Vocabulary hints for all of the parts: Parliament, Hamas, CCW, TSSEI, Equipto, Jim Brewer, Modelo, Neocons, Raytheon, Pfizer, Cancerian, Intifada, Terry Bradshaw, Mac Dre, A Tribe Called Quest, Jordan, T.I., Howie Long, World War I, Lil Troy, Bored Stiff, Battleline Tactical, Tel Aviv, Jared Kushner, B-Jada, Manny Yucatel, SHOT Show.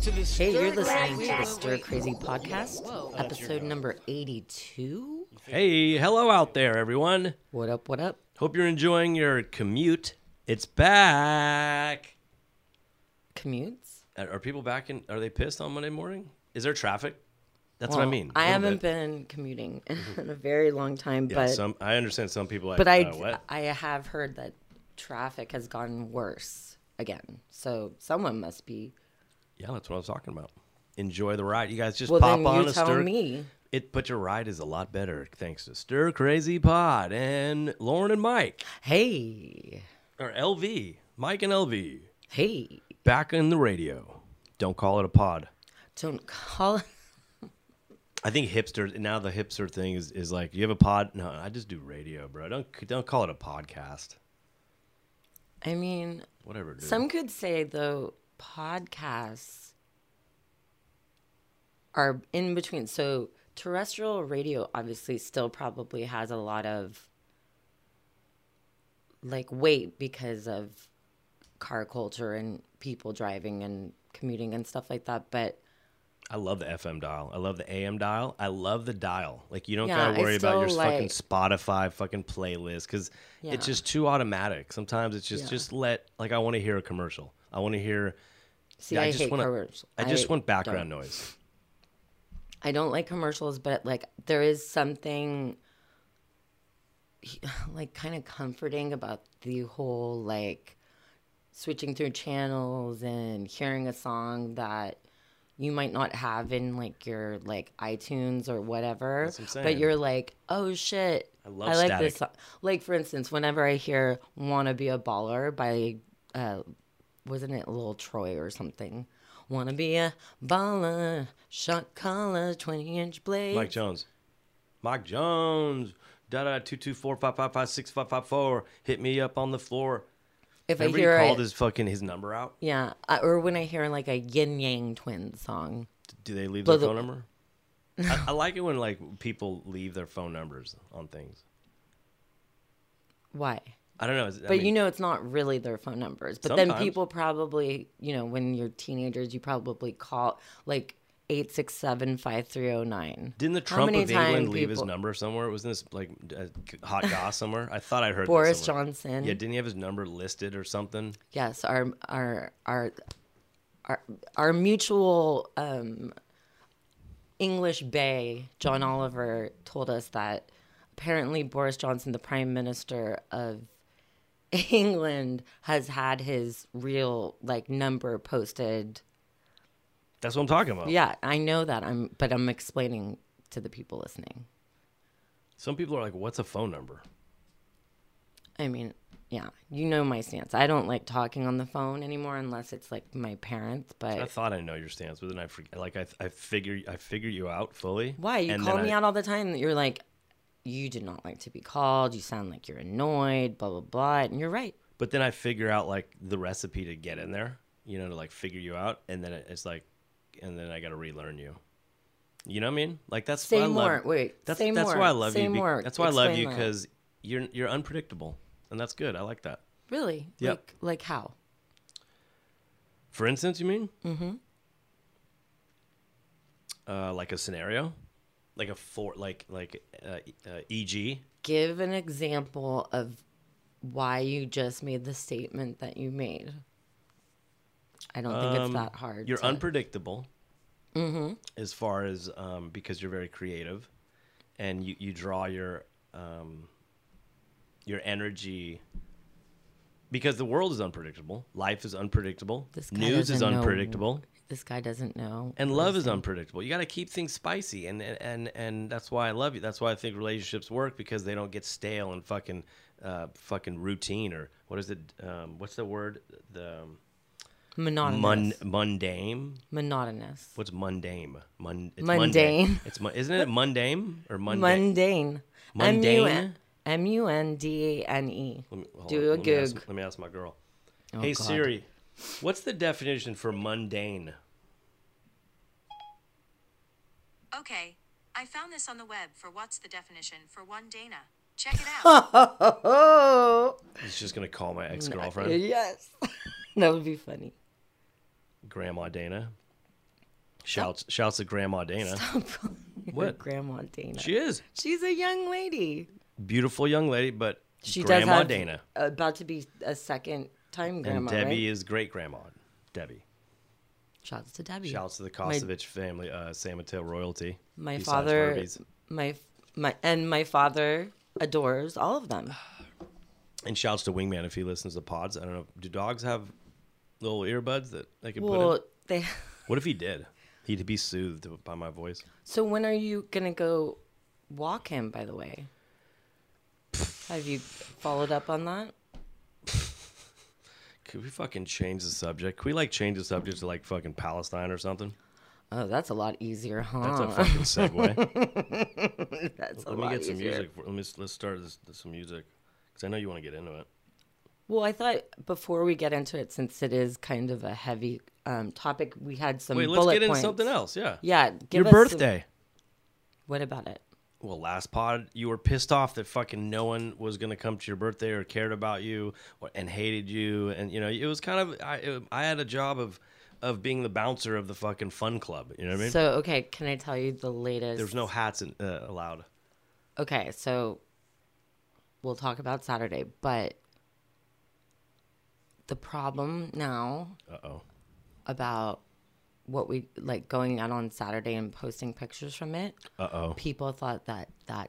Hey, you're listening to the Stir Crazy Podcast, episode number 82. Hey, hello out there, everyone. What up, what up? Hope you're enjoying your commute. It's back. Commutes? Are people back in? Are they pissed on Monday morning? Is there traffic? That's well, what I mean. I haven't been commuting in a very long time, but I understand some people. I have heard that traffic has gotten worse again. So someone must be. Yeah, that's what I was talking about. Enjoy the ride. You guys just pop on a Stir. Me. But your ride is a lot better thanks to Stir Crazy Pod and Lauren and Mike. Hey. Or LV. Mike and LV. Hey. Back in the radio. Don't call it a pod. Don't call it. I think hipsters now. The hipster thing is like, you have a pod. No, I just do radio, bro. Don't call it a podcast. I mean, whatever. Dude. Some could say though, podcasts are in between. So terrestrial radio obviously still probably has a lot of like weight because of car culture and people driving and commuting and stuff like that, but. I love the FM dial. I love the AM dial. I love the dial. Like, you don't gotta worry about your fucking Spotify fucking playlist because it's just too automatic. Sometimes it's just let, like, I want to hear a commercial. I want to hear. See, I just hate commercials. I just want background noise. I don't like commercials, but like there is something like kind of comforting about the whole like switching through channels and hearing a song that. You might not have in like your like iTunes or whatever, that's what I'm saying. But you're like, oh shit, I like static. This song. Like for instance, whenever I hear "Wanna Be a Baller" by, wasn't it Lil Troy or something? Wanna be a baller, shot collar, 20-inch blade. Mike Jones, da da 224-555-6554. Hit me up on the floor. If remember I hear he called his number out? Yeah. Or when I hear like a Yin Yang Twins song. Do they leave their phone number? I like it when like people leave their phone numbers on things. Why? I don't know. I mean, you know it's not really their phone numbers. But sometimes. Then people probably, you know, when you're teenagers, you probably call like 867-5309. Didn't the Trump of England leave his number somewhere? It was in this like hot goss somewhere. I thought I heard Boris Johnson. Yeah, didn't he have his number listed or something? Yes, our mutual English Bay John Oliver told us that apparently Boris Johnson, the Prime Minister of England, has had his real like number posted. That's what I'm talking about. Yeah, I know that. But I'm explaining to the people listening. Some people are like, "What's a phone number?" I mean, yeah, you know my stance. I don't like talking on the phone anymore unless it's like my parents. But I thought I know your stance, but then I forget. Like I figure you out fully. Why you call me out all the time? You're like, you did not like to be called. You sound like you're annoyed. Blah blah blah. And you're right. But then I figure out like the recipe to get in there. You know, to like figure you out, and then it's like. And then I got to relearn you. You know what I mean? Like that's say why I more. Love. Wait, that's why I love say you. More. That's why explain I love you because you're unpredictable, and that's good. I like that. Really? Yeah. Like how? For instance, you mean? Mm-hmm. Like a scenario, like a e.g. Give an example of why you just made the statement that you made. I don't think it's that hard. You're unpredictable mm-hmm. as far as because you're very creative and you draw your energy because the world is unpredictable. Life is unpredictable. News is unpredictable. This guy doesn't know. And love is unpredictable. You got to keep things spicy. And that's why I love you. That's why I think relationships work because they don't get stale and fucking routine or what is it? What's the word? Monotonous. Mundane. Monotonous. What's mundane? Mundane. It's isn't it mundane or mundane? Mundane. Mundane. MUNDANE. Do a goog. Let me ask my girl. Oh, hey God. Siri, what's the definition for mundane? Okay, I found this on the web for what's the definition for mundana. Check it out. He's just gonna call my ex-girlfriend. Yes, that would be funny. Grandma Dana. Shouts to Grandma Dana. Stop calling her what? Grandma Dana. She is. She's a young lady. Beautiful young lady, but she Grandma does have Dana. About to be a second time grandma. And Debbie is great grandma. Debbie. Shouts to Debbie. Shouts to the Kosovich family, San Mateo royalty. My father, my father adores all of them. And shouts to Wingman if he listens to pods. I don't know. Do dogs have little earbuds that they can put in? They... What if he did? He'd be soothed by my voice. So when are you going to go walk him, by the way? Have you followed up on that? Could we fucking change the subject? Could we like change the subject to like fucking Palestine or something? Oh, that's a lot easier, huh? That's a fucking segue. Let me get some music. Let's start this some music because I know you want to get into it. Well, I thought before we get into it, since it is kind of a heavy topic, we had some bullet points. Wait, let's get into something else. Yeah. Yeah. Your birthday. What about it? Well, last pod, you were pissed off that fucking no one was going to come to your birthday or cared about you and hated you. And, you know, it was kind of, I had a job of being the bouncer of the fucking fun club. You know what I mean? So, okay, can I tell you the latest? There was no hats allowed. Okay, so we'll talk about Saturday, but the problem now about what we like going out on Saturday and posting pictures from it. People thought that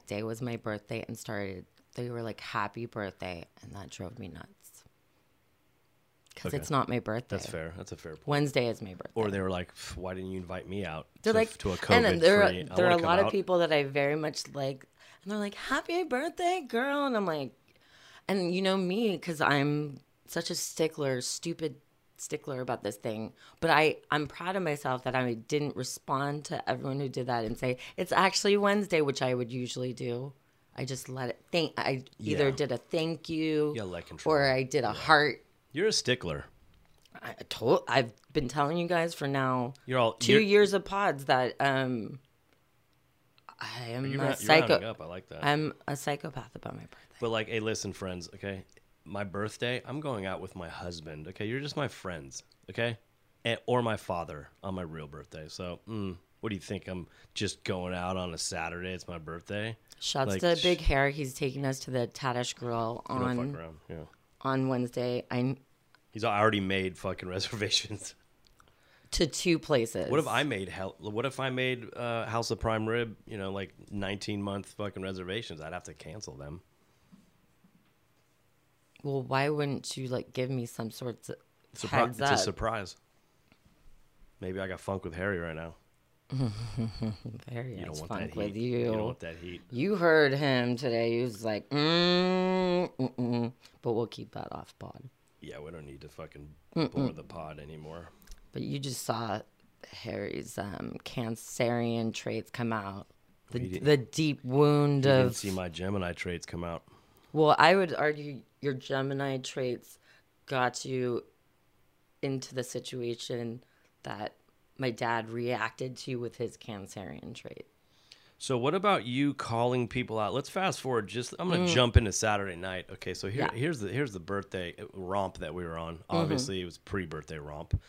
day was my birthday and they were like, happy birthday. And that drove me nuts because it's not my birthday. That's fair. That's a fair point. Wednesday is my birthday. Or they were like, why didn't you invite me out to a COVID and then there are a lot of people that I very much like, and they're like, happy birthday, girl. And I'm like, and you know me, cause I'm such a stupid stickler about this thing, but I'm proud of myself that I didn't respond to everyone who did that and say it's actually Wednesday, which I would usually do. I just let it think. I either did a thank you or I did a heart. You're a stickler. I've been telling you guys for now 2 years of pods that I am a psycho. I like that. I'm a psychopath about my birthday. But like, hey, listen, friends, okay. My birthday, I'm going out with my husband, okay? You're just my friends, okay? Or my father on my real birthday. So, what do you think? I'm just going out on a Saturday. It's my birthday. Shouts to Big Hair. He's taking us to the Tadesh Grill on Wednesday. He's already made fucking reservations. To two places. What if I made House of Prime Rib, you know, like 19-month fucking reservations? I'd have to cancel them. Well, why wouldn't you like give me some sort of heads up? It's a surprise. Maybe I got funk with Harry right now. Harry has funk with you. You don't want that heat. You heard him today. He was like, but we'll keep that off pod. Yeah, we don't need to fucking bore the pod anymore. But you just saw Harry's Cancerian traits come out. The deep wound of... You didn't see my Gemini traits come out. Well, I would argue your Gemini traits got you into the situation that my dad reacted to with his Cancerian trait. So what about you calling people out? Let's fast forward. I'm going to jump into Saturday night. Okay, so here's the birthday romp that we were on. Obviously, it was pre-birthday romp.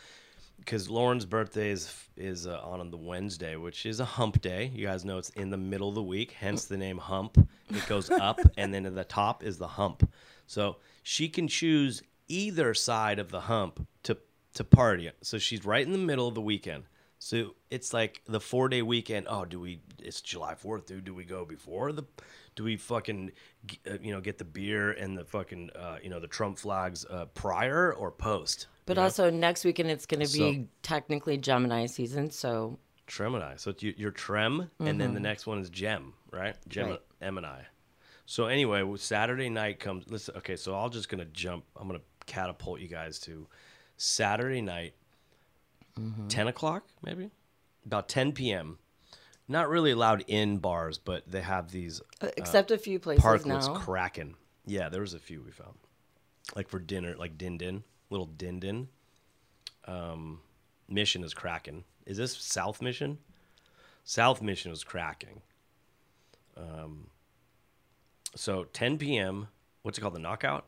Because Lauren's birthday is on the Wednesday, which is a hump day. You guys know it's in the middle of the week, hence the name hump. It goes up, and then at the top is the hump. So she can choose either side of the hump to party. So she's right in the middle of the weekend. So it's like the 4-day weekend. Oh, it's July 4th, dude. Do we go before do we fucking, get the beer and the fucking, the Trump flags prior or post? But also next weekend, it's going to be technically Gemini season. So Gemini. So you're Trem, and then the next one is Gem, right? Gemini. So anyway, Saturday night comes. Listen, okay, so I'm just going to jump. I'm going to catapult you guys to Saturday night. 10 o'clock, maybe? About 10 p.m. Not really allowed in bars, but they have these... Except a few places parklets now. Kraken. Yeah, there was a few we found. Like for dinner, like Din-Din. Little Din-Din. Mission is Kraken. Is this South Mission? South Mission is Kraken. So 10 p.m. What's it called? The Knockout?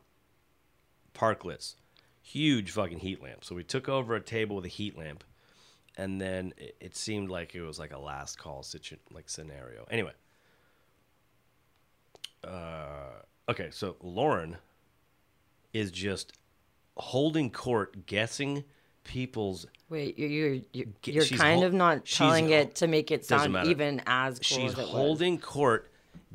Parklets. Huge fucking heat lamp. So we took over a table with a heat lamp, And then it seemed like it was like a last call scenario. Anyway. Okay, so Lauren is just holding court, guessing people's... Wait, you're kind of not telling it to make it sound even as cool as it was. She's holding court,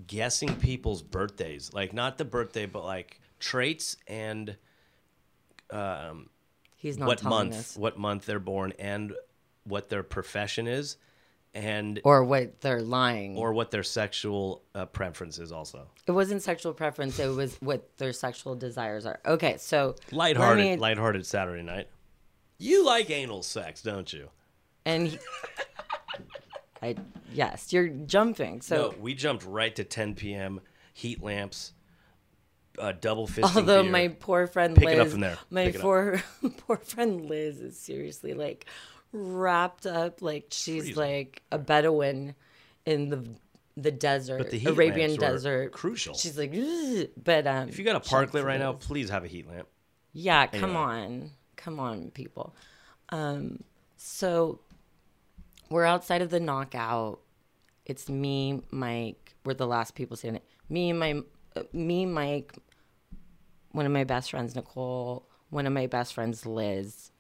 guessing people's birthdays. Like, not the birthday, but like traits and... He's not telling us what month they're born and what their profession is, and or what they're lying or what their sexual preference is. Also, it wasn't sexual preference; it was what their sexual desires are. Okay, so lighthearted Saturday night. You like anal sex, don't you? And yes, you're jumping. So no, we jumped right to 10 p.m. Heat lamps. Double fist. Although beer. My poor friend Liz, pick it up from there. Poor friend Liz is seriously like wrapped up, like she's freezing. Like a Bedouin in the desert, but the heat Arabian lamps desert. Crucial. She's like, but if you got a parklet right now, please have a heat lamp. Yeah, come on, people. So we're outside of the Knockout. It's me, Mike. We're the last people standing. Me, Mike, one of my best friends, Nicole, one of my best friends, Liz.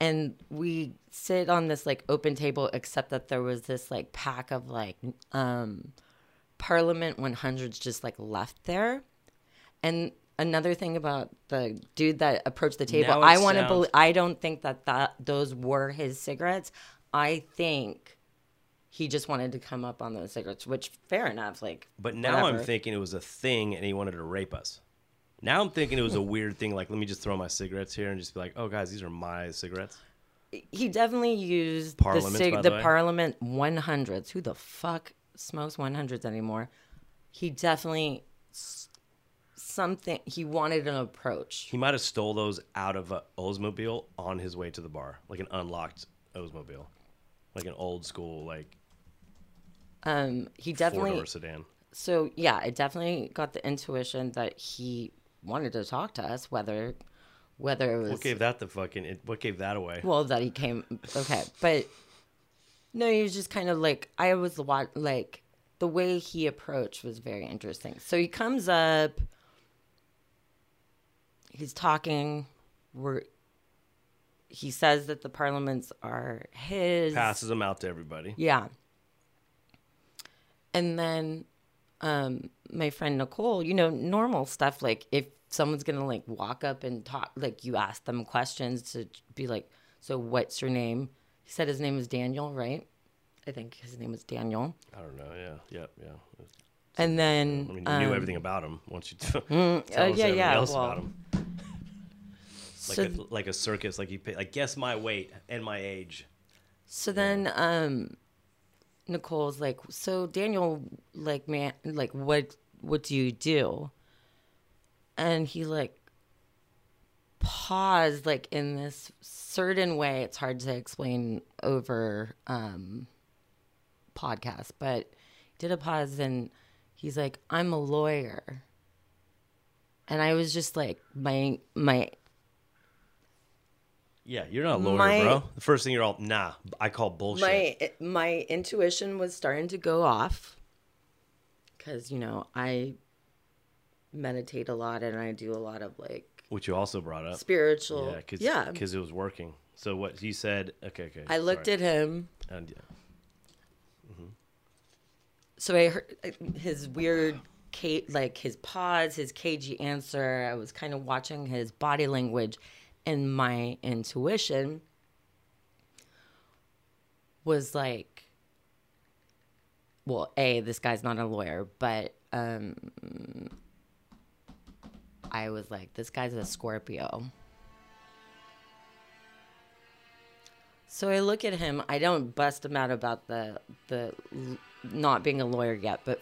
And we sit on this like open table, except that there was this like pack of like Parliament 100s just like left there. And another thing about the dude that approached the table, I don't think that those were his cigarettes. I think he just wanted to come up on those cigarettes, which fair enough. Like, but now whatever. I'm thinking it was a thing and he wanted to rape us. Now I'm thinking it was a weird thing. Like, let me just throw my cigarettes here and just be like, oh, guys, these are my cigarettes. He definitely used the Parliament 100s. Who the fuck smokes 100s anymore? He definitely he wanted an approach. He might have stole those out of an Oldsmobile on his way to the bar, like an unlocked Oldsmobile, like an old school, like. He definitely four-door sedan. So yeah, I definitely got the intuition that he wanted to talk to us, whether it was what gave that away? Well, that he came okay, but no, he was just kind of like I was like the way he approached was very interesting. So he comes up, he's talking, he says that the parliaments are his. Passes them out to everybody. Yeah. And then my friend Nicole, you know, normal stuff. Like if someone's going to like walk up and talk, like you ask them questions to be like, so what's your name? He said his name was Daniel, right? I think his name was Daniel. I don't know. Yeah. And then. I mean, you knew everything about him once you tell us everything else about him. Like, so, like a circus, like you pay, like guess my weight and my age. So then Nicole's like, so Daniel, like, man, like what do you do? And he like paused like in this certain way. It's hard to explain over podcast, but he did a pause and he's like, I'm a lawyer. And I was just like, yeah, you're not a lawyer, bro. The first thing you're all, nah, I call bullshit. My intuition was starting to go off because, you know, I meditate a lot and I do a lot of like... Which you also brought up. Spiritual. Yeah, because it was working. So what you said... Okay. I looked at him. And yeah. Mm-hmm. So I heard his weird... like his pause, his cagey answer. I was kind of watching his body language. And my intuition was like, well, A, this guy's not a lawyer, but I was like, this guy's a Scorpio. So I look at him. I don't bust him out about the not being a lawyer yet, but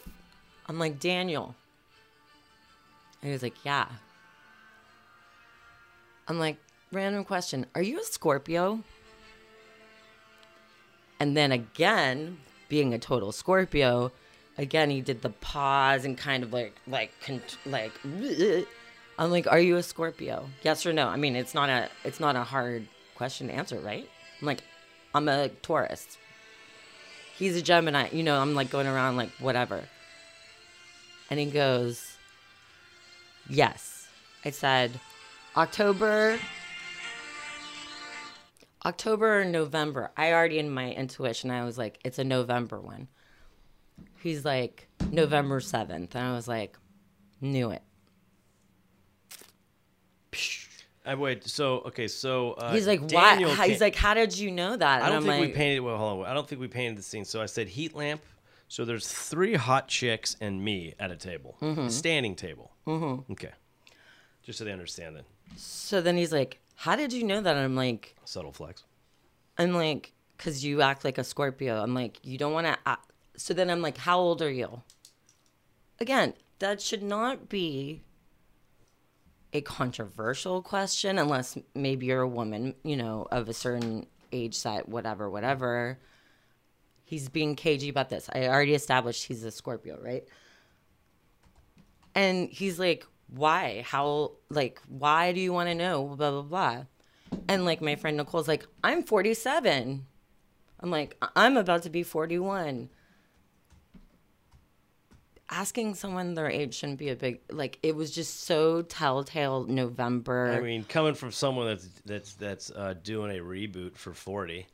I'm like, Daniel. And he was like, yeah. I'm like, random question. Are you a Scorpio? And then again, being a total Scorpio, again, he did the pause and kind of like, I'm like, are you a Scorpio? Yes or no? I mean, it's not a hard question to answer, right? I'm like, I'm a Taurus. He's a Gemini. You know, I'm like going around like whatever. And he goes, yes. I said, October or November. I already in my intuition, I was like, it's a November one. He's like, November 7th. And I was like, knew it. So he's like, Daniel, why? He's like, how did you know that? And I don't think we painted the scene. So I said heat lamp. So there's three hot chicks and me at a table, a standing table. Okay, just so they understand that. So then he's like, how did you know that? And I'm like, subtle flex. I'm like, because you act like a Scorpio. I'm like, you don't want to. So then I'm like, how old are you? Again, that should not be a controversial question, unless maybe you're a woman, you know, of a certain age set, whatever, whatever. He's being cagey about this. I already established he's a Scorpio, right? And he's like, why? How, like, why do you want to know? Blah, blah, blah. And, like, my friend Nicole's like, I'm 47. I'm like, I'm about to be 41. Asking someone their age shouldn't be a big, like, it was just so telltale November. I mean, coming from someone that's doing a reboot for 40.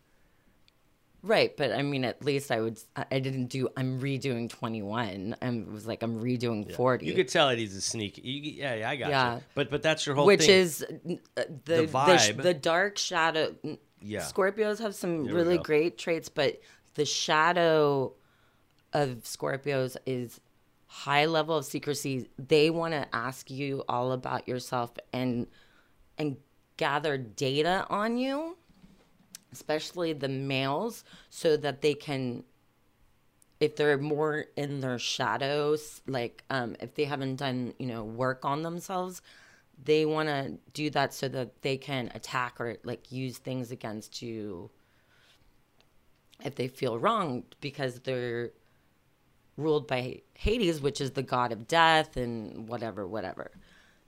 Right, but I mean, at least I'm redoing 21. It was like, I'm redoing 40. You could tell that he's a sneaky. I got you. But that's your whole thing. Which is the vibe. The dark shadow. Yeah. Scorpios have some really great traits, but the shadow of Scorpios is high level of secrecy. They want to ask you all about yourself and gather data on you, especially the males, so that they can, if they're more in their shadows, like if they haven't done, you know, work on themselves, they want to do that so that they can attack or like use things against you if they feel wronged, because they're ruled by Hades, which is the god of death and whatever, whatever.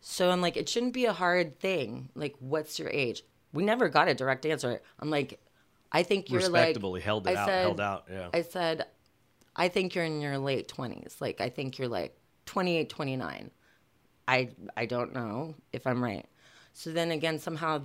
So I'm like, it shouldn't be a hard thing. Like, what's your age? We never got a direct answer. I'm like, I think you're like... Respectably held out, yeah. I said, I think you're in your late 20s. Like, I think you're like 28, 29. I don't know if I'm right. So then again, somehow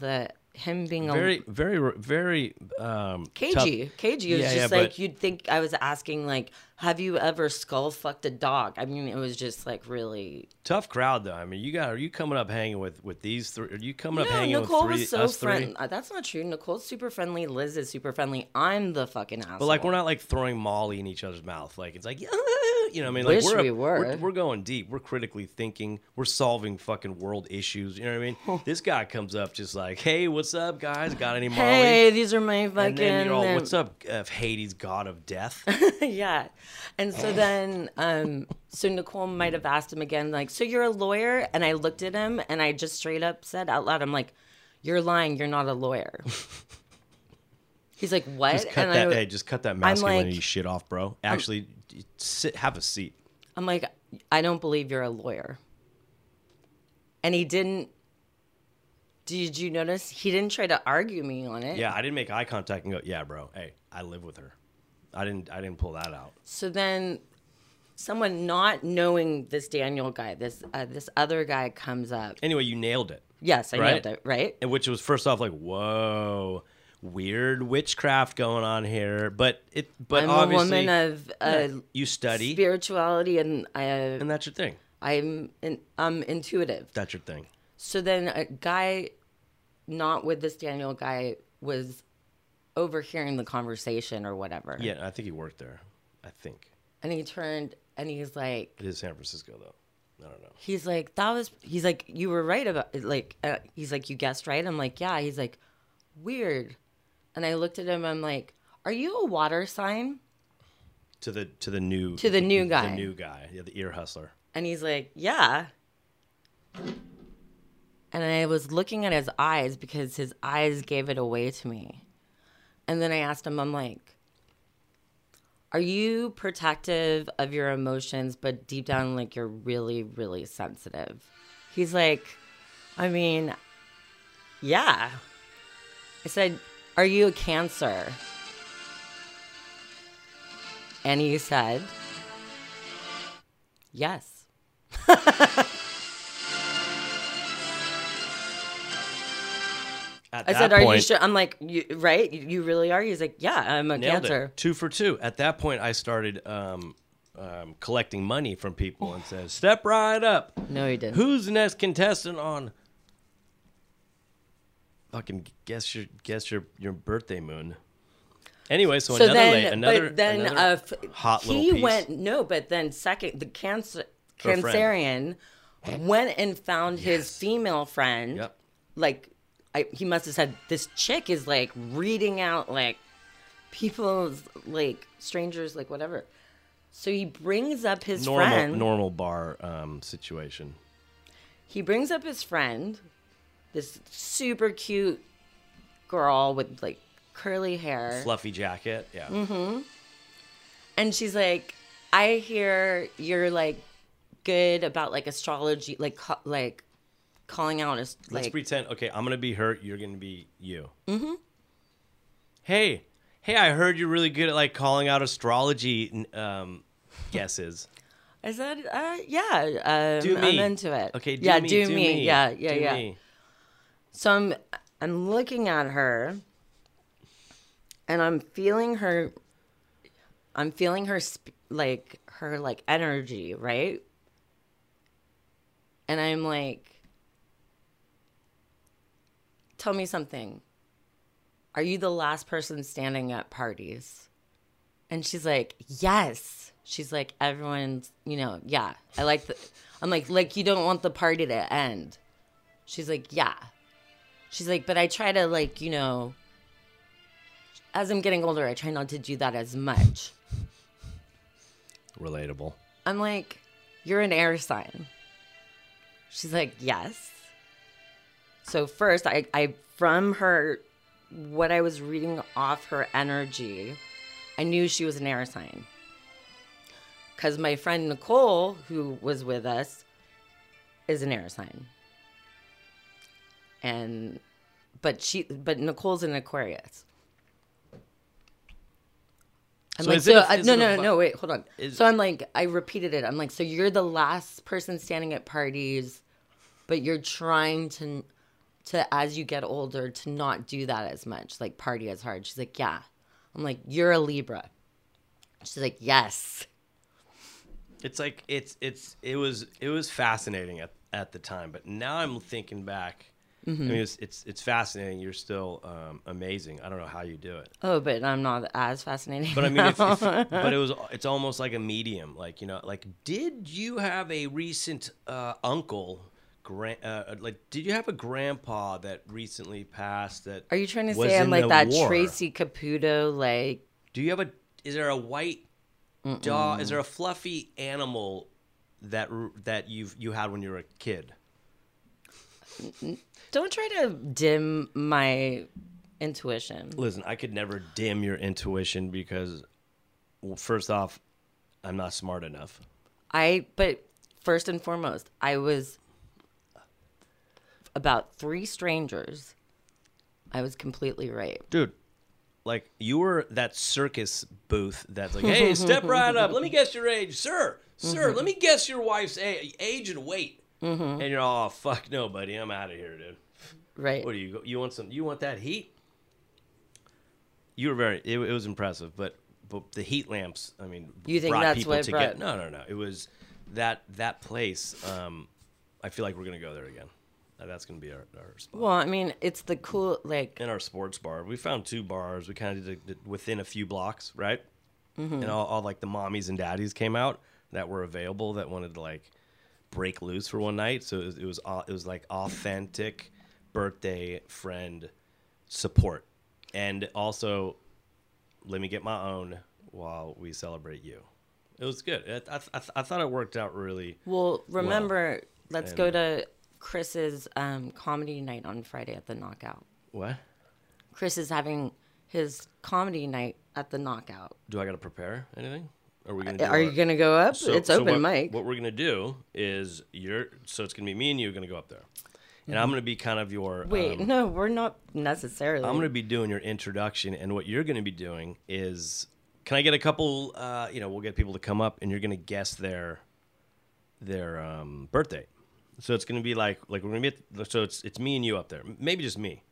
him being very cagey. Tough. Cagey was just like, you'd think I was asking like, have you ever skull fucked a dog? I mean, it was just like really tough crowd though. I mean, are you coming up hanging with these three? Are you coming up hanging Nicole with three? Nicole was so friendly. That's not true. Nicole's super friendly. Liz is super friendly. I'm the fucking asshole. But like, we're not like throwing Molly in each other's mouth. Like, it's like, you know what I mean? Like, we're going deep. We're critically thinking. We're solving fucking world issues. You know what I mean? This guy comes up just like, hey, what's up, guys? Got any Molly? Hey, these are my fucking... And then you're all, what's up, Hades, god of death? Yeah. And so then, so Nicole might have asked him again, like, so you're a lawyer? And I looked at him, and I just straight up said out loud, I'm like, you're lying. You're not a lawyer. He's like, what? Just cut that masculinity shit off, bro. Actually, have a seat. I'm like, I don't believe you're a lawyer. And he didn't. Did you notice he didn't try to argue me on it? Yeah, I didn't make eye contact and go, yeah, bro. Hey, I live with her. I didn't pull that out. So then, someone not knowing this Daniel guy, this other guy comes up. Anyway, you nailed it. Yes, I nailed it. Right. And which was first off like, whoa, weird witchcraft going on here. But I'm obviously a woman of you study spirituality and that's your thing. I'm intuitive. That's your thing. So then a guy not with this Daniel guy was overhearing the conversation or whatever. Yeah, I think he worked there, I think. And he turned and he's like... It is San Francisco, though. I don't know. He's like, he's like, you were right about... Like, he's like, you guessed right? I'm like, yeah. He's like, weird. And I looked at him, I'm like, are you a water sign? To the new guy. The new guy, yeah, the ear hustler. And he's like, yeah. And I was looking at his eyes because his eyes gave it away to me. And then I asked him, I'm like, are you protective of your emotions, but deep down, like, you're really, really sensitive? He's like, I mean, yeah. I said, are you a Cancer? And he said, yes. I said, are you sure? I'm like, right? You really are? He's like, yeah, I'm a Cancer. It. 2 for 2. At that point, I started collecting money from people and said, step right up. No, you didn't. Who's the next contestant on fucking guess your birthday moon? Anyway, so then the Cancerian went and found his female friend. Yep. Like, he must have said, this chick is like reading out like people's, like strangers, like whatever. So he brings up his friend. Normal bar situation. He brings up his friend, this super cute girl with like curly hair. Fluffy jacket, yeah. Mm-hmm. And she's like, I hear you're like good about like astrology, like calling out as like, let's pretend, okay, I'm gonna be her, you're gonna be you. Mm-hmm. Hey, I heard you're really good at like calling out astrology guesses. I said, yeah, I'm into it. Okay, do me. Yeah. So I'm looking at her, and I'm feeling her like her like energy, right? And I'm like, tell me something. Are you the last person standing at parties? And she's like, yes. She's like, everyone's, yeah. I'm like you don't want the party to end. She's like, yeah. She's like, but I try to like, as I'm getting older, I try not to do that as much. Relatable. I'm like, you're an air sign. She's like, yes. So first, I from her, what I was reading off her energy, I knew she was an air sign. Because my friend Nicole, who was with us, is an air sign. But Nicole's an Aquarius. Wait, hold on. So I'm like, I repeated it. I'm like, so you're the last person standing at parties, but you're trying to as you get older to not do that as much, like party as hard. She's like, yeah. I'm like, you're a Libra. She's like, yes. It's like it was fascinating at the time, but now I'm thinking back. Mm-hmm. I mean, it's fascinating. You're still amazing. I don't know how you do it. Oh, but I'm not as fascinating. But I mean, it's almost like a medium. Like like did you have a recent uncle? Did you have a grandpa that recently passed? That are you trying to say I'm like that war? Tracy Caputo? Like, do you have a? Is there a white dog? Is there a fluffy animal that you had when you were a kid? Don't try to dim my intuition. Listen, I could never dim your intuition because, well, first off, I'm not smart enough. But first and foremost, I was. About 3 strangers, I was completely right. Dude, like you were that circus booth that's like, hey, step right up. Let me guess your age. Sir, let me guess your wife's age and weight. Mm-hmm. And you're all, oh, fuck no, buddy. I'm out of here, dude. Right. What do you, you want that heat? You were it was impressive, but the heat lamps, I mean, you think that's what brought people together. No. It was that place. I feel like we're going to go there again. That's going to be our spot. Well, I mean, it's the cool, like... In our sports bar. We found 2 bars. We kind of did within a few blocks, right? Mm-hmm. And all, like, the mommies and daddies came out that were available that wanted to, like, break loose for one night. So it was like, authentic birthday friend support. And also, let me get my own while we celebrate you. It was good. I thought it worked out really well. Remember, let's go to... Chris's comedy night on Friday at the Knockout. What? Chris is having his comedy night at the Knockout. Do I got to prepare anything? Are you going to go up? So, it's open mic. What we're going to do is it's going to be me and you going to go up there. And I'm going to be kind of your... Wait, no, we're not necessarily. I'm going to be doing your introduction, and what you're going to be doing is Can I get a couple, we'll get people to come up, and you're going to guess their birthday. So it's going to be like we're going to be, so it's me and you up there. Maybe just me.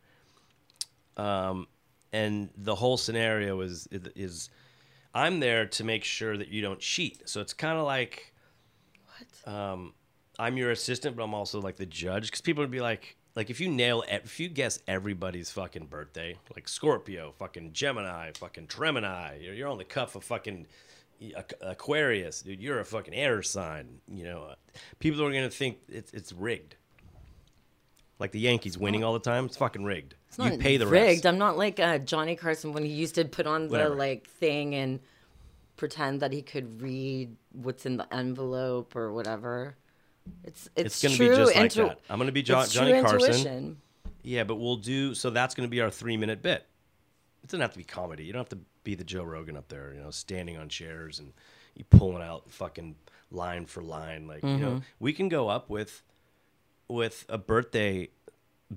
And the whole scenario is I'm there to make sure that you don't cheat. So it's kind of like, what? I'm your assistant, but I'm also like the judge, because people would be like if you guess everybody's fucking birthday, like Scorpio, fucking Gemini, fucking Tremini, you're on the cuff of fucking Aquarius, dude, you're a fucking air sign. You know, people are gonna think it's rigged. Like the Yankees winning all the time, it's fucking rigged. It's not, you pay the rigged. Rest. I'm not like Johnny Carson when he used to put on the thing and pretend that he could read what's in the envelope or whatever. It's going to be just like that. I'm going to be Johnny Carson. Intuition. Yeah, but we'll do, so that's going to be our 3-minute bit. It doesn't have to be comedy. You don't have to be the Joe Rogan up there, you know, standing on chairs and you pulling out fucking line for line. Like, you know, we can go up with a birthday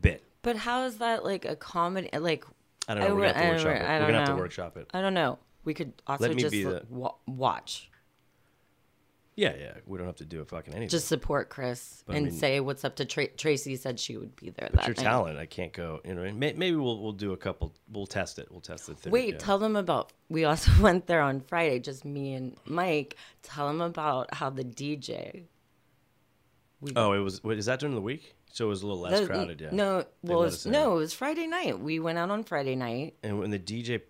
bit. But how is that like a comedy? Like, I don't know. We're going to have to workshop it. We're going to have to workshop it. I don't know. We could also just watch. Yeah. We don't have to do a fucking anything. Just support Chris say what's up to Tracy. Said she would be there. That's your night. Talent. I can't go. You know, maybe we'll do a couple. We'll test it. We'll test the theory. Wait, tell them about. We also went there on Friday. Just me and Mike. Tell them about how the DJ. It was. Wait, is that during the week? So it was a little less crowded. Yeah. No. Well, it was Friday night. We went out on Friday night. And when the DJ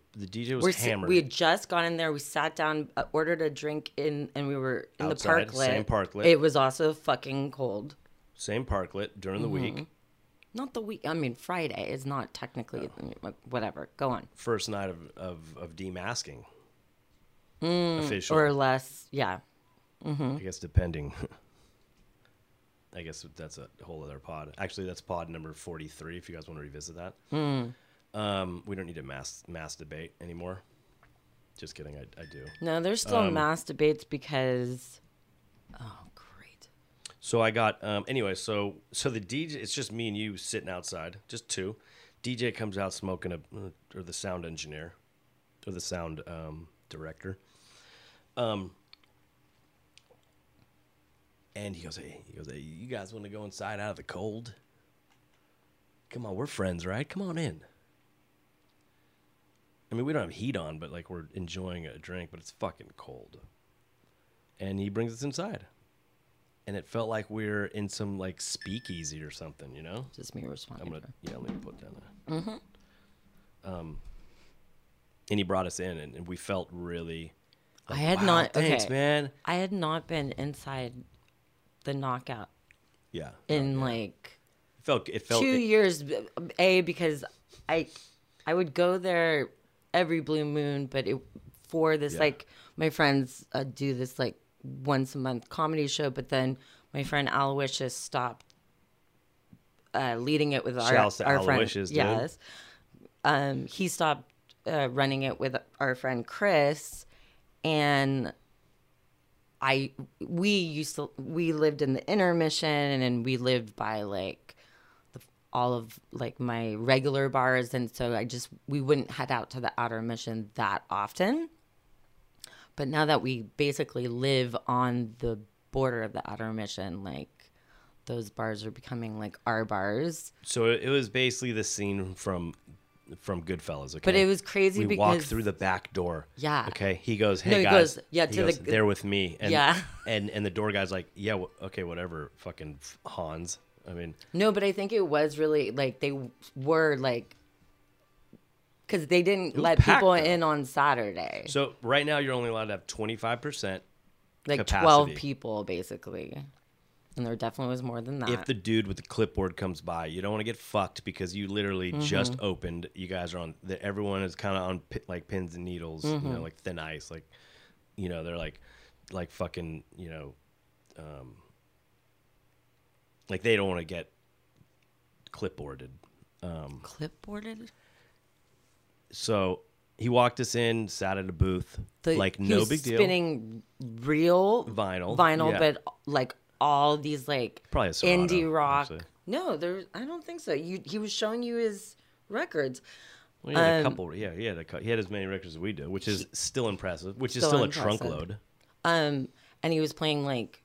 was hammered. We had just gone in there. We sat down, ordered a drink, and we were in outside, the parklet. Same parklet. It was also fucking cold. Same parklet during the week. Not the week. I mean, Friday is not technically whatever. Go on. First night of demasking. Official. Or less. Yeah. I guess depending. I guess that's a whole other pod. Actually, that's pod number 43, if you guys want to revisit that. We don't need a mass debate anymore. Just kidding, I do. No, there's still mass debates because... Oh, great. So I got... anyway, so the DJ... It's just me and you sitting outside, just two. DJ comes out smoking or the sound engineer, or the sound director. And he goes, hey, you guys want to go inside out of the cold? Come on, we're friends, right? Come on in. I mean, we don't have heat on, but like we're enjoying a drink, but it's fucking cold. And he brings us inside. And it felt like we're in some like speakeasy or something, you know? Just me responding. Let me put down there. And he brought us in, and we felt really... Like, I had not... Thanks, man. I had not been inside... The Knockout. Yeah. In like it felt 2 years. Because I would go there every blue moon, but like my friends do this like once a month comedy show, but then my friend Aloysius stopped leading it with our friend. Yes. He stopped running it with our friend Chris, and we lived in the intermission, and we lived by like all of like my regular bars, and so we wouldn't head out to the outer mission that often. But now that we basically live on the border of the outer mission, like those bars are becoming like our bars. So it was basically the scene from Goodfellas, okay? But it was crazy because... We walked through the back door. Yeah. Okay? He goes, hey, guys. They're with me. And, and the door guy's like, okay, whatever, fucking Hans. I mean... No, but I think it was really, like, they were, like... Because they didn't let people in on Saturday. So right now you're only allowed to have 25% like capacity. 12 people, basically. And there definitely was more than that. If the dude with the clipboard comes by, you don't want to get fucked because you literally just opened. You guys are everyone is kind of on like pins and needles, you know, like thin ice. Like, you know, they're like fucking, you know, like they don't want to get clipboarded. Clipboarded? So he walked us in, sat at a booth. No big deal. Spinning real vinyl, but like, all these like indie rock. Actually. No, I don't think so. He was showing you his records, Well, he had a couple. Yeah, he had as many records as we do, which is still impressive. Which is still impressive. A trunk load. And he was playing like,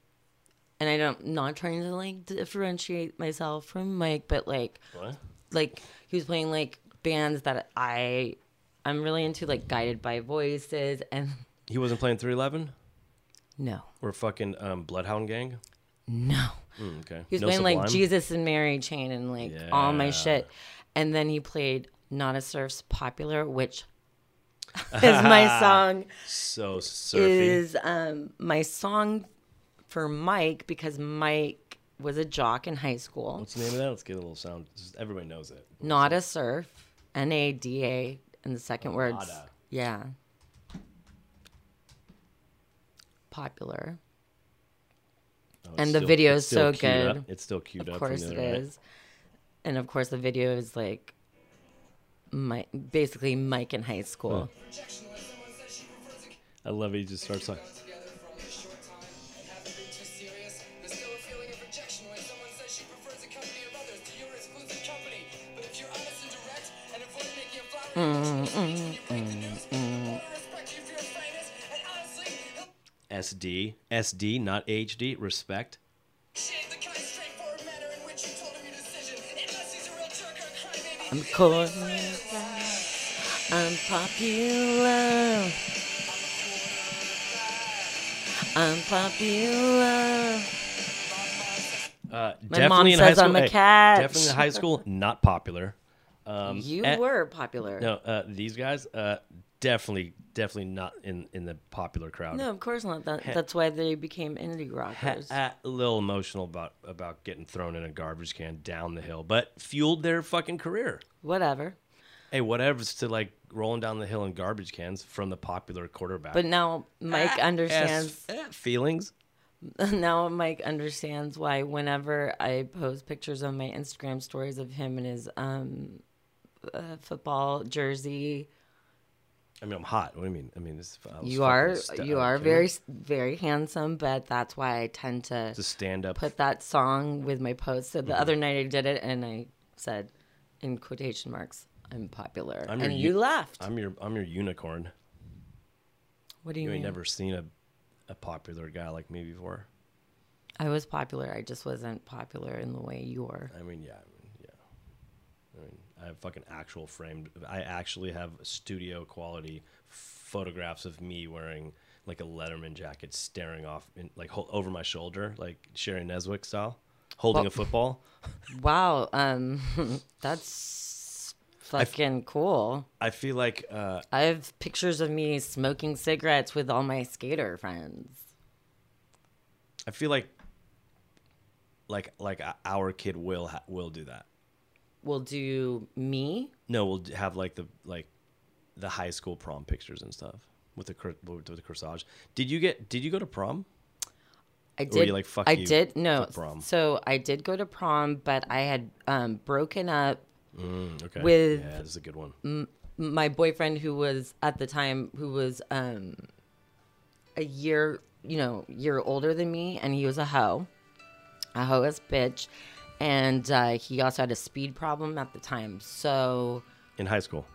and I'm not trying to like differentiate myself from Mike, but like, what? Like he was playing like bands that I'm really into, like Guided by Voices, and he wasn't playing 311. No. Or fucking Bloodhound Gang. No. Okay. He was playing Sublime? Like Jesus and Mary Chain and like all my shit, and then he played Not a Surf's Popular, which is my song. So surfy. Is my song for Mike, because Mike was a jock in high school. What's the name of that? Let's get a little sound. Everybody knows it. Not a Surf. N-A-D-A in the second words. Nada. Yeah. Popular. Oh, and the video is so good. It's still queued up. Of course it is. And of course the video is like basically Mike in high school. Oh. I love it. He just starts like, SD, not HD, respect. I'm cool. I'm popular. I'm popular. My mom says I'm a cat. Definitely in high school, not popular. You were popular. No, these guys, definitely not in the popular crowd. No, of course not. That's why they became indie rockers. A little emotional about getting thrown in a garbage can down the hill, but fueled their fucking career. Whatever. Hey, whatever's to like rolling down the hill in garbage cans from the popular quarterback. But now Mike understands feelings. Now Mike understands why whenever I post pictures on my Instagram stories of him in his football jersey. I mean, I'm hot. What do you mean? I mean, this. You are very, very handsome, but that's why I tend to stand up. Put that song with my post. So the other night I did it, and I said, in quotation marks, "I'm popular," and you laughed. I'm your unicorn. What do you mean? You ain't never seen a popular guy like me before. I was popular. I just wasn't popular in the way you were. I mean, I have fucking actual framed. I actually have studio quality photographs of me wearing like a Letterman jacket, staring off in, like over my shoulder, like Sharon Neswick style, holding a football. Wow, that's fucking cool. I feel like I have pictures of me smoking cigarettes with all my skater friends. I feel like our kid will do that. We'll do me. No, we'll have like the high school prom pictures and stuff with the corsage. Did you go to prom? I did. Or were you like, fuck you? I did. No. Prom. So I did go to prom, but I had broken up with this is a good one. My boyfriend, who was at the time, a year older than me, and he was a hoe-ass bitch. And he also had a speed problem at the time. So in high school?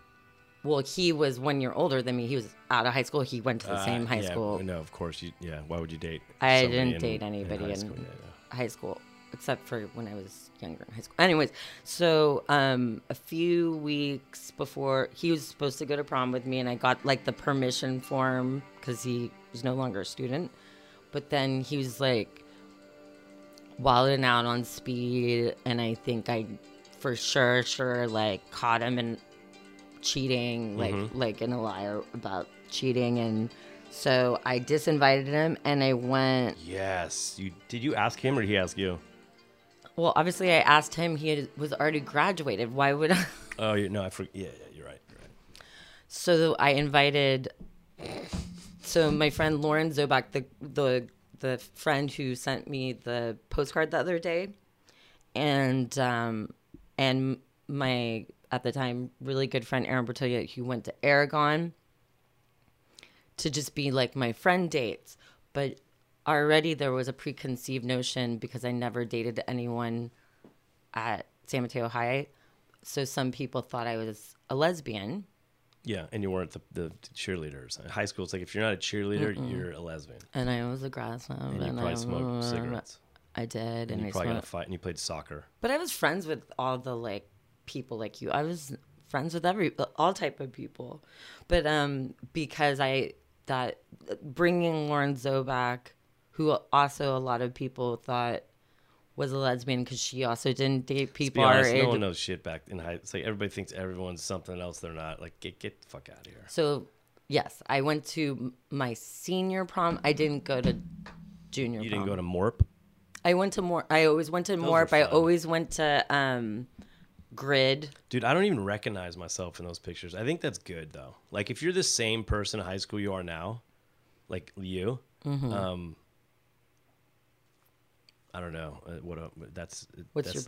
Well, he was 1 year older than me. He was out of high school. He went to the same high school. No, of course. Why would you date? I didn't date anybody in high school, except for when I was younger in high school. Anyways, so a few weeks before, he was supposed to go to prom with me, and I got like the permission form because he was no longer a student. But then he was like, wilding out on speed, and I think I for sure like caught him in cheating, like in a liar about cheating, and so I disinvited him, and I went. Yes, did you ask him, or did he ask you? Well, obviously I asked him. He was already graduated. Why would I? Oh no, I forgot. Yeah, you're right. So I invited. So my friend Lauren Zoback, the friend who sent me the postcard the other day, and my, at the time, really good friend Aaron Bertiglia, who went to Aragon to just be like my friend dates. But already there was a preconceived notion because I never dated anyone at San Mateo High So some people thought I was a lesbian. Yeah, and you weren't the cheerleader or something. High school, it's like if you're not a cheerleader, you're a lesbian. And I was a grassman. And you probably smoked cigarettes. I did. And you probably got in a fight and you played soccer. But I was friends with all the like people like you. I was friends with all type of people. But because that bringing Lauren Zoback, who also a lot of people thought was a lesbian because she also didn't date people our age. No one knows shit back in high. It's like everybody thinks everyone's something else they're not. Like, get the fuck out of here. So, yes, I went to my senior prom. I didn't go to junior prom. You didn't go to MORP? I went to MORP. I always went to MORP. I always went to GRID. Dude, I don't even recognize myself in those pictures. I think that's good, though. Like, if you're the same person in high school you are now, like you, I don't know. That's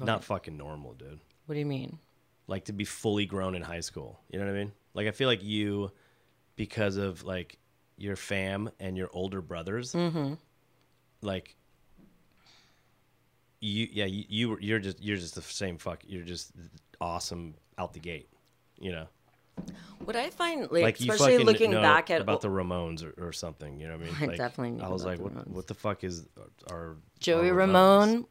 not fucking normal, dude. What do you mean? Like to be fully grown in high school. You know what I mean? Like I feel like you, because of like your fam and your older brothers, like you, yeah, you're just the same fuck. You're just awesome out the gate. You know. What I find, like especially looking back at about the Ramones or something, you know what I mean? I like, definitely knew I was like, what the fuck is our Joey Ramone,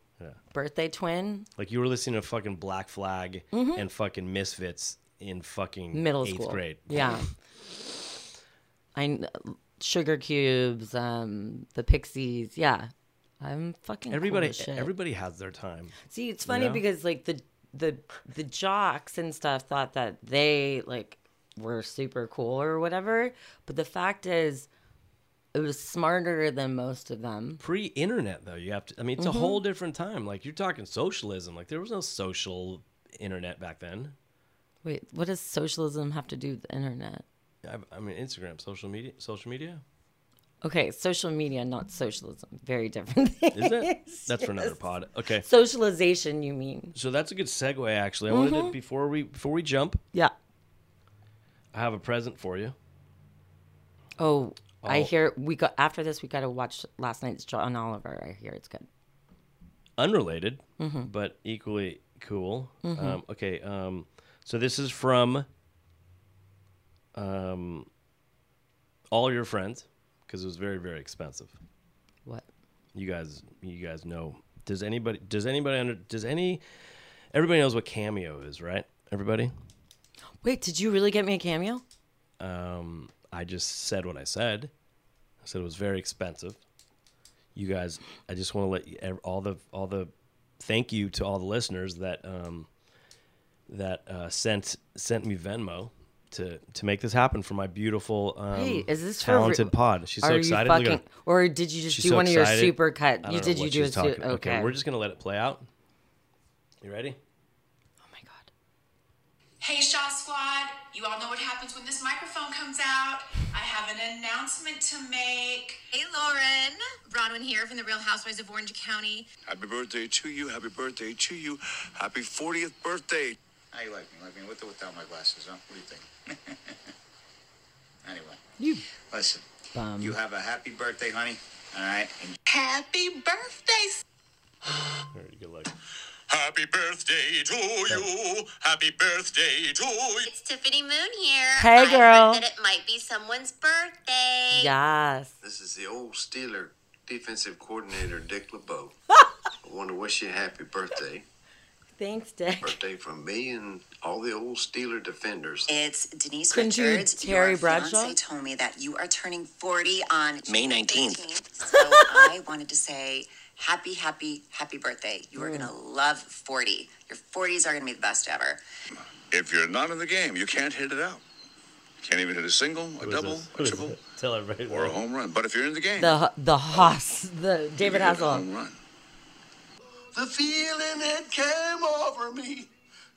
birthday twin? Like you were listening to fucking Black Flag and fucking Misfits in fucking middle school, 8th grade. Yeah, Sugar Cubes, the Pixies. Yeah, I'm fucking everybody. Cool shit. Everybody has their time. See, it's funny because like the jocks and stuff thought that they like were super cool or whatever, but the fact is it was smarter than most of them pre-internet though. You have to, I mean, it's a whole different time. Like you're talking socialism. Like there was no social internet back then. Wait, what does socialism have to do with the internet? I mean, Instagram, social media. Okay, social media, not socialism. Very different things. Is it? That's for another pod. Okay. Socialization, you mean. So that's a good segue, actually. I wanted to, before we jump. Yeah. I have a present for you. Oh, I hear we got to watch last night's John Oliver. I hear it's good. Unrelated, but equally cool. Okay, so this is from all your friends. Because it was very, very expensive. What? You guys know. Everybody knows what Cameo is, right? Everybody? Wait, did you really get me a Cameo? I just said what I said. I said it was very expensive. You guys, I just want to let you, all the thank you to all the listeners that sent me Venmo. To make this happen for my beautiful, hey, is this talented pod. She's so excited. Are you fucking... Or did you just do one of your super cut? You do a super... Okay, we're just going to let it play out. You ready? Oh, my God. Hey, Shaw Squad. You all know what happens when this microphone comes out. I have an announcement to make. Hey, Lauren. Bronwyn here from The Real Housewives of Orange County. Happy birthday to you. Happy birthday to you. Happy 40th birthday. How you like me with or without my glasses, huh? What do you think? Anyway, listen, you have a happy birthday, honey, all right? Happy birthdays. There you go, look. Happy birthday to you. Happy birthday to you. It's Tiffany Moon here. Hey, girl. I heard that it might be someone's birthday. Yes. This is the old Steeler defensive coordinator, Dick LeBeau. I want to wish you a happy birthday. Thanks, Dick. Birthday from me and all the old Steeler defenders. It's Denise Richards. Terry Bradshaw told me that you are turning 40 on May 19th. So I wanted to say happy, happy, happy birthday. You are going to love 40. Your 40s are going to be the best ever. If you're not in the game, you can't hit it out. You can't even hit a single, a double, a triple, tell everybody, or a home run. But if you're in the game. The Haas, the David Hasselhoff. Home run. The feeling that came over me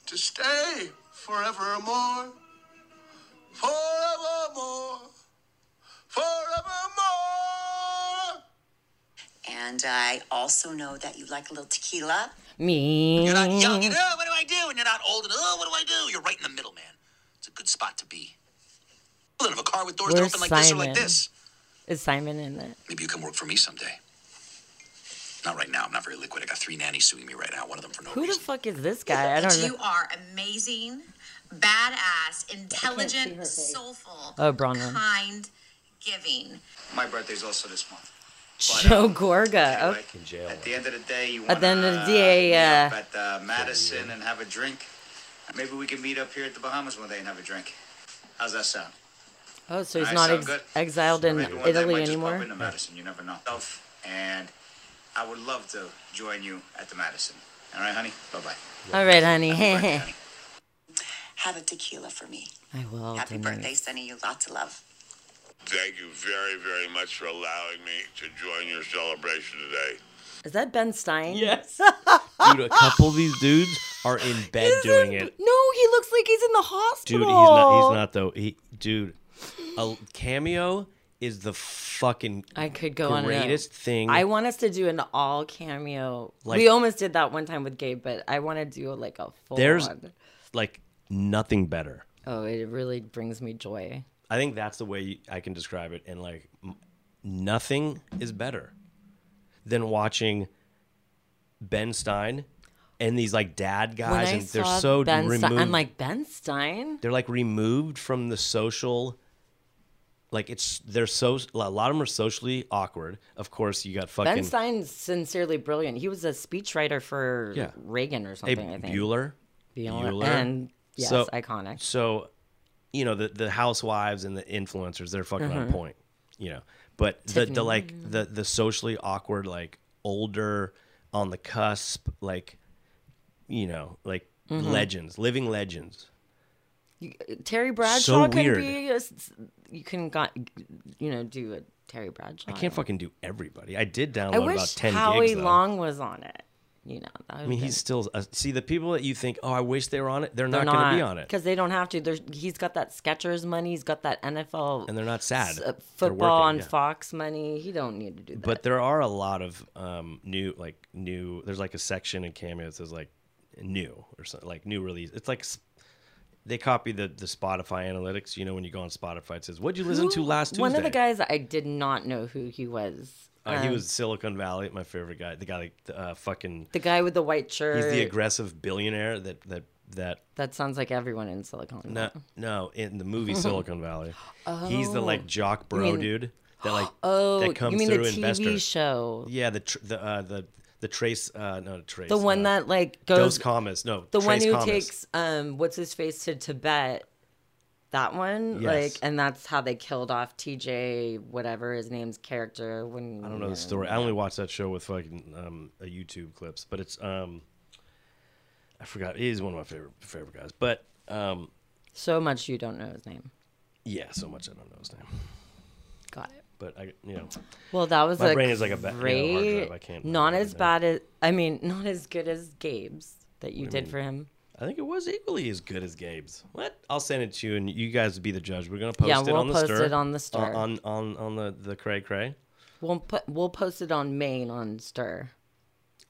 to stay forevermore, forevermore, forevermore. And I also know that you like a little tequila. Me. You're not young and what do I do? And you're not old and what do I do? You're right in the middle, man. It's a good spot to be. A little of a car with doors that open like this or like this. Is Simon in it? Maybe you can work for me someday. Not right now. I'm not very liquid. I got three nannies suing me right now. One of them for no reason. Who the fuck is this guy? I don't know. You are amazing, badass, intelligent, soulful, kind, giving. My birthday's also this month. Joe Gorga. Anyway, in jail. At the end of the day, you want to meet up at Madison and have a drink. Maybe we can meet up here at the Bahamas one day and have a drink. How's that sound? Oh, so he's not exiled in Italy anymore? Into Madison. You never know. And I would love to join you at the Madison. All right, honey? Bye-bye. All right, honey. Have a tequila for me. I will. Happy birthday, Sonny. You lots of love. Thank you very, very much for allowing me to join your celebration today. Is that Ben Stein? Yes. Dude, a couple of these dudes are in bed doing it. No, he looks like he's in the hospital. Dude, he's not though. Dude, a cameo is the fucking greatest thing. I want us to do an all cameo. Like, we almost did that one time with Gabe, but I want to do like a full one. Like nothing better. Oh, it really brings me joy. I think that's the way I can describe it. And like nothing is better than watching Ben Stein and these like dad guys, and they're so removed. I'm like, Ben Stein? They're like removed from the social, like a lot of them are socially awkward. Of course, you got fucking Ben Stein's sincerely brilliant. He was a speechwriter for Reagan or something, I think. Bueller. And yes, so, iconic. So, you know, the housewives and the influencers, they're fucking on point, you know. But the like the socially awkward, like older, on the cusp, like, you know, like legends, living legends. Terry Bradshaw do a Terry Bradshaw. I can't fucking do everybody. I did download about 10 gigs. I wish Howie Long was on it. You know, I mean, he's still see the people that you think, oh, I wish they were on it. They're not going to be on it because they don't have to. He's got that Skechers money. He's got that NFL, and they're not sad. Football on Fox money. He don't need to do that. But there are a lot of new. There's like a section in Cameo that says like new or something, like new release. It's like they copy the Spotify analytics. You know, when you go on Spotify, it says what'd you listen to last Tuesday. One of the guys, I did not know who he was. He was Silicon Valley, my favorite guy. The guy that the guy with the white shirt. He's the aggressive billionaire that sounds like everyone in Silicon Valley. No, in the movie Silicon Valley. Oh. He's the like jock bro dude that like that comes through the TV investor show. Yeah, the one that like goes Dos Commas. No, the one who takes what's his face to Tibet. That one, yes. Like, and that's how they killed off TJ, whatever his name's character. When I don't know the story. I only watched that show with fucking YouTube clips, but it's I forgot. He's one of my favorite guys, but so much you don't know his name. Yeah, so much I don't know his name. Got it. But well, that was my brain is like a hard drive. I can't. Not as bad as not as good as Gabe's that you did for him. I think it was equally as good as Gabe's. What? I'll send it to you, and you guys be the judge. We're gonna post it on the Stir. Yeah, we'll post it on the Stir. On the Cray Cray. We'll post it on Maine on Stir.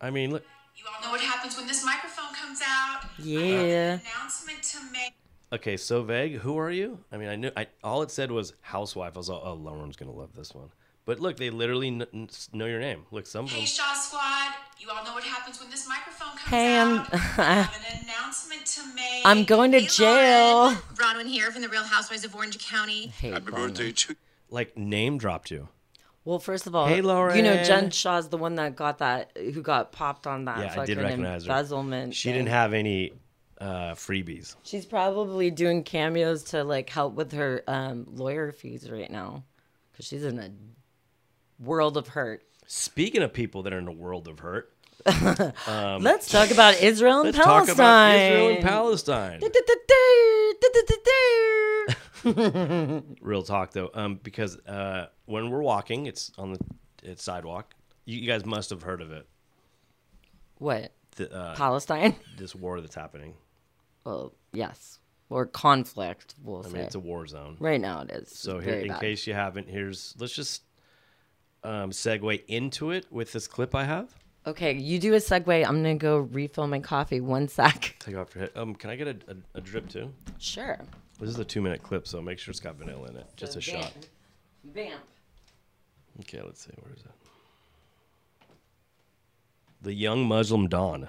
I mean, look. You all know what happens when this microphone comes out. Yeah. Announcement to make. Okay, so vague. Who are you? I mean, I knew. All it said was housewife. I was like, oh, Lauren's gonna love this one. But look, they literally know your name. Look, hey, Shaw Squad. You all know what happens when this microphone comes out. I have an announcement to make. I'm going to jail. Bronwyn here from the Real Housewives of Orange County. Hey, happy birthday to like name dropped you. Well, first of all, hey, Lauren. You know Jen Shaw's the one that got who got popped on that. Yeah, I did recognize her. Embezzlement. She didn't have any freebies. She's probably doing cameos to like help with her lawyer fees right now because she's in a world of hurt. Speaking of people that are in a world of hurt, let's talk about Israel and Palestine. Real talk though, because when we're walking, it's on the sidewalk. You guys must have heard of it. What? Palestine? This war that's happening. Well, yes. Or conflict, we'll say. It's a war zone. Right now it is. So here, in case you haven't, let's just segue into it with this clip I have. Okay, you do a segue. I'm gonna go refill my coffee. One sec. Take off your head. Can I get a drip too? Sure. This is a 2-minute clip, so make sure it's got vanilla in it. So just shot. Vamp. Okay, let's see. Where is it? The Young Muslim Dawn.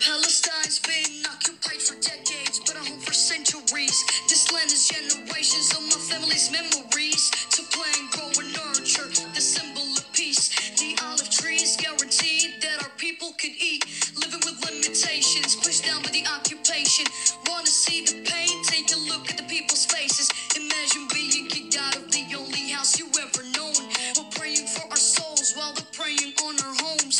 Palestine's been occupied for decades, but I'm home for centuries. This land is generations of my family's memories. To play and grow and nurture the symbol of peace. The olive trees guaranteed that our people could eat. Living with limitations, pushed down by the occupation. Want to see the pain? Take a look at the people's faces. Imagine being kicked out of the only house you ever known. We're praying for our souls while they're praying on our homes.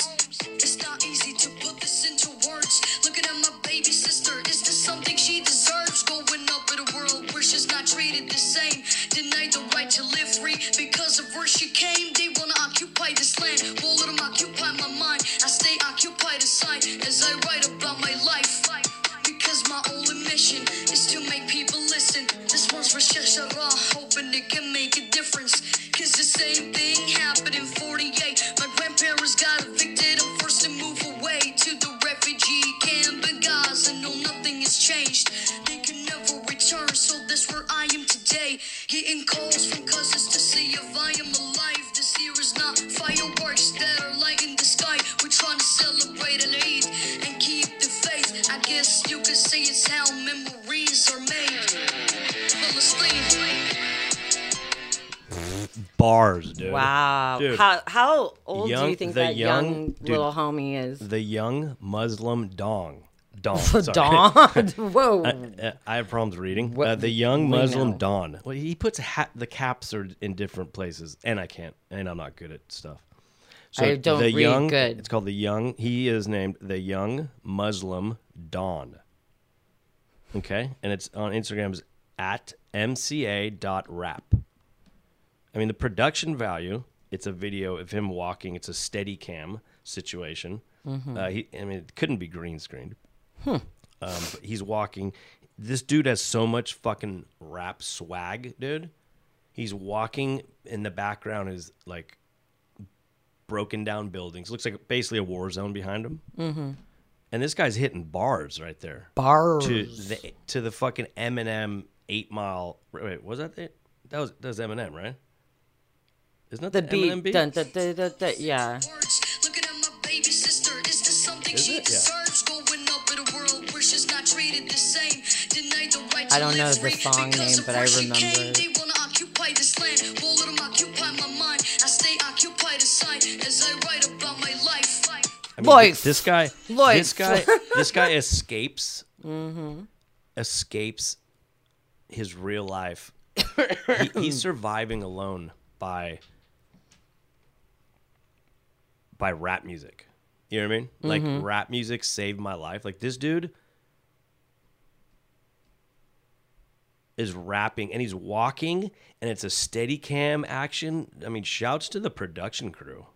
It's not easy to put this into words. Looking at my baby sister, is this something she deserves? Going up in a world where she's not treated the same. Denied the right to live free because of where she came. They want to occupy this land, won't let them occupy my mind. I stay occupied aside as I write about my life. Because my only mission is to make people listen. This one's for Sheshara, hoping it can make a difference. Cause the same thing happened in 48. My grandparents got evicted and forced to move away to the refugee camp in Gaza. No, nothing has changed. They can never return, so that's where I am today. Getting calls from cousins to see if I am alive. This year is not fireworks that are lighting the sky. We're trying to celebrate an Eid and keep the faith. I guess you can say it's how memories are made. Bars, dude. Wow. Dude. How old do you think that young dude, little homie is? The Young Muslim Dawn. Dawn? Whoa. I have problems reading. The Young Muslim Dawn. Well, he puts the caps are in different places, and I can't, and I'm not good at stuff. So I don't read good. It's called The Young. He is named The Young Muslim Dawn. Okay? And it's on Instagram is at mca.rap. I mean, the production value, it's a video of him walking. It's a steady cam situation. Mm-hmm. It couldn't be green screened. But he's walking. This dude has so much fucking rap swag, dude. He's walking in the background is like broken down buildings. Looks like basically a war zone behind him. Mm-hmm. And this guy's hitting bars right there. Bars. To the fucking Eminem 8 Mile. Wait, was that it? That was Eminem, right? Isn't that the Eminem beat? Dun, yeah. Looking at my baby sister, is this something she deserves? Going up in a world where she's not treated the same. Denied the right to live free. I don't know the song name, but I remember. They want to occupy this land. Won't let them occupy my mind. I stay occupied aside as I write about my life. I mean, this guy escapes. Mm-hmm. Escapes his real life. He's surviving alone by rap music. You know what I mean? Like, mm-hmm. Rap music saved my life. Like, this dude is rapping, and he's walking, and it's a steady cam action. I mean, shouts to the production crew.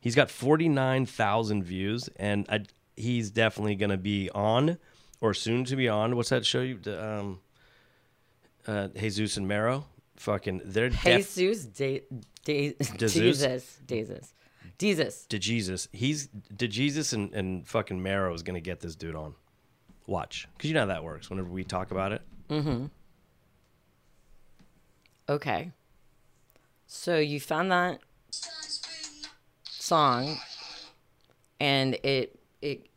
He's got 49,000 views, and he's definitely going to be on, or soon to be on. What's that show you... Jesus and Mero, fucking, they're Jesus, Jesus. He's Jesus and fucking Mero is gonna get this dude on. Watch, because you know how that works. Whenever we talk about it. Mm-hmm. Okay. So you found that song, and it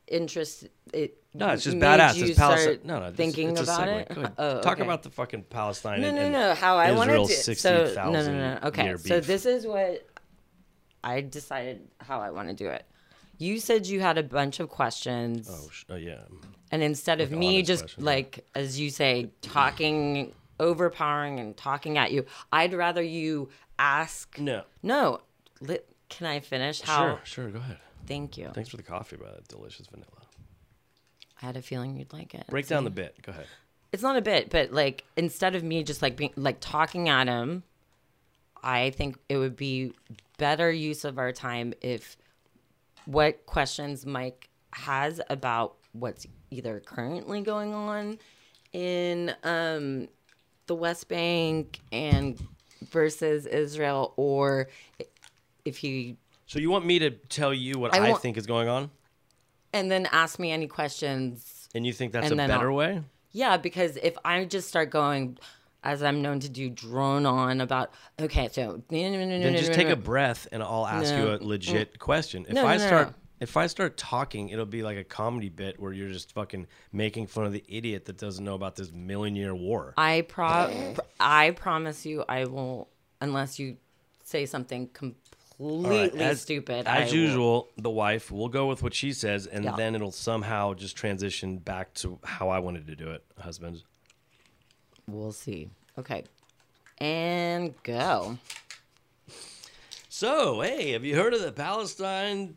interests it. No, it's just badass. You it's Palestine. No, thinking it's about it. Okay. Talk about the fucking Palestine. No. How I wanted to. 60,000. So, no. Okay, so this is what I decided how I want to do it. You said you had a bunch of questions. Oh yeah. And instead of me just question, like as you say, talking, overpowering, and talking at you, I'd rather you ask. No. Can I finish? Sure. Go ahead. Thank you. Thanks for the coffee, by that delicious vanilla. I had a feeling you'd like it. Break down the bit. Go ahead. It's not a bit, but like instead of me just like being like talking at him, I think it would be better use of our time if what questions Mike has about what's either currently going on in the West Bank and versus Israel, or if he. So you want me to tell you what I think is going on? And then ask me any questions. And you think that's a better way? Yeah, because if I just start going, as I'm known to do, drone on about, okay, so... Then just take a breath and I'll ask you a legit question. If I start talking, it'll be like a comedy bit where you're just fucking making fun of the idiot that doesn't know about this million-year war. I promise you I won't, unless you say something completely stupid. As usual, the wife will go with what she says, and then it'll somehow just transition back to how I wanted to do it, husband. We'll see. Okay. And go. So, hey, have you heard of the Palestine...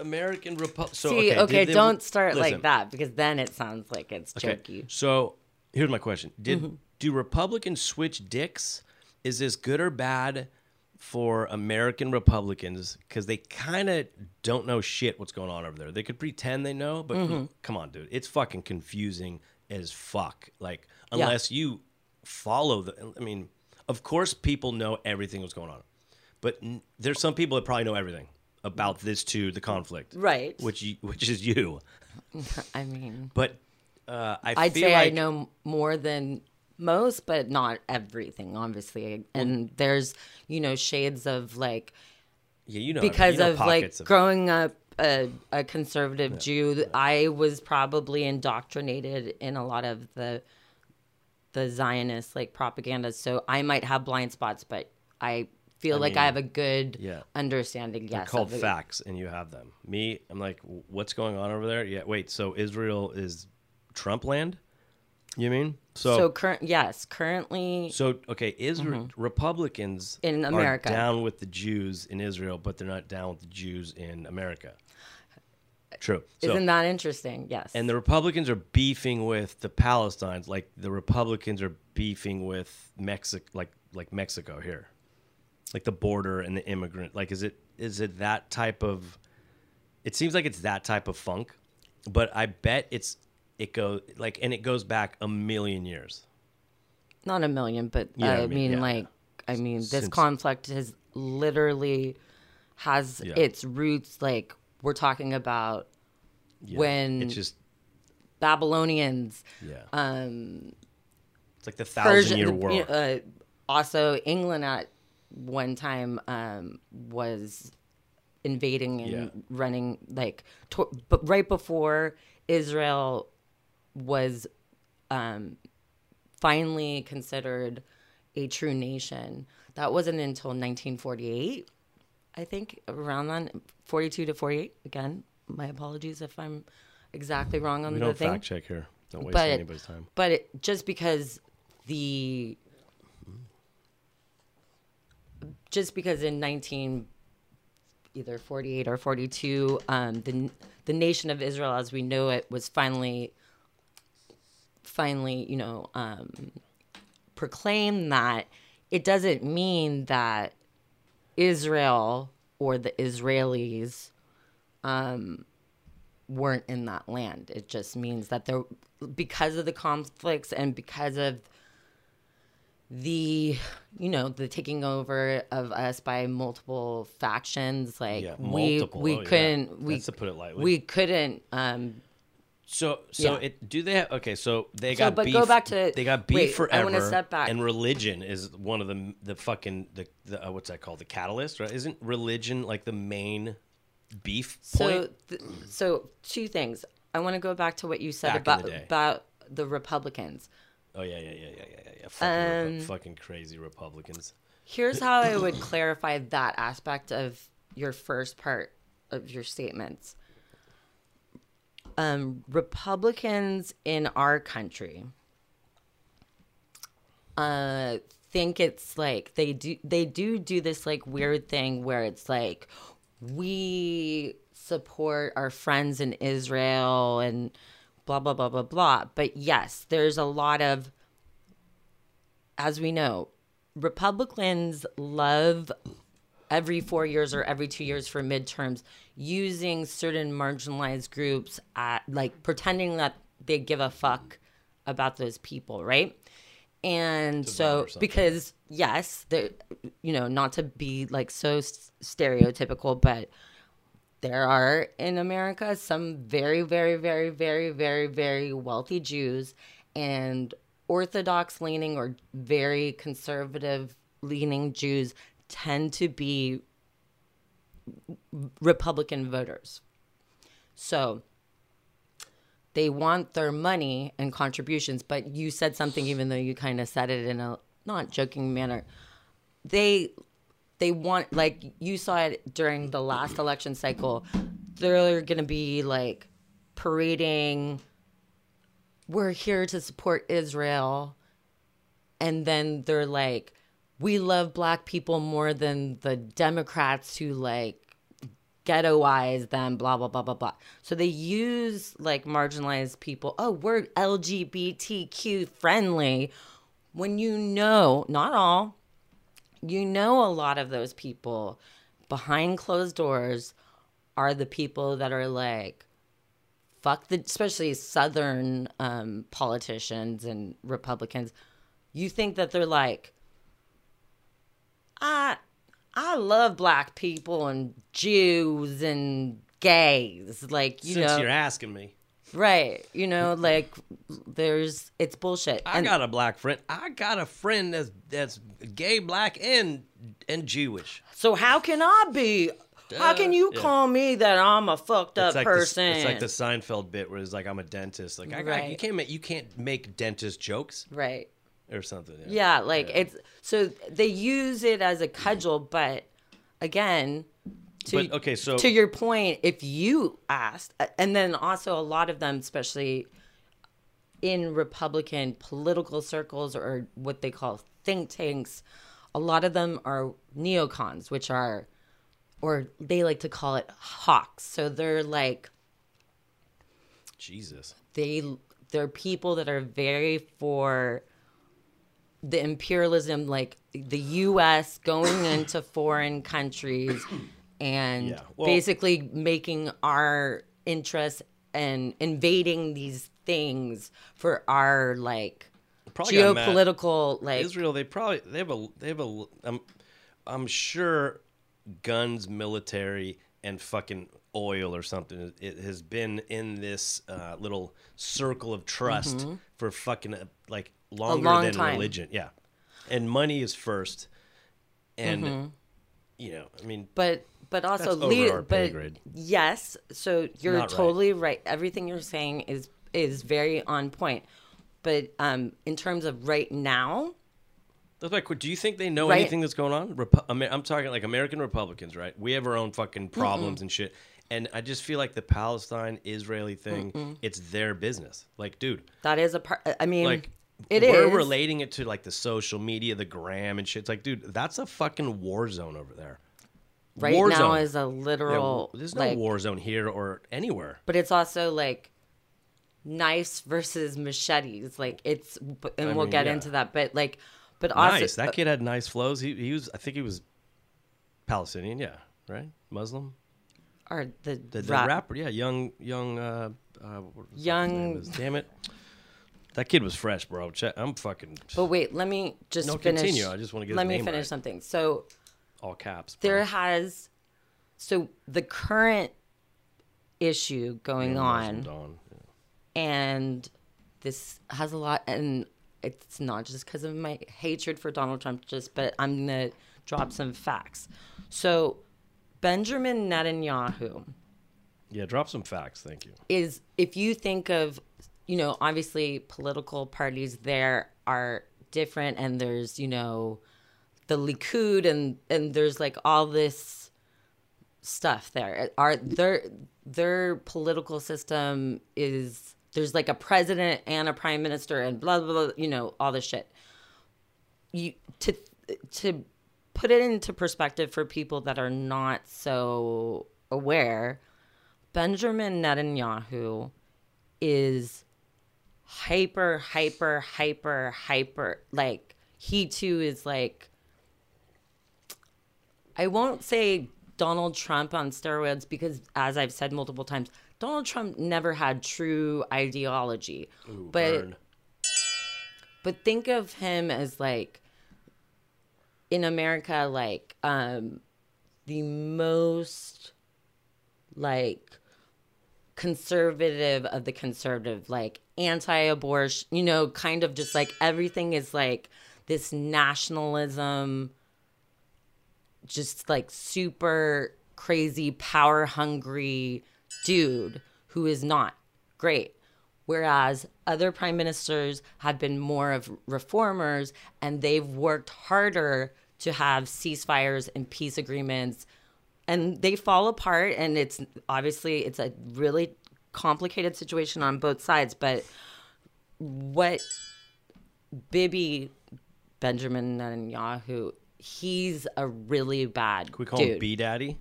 American Republic. So, don't start like that, because then it sounds like it's jokey. So here's my question: do Republicans switch dicks? Is this good or bad for American Republicans? Because they kind of don't know shit what's going on over there. They could pretend they know, but come on, dude, it's fucking confusing as fuck. Like unless you follow the, I mean, of course people know everything that's going on, but there's some people that probably know everything about this to the conflict, right? Which is you. I mean, but I'd feel say like... I know more than most, but not everything, obviously. And there's shades of like, because of like growing up a conservative Jew, I was probably indoctrinated in a lot of the Zionist like propaganda. So I might have blind spots, but I mean, I have a good understanding. Yes, called facts, and you have them. Me, I'm like, what's going on over there? Yeah, wait. So Israel is Trump land? You mean? So currently. So okay, Israel Republicans in America are down with the Jews in Israel, but they're not down with the Jews in America. True. Isn't that interesting? Yes. And the Republicans are beefing with the Palestinians, like the Republicans are beefing with Mexico, like Mexico here. Like the border and the immigrant, like is it that type of? It seems like it's that type of funk, but I bet it goes back a million years. Not a million, but this conflict has literally its roots. Like we're talking about when it's just Babylonians. Yeah. It's like the 1,000-year war. Also, England at one time was invading and running but right before Israel was finally considered a true nation. That wasn't until 1948, I think, around then, 42 to 48. Again, my apologies if I'm exactly wrong on the thing. We don't fact check here. Don't waste anybody's time. But just because in 1948 or 42, the nation of Israel as we know it was finally proclaimed, that it doesn't mean that Israel or the Israelis weren't in that land. It just means that there, because of the conflicts and because of the taking over of us by multiple factions, we couldn't they got beat forever. I want to step back. And religion is one of the what's that called, the catalyst, right? Isn't religion like the main beef point? So two things. I want to go back to what you said about the Republicans. Oh, yeah. Fucking crazy Republicans. Here's how I would clarify that aspect of your first part of your statements. Republicans in our country think it's like they do this like weird thing where it's like, we support our friends in Israel and blah, blah, blah, blah, blah. But yes, there's a lot of, as we know, Republicans love every 4 years or every 2 years for midterms using certain marginalized groups, like pretending that they give a fuck about those people, right? And so, because yes, not to be like so stereotypical, but there are in America some very, very, very, very, very, very wealthy Jews, and Orthodox-leaning or very conservative-leaning Jews tend to be Republican voters. So they want their money and contributions, but you said something, even though you kind of said it in a not joking manner. They want, like you saw it during the last election cycle, they're going to be like parading, we're here to support Israel. And then they're like, we love black people more than the Democrats who like ghettoize them, blah, blah, blah, blah, blah. So they use like marginalized people. Oh, we're LGBTQ friendly. When you know, not all, you know, a lot of those people behind closed doors are the people that are like, fuck the, especially Southern politicians and Republicans. You think that they're like, I love black people and Jews and gays. Like, you know, since you're asking me. Right. You know, like there's, it's bullshit. I got a black friend. I got a friend that's gay, black, and Jewish. So how can I be? How can you call me that I'm a fucked up person? It's like the Seinfeld bit where it's like, I'm a dentist. Like, you can't make dentist jokes. Right. Or something. Yeah, like it's, so they use it as a cudgel, but again, to your point, if you asked, and then also a lot of them, especially in Republican political circles or what they call think tanks, a lot of them are neocons, which are, or they like to call it hawks. So they're like, Jesus. They're people that are very for the imperialism, like the U.S. going into foreign countries and basically making our interests and invading these things for our like geopolitical, like Israel. They have a. I'm sure guns, military, and fucking oil or something. It has been in this little circle of trust for fucking like. Longer than religion, yeah, and money is first, and you know, I mean, but also leadership. Yes, so you're totally right. Everything you're saying is very on point, but in terms of right now, that's like, do you think they know anything that's going on? I'm talking like American Republicans, right? We have our own fucking problems and shit, and I just feel like the Palestine-Israeli thing, it's their business. Like, dude, that is a part. I mean, like. We're relating it to like the social media, the gram and shit. It's like, dude, that's a fucking war zone over there. Right now is a literal. Yeah, there's no war zone here or anywhere. But it's also like knives versus machetes. Like it's, and we'll get into that. But like, but also that kid had nice flows. He was, I think he was Palestinian. Yeah, right, Muslim. Or the rapper. Yeah, young. Damn it. That kid was fresh, bro. I'm fucking. But wait, let me just finish. Continue. I just want to get. Let me finish something. So, all caps. Bro. So the current issue going on, and this has a lot, and it's not just because of my hatred for Donald Trump, but I'm gonna drop some facts. So, Benjamin Netanyahu. Yeah, drop some facts. Thank you. Is if you think of. You know, obviously political parties there are different, and there's, you know, the Likud and there's like all this stuff there. Their political system is, there's like a president and a prime minister and blah, blah, blah, you know, all this shit. To put it into perspective for people that are not so aware, Benjamin Netanyahu is... hyper, like he too is like, I won't say Donald Trump on steroids, because as I've said multiple times, Donald Trump never had true ideology. Ooh, but think of him as like in America, like the most like conservative of the conservative, like anti-abortion, you know, kind of just like everything is like this nationalism, just like super crazy, power hungry dude who is not great. Whereas other prime ministers have been more of reformers, and they've worked harder to have ceasefires and peace agreements, and they fall apart. And it's obviously, it's a really complicated situation on both sides. But what Bibi, Benjamin Netanyahu, he's a really bad dude. Can we call him B-Daddy?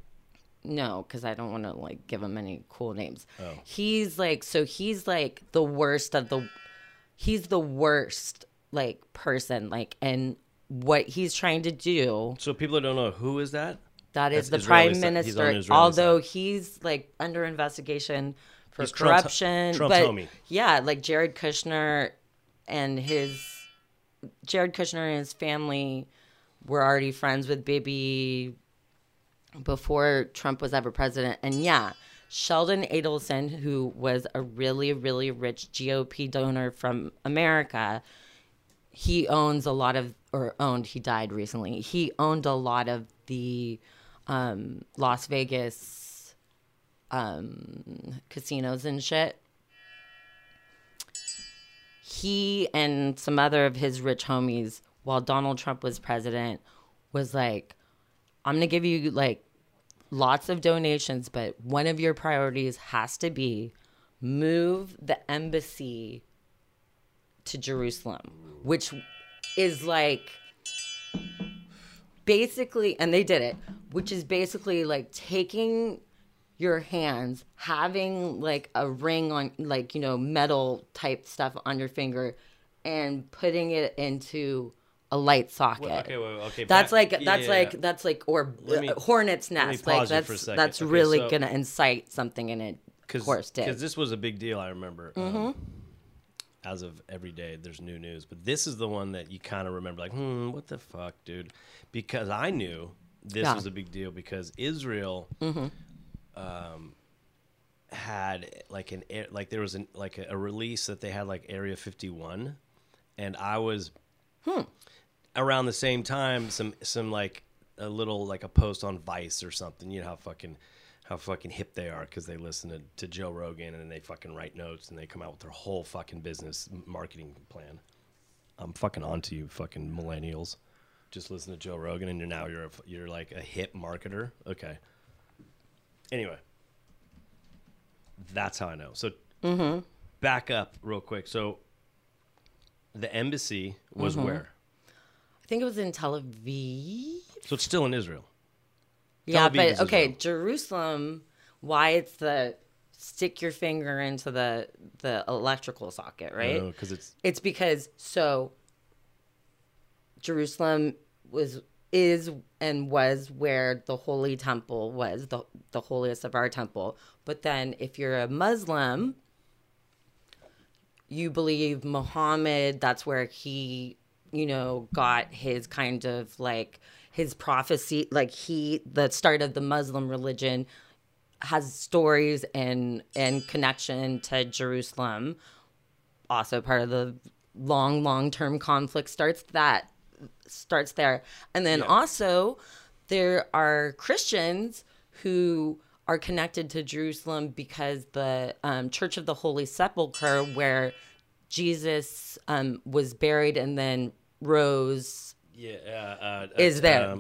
No, because I don't want to like give him any cool names. Oh. He's like, so he's like the worst of the, he's the worst like person, like, and what he's trying to do. So people that don't know, who is that? That is the prime minister, although he's like under investigation for corruption. Trump's homie. Yeah, like Jared Kushner and his family were already friends with Bibi before Trump was ever president. And yeah, Sheldon Adelson, who was a really, really rich GOP donor from America, he owns a lot of, or owned, he died recently, he owned a lot of the Las Vegas casinos and shit. He and some other of his rich homies, while Donald Trump was president, was like, I'm going to give you like lots of donations, but one of your priorities has to be move the embassy to Jerusalem, which is like basically, and they did it, which is basically like taking your hands, having like a ring on, like, you know, metal type stuff on your finger and putting it into a light socket. Okay. Hornet's nest. Like that's really gonna incite something in it. Of course, because this was a big deal. I remember. Mm-hmm. As of every day, there's new news, but this is the one that you kind of remember, like, what the fuck, dude? Because I knew this was a big deal because Israel had like an there was a release that they had like Area 51, and I was. Around the same time, some like a little like a post on Vice or something. You know how fucking hip they are because they listen to Joe Rogan and they fucking write notes and they come out with their whole fucking business marketing plan. I'm fucking onto you, fucking millennials. Just listen to Joe Rogan and you're like a hip marketer. Okay. Anyway, that's how I know. So back up real quick. So. The embassy was where? I think it was in Tel Aviv. So it's still in Israel. Yeah, but okay, Jerusalem, why it's the stick your finger into the electrical socket, right? No, because it's because so Jerusalem was where the Holy Temple was, the holiest of our temple. But then if you're a Muslim, you believe Muhammad, that's where he, you know, got his kind of like his prophecy, like the start of the Muslim religion has stories and connection to Jerusalem. Also part of the long-term conflict starts there. And then also there are Christians who are connected to Jerusalem because the Church of the Holy Sepulchre, where Jesus was buried and then rose, is there.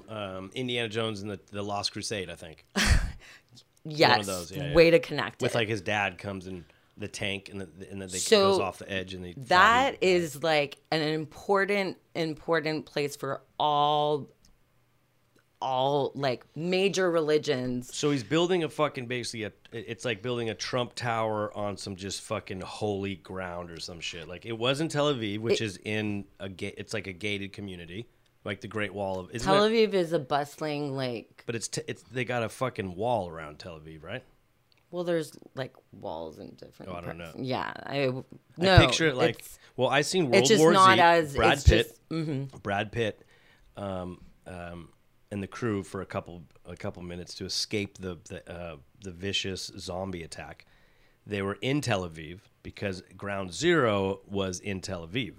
Indiana Jones and the Lost Crusade, I think. Yes, one of those. Yeah, way to connect with it. Like his dad comes in the tank and then goes off the edge. And that is like an important place for all like major religions. So he's building a fucking basically it's like building a Trump Tower on some just fucking holy ground or some shit. Like it was in Tel Aviv, which is in it's like a gated community, like the Great Wall of Tel Aviv is a bustling like. But it's they got a fucking wall around Tel Aviv, right? Well, there's like walls in different. Oh, I don't know. Yeah, I picture it like. Well, I seen World War Z. Brad Pitt. And the crew for a couple minutes to escape the vicious zombie attack. They were in Tel Aviv because Ground Zero was in Tel Aviv.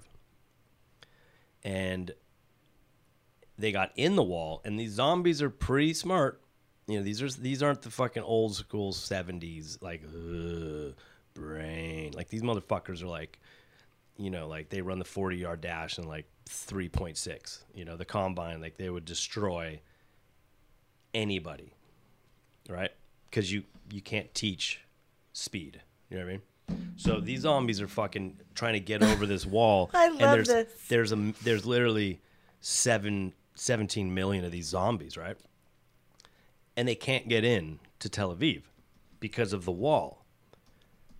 And they got in the wall, and these zombies are pretty smart. You know, these aren't the fucking old school 70s, like, brain. Like, these motherfuckers are like, you know, like they run the 40-yard dash in like 3.6. You know, the combine, like they would destroy anybody, right? Because you can't teach speed. You know what I mean? So these zombies are fucking trying to get over this wall. I love this. There's literally 17 million of these zombies, right? And they can't get in to Tel Aviv because of the wall.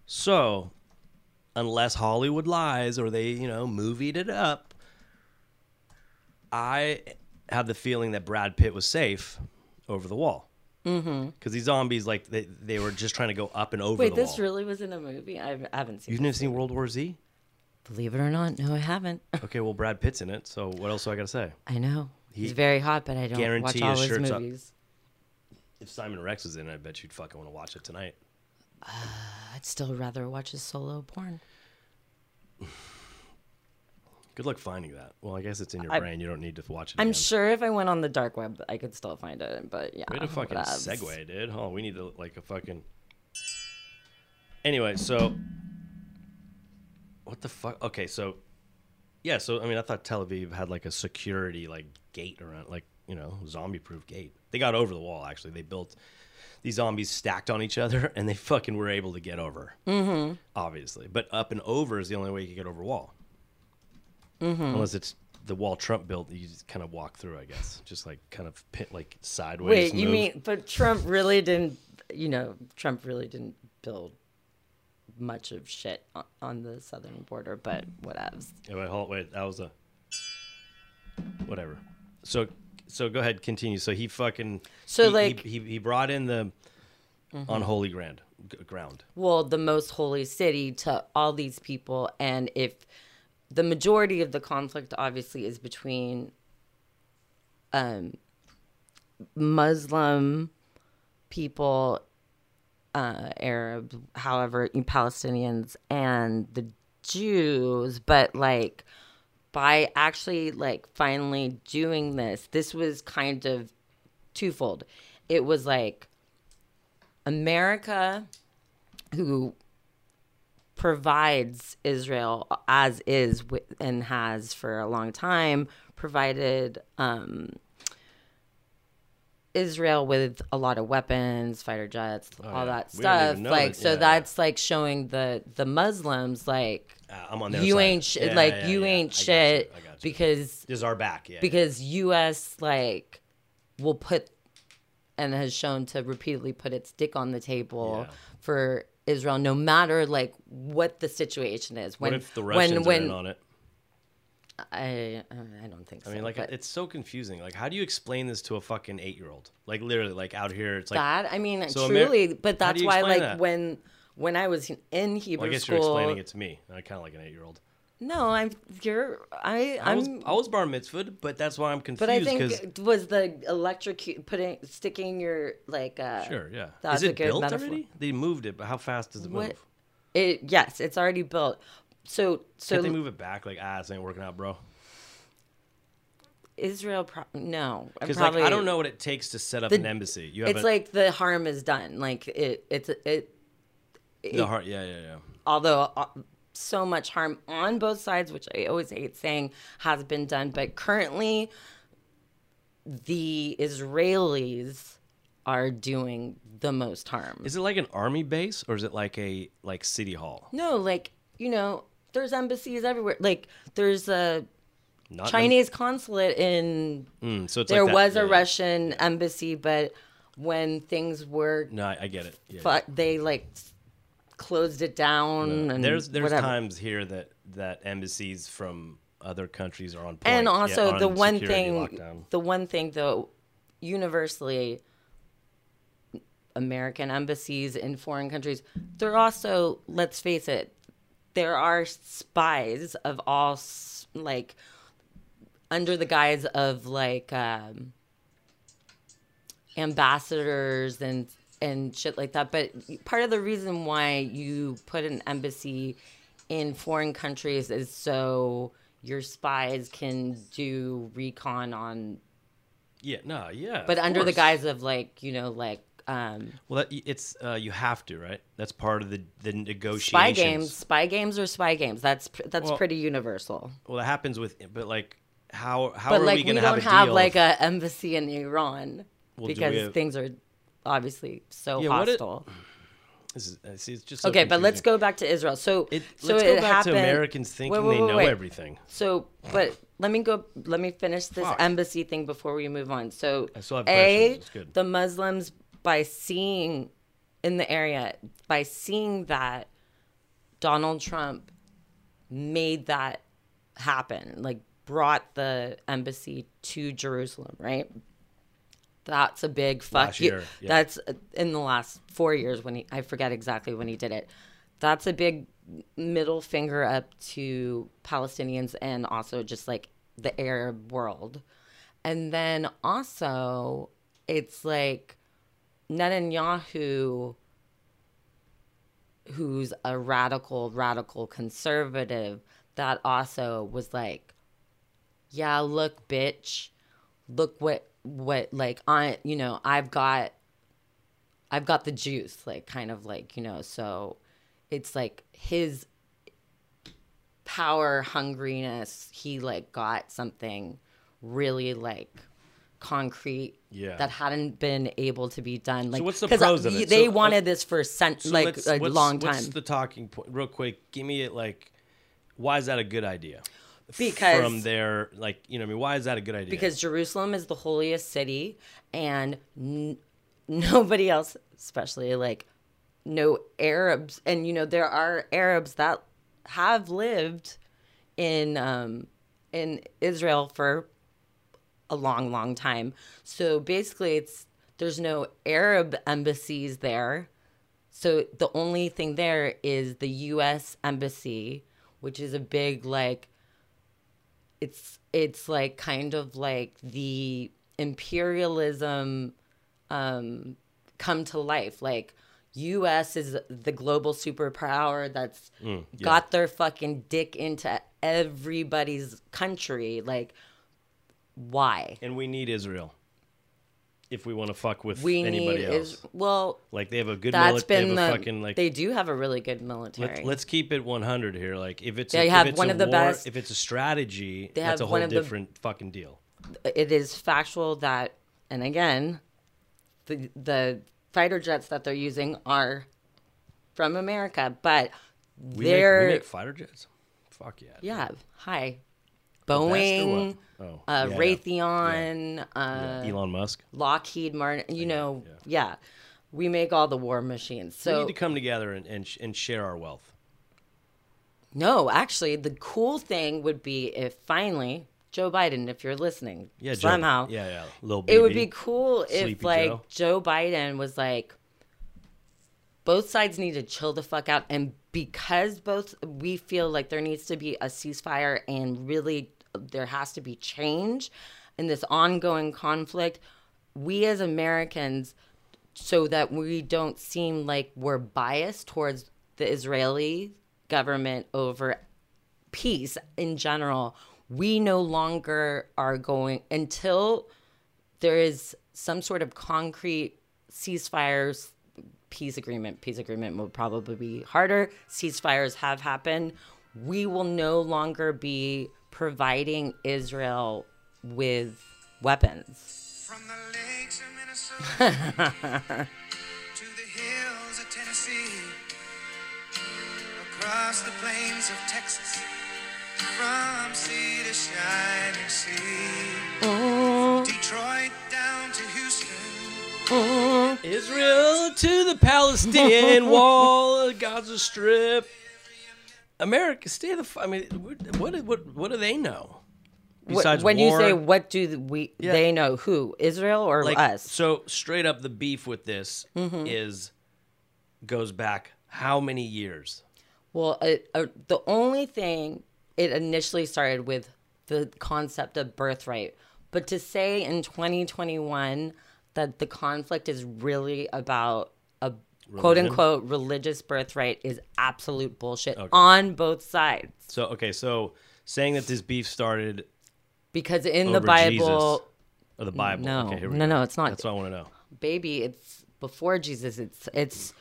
So unless Hollywood lies or they, you know, movied it up, I have the feeling that Brad Pitt was safe over the wall. Mm-hmm. Because these zombies, like, they were just trying to go up and over. Wait, the wall. Wait, this really was in a movie? I haven't seen it. You've never seen World War Z? Believe it or not, no, I haven't. Okay, well, Brad Pitt's in it, so what else do I got to say? I know. He's very hot, but I don't watch all his movies. If Simon Rex was in it, I bet you'd fucking want to watch it tonight. I'd still rather watch his solo porn. Good luck finding that. Well, I guess it's in your brain. You don't need to watch it again. I'm sure if I went on the dark web, I could still find it. But yeah. Way to fucking segue, dude. Oh, we need to, like, a fucking... Anyway, so... What the fuck? Okay, so... Yeah, so, I mean, I thought Tel Aviv had, like, a security, like, gate around, like, you know, zombie-proof gate. They got over the wall, actually. They built... These zombies stacked on each other, and they fucking were able to get over. Mm-hmm. Obviously. But up and over is the only way you can get over a wall. Mm-hmm. Unless it's the wall Trump built, you just kind of walk through, I guess. Just like kind of pit, like sideways. Wait, move. You mean, but Trump really didn't, you know, Trump really didn't build much of shit on the southern border, but whatevs. Yeah, wait, that was a, whatever. So go ahead, continue. So he fucking, he brought in the mm-hmm. unholy ground. Well, the most holy city to all these people. And if, the majority of the conflict, obviously, is between Muslim people, Arabs, however, Palestinians, and the Jews. But, like, by actually, like, finally doing this was kind of twofold. It was, like, America, who... provides Israel as is and has for a long time, provided Israel with a lot of weapons, fighter jets, all that stuff. Like, so that's like showing the Muslims, like, I'm on their side. Ain't shit because this is our back. Yeah, because U.S. like will put and has shown to repeatedly put its dick on the table for Israel, no matter like what the situation is. What if the Russians are in on it? I don't think so. I mean, like, it's so confusing. Like, how do you explain this to a fucking 8-year-old? Like, literally, like, out here, it's like that. I mean, so truly, but that's why, like, that? when I was in Hebrew school, I guess you're explaining it to me. I'm kind of like an 8-year-old. No, I was bar mitzvahed, but that's why I'm confused. But I think it was the sticking your, like, sure, yeah. Is it built already? They moved it, but how fast does it move? Yes, it's already built. So can they move it back? Like, this ain't working out, bro. Israel, no. Because, like, I don't know what it takes to set up an embassy. It's like the harm is done. Like, the harm, yeah. Although. So much harm on both sides, which I always hate saying, has been done. But currently, the Israelis are doing the most harm. Is it like an army base, or is it like a city hall? No, like, you know, there's embassies everywhere. Like, there's a Chinese consulate in. So it's there like was a Russian embassy, but when things were I get it. Yeah, they closed it down. No. And there's whatever. Times here that embassies from other countries are on point. And also on the one thing though, universally, American embassies in foreign countries, they're also, let's face it, there are spies of all, like, under the guise of, like, ambassadors and and shit like that. But part of the reason why you put an embassy in foreign countries is so your spies can do recon on. But under the guise of like, you know, like. Well, it's you have to, right? That's part of the negotiations. Spy games are spy games. That's well, pretty universal. Well, it happens with, but like how but are like, we going to have a deal? But like we don't have like an embassy in Iran because things are obviously so hostile. It's just so okay, confusing. But let's go back to Israel. So let's go back to Americans thinking they know everything. So, but let me finish this embassy thing before we move on. So, the Muslims. By seeing in the area, by seeing that Donald Trump made that happen, like brought the embassy to Jerusalem, right? That's a big fuck you. Yeah. That's in the last 4 years when I forget exactly when he did it. That's a big middle finger up to Palestinians and also just like the Arab world. And then also it's like, Netanyahu, who's a radical conservative, that also was like, yeah, look, bitch, look what like I, you know, I've got the juice, like kind of like, you know, so it's like his power hungriness, he like got something really like concrete that hadn't been able to be done. Like, so what's the pros of it? They wanted this for a long time. What's the talking point? Real quick, give me it. Like, why is that a good idea? Because from there, like, you know, I mean, why is that a good idea? Because Jerusalem is the holiest city, and nobody else, especially like no Arabs, and you know there are Arabs that have lived in Israel for a long time. So basically there's no Arab embassies there. So the only thing there is the US embassy, which is a big like it's like kind of like the imperialism come to life. Like US is the global superpower that's got their fucking dick into everybody's country. Like why? And we need Israel if we want to fuck with anybody else. Well, like they have a good military. They do have a really good military. Let's keep it 100 here. Like if it's best. If it's a strategy, that's a whole different fucking deal. It is factual that, and again, the fighter jets that they're using are from America, but we make fighter jets. Fuck yeah. Yeah. Hi. Boeing, Raytheon, Elon Musk, Lockheed Martin, we make all the war machines. So we need to come together and share our wealth. No, actually, the cool thing would be if finally Joe Biden, if you're listening, somehow, little baby, it would be cool if like Joe Biden was like, both sides need to chill the fuck out, and because we feel like there needs to be a ceasefire and really. There has to be change in this ongoing conflict. We as Americans, so that we don't seem like we're biased towards the Israeli government over peace in general, we no longer are going until there is some sort of concrete ceasefires, peace agreement. Peace agreement will probably be harder. Ceasefires have happened. We will no longer be providing Israel with weapons. From the lakes of Minnesota to the hills of Tennessee, across the plains of Texas, from sea to shining sea, Detroit down to Houston, Israel to the Palestinian wall, Gaza Strip. America, I mean, what do they know? Besides when war? You say what do we they know? Who? Israel or like, us? So straight up, the beef with this goes back how many years? Well, the only thing it initially started with the concept of birthright, but to say in 2021 that the conflict is really about a religion? Quote-unquote religious birthright is absolute bullshit on both sides. So, okay, so saying that this beef started because in the Bible... Or the Bible. No, okay, here we go. No, it's not. That's what I want to know. Baby, it's before Jesus. It's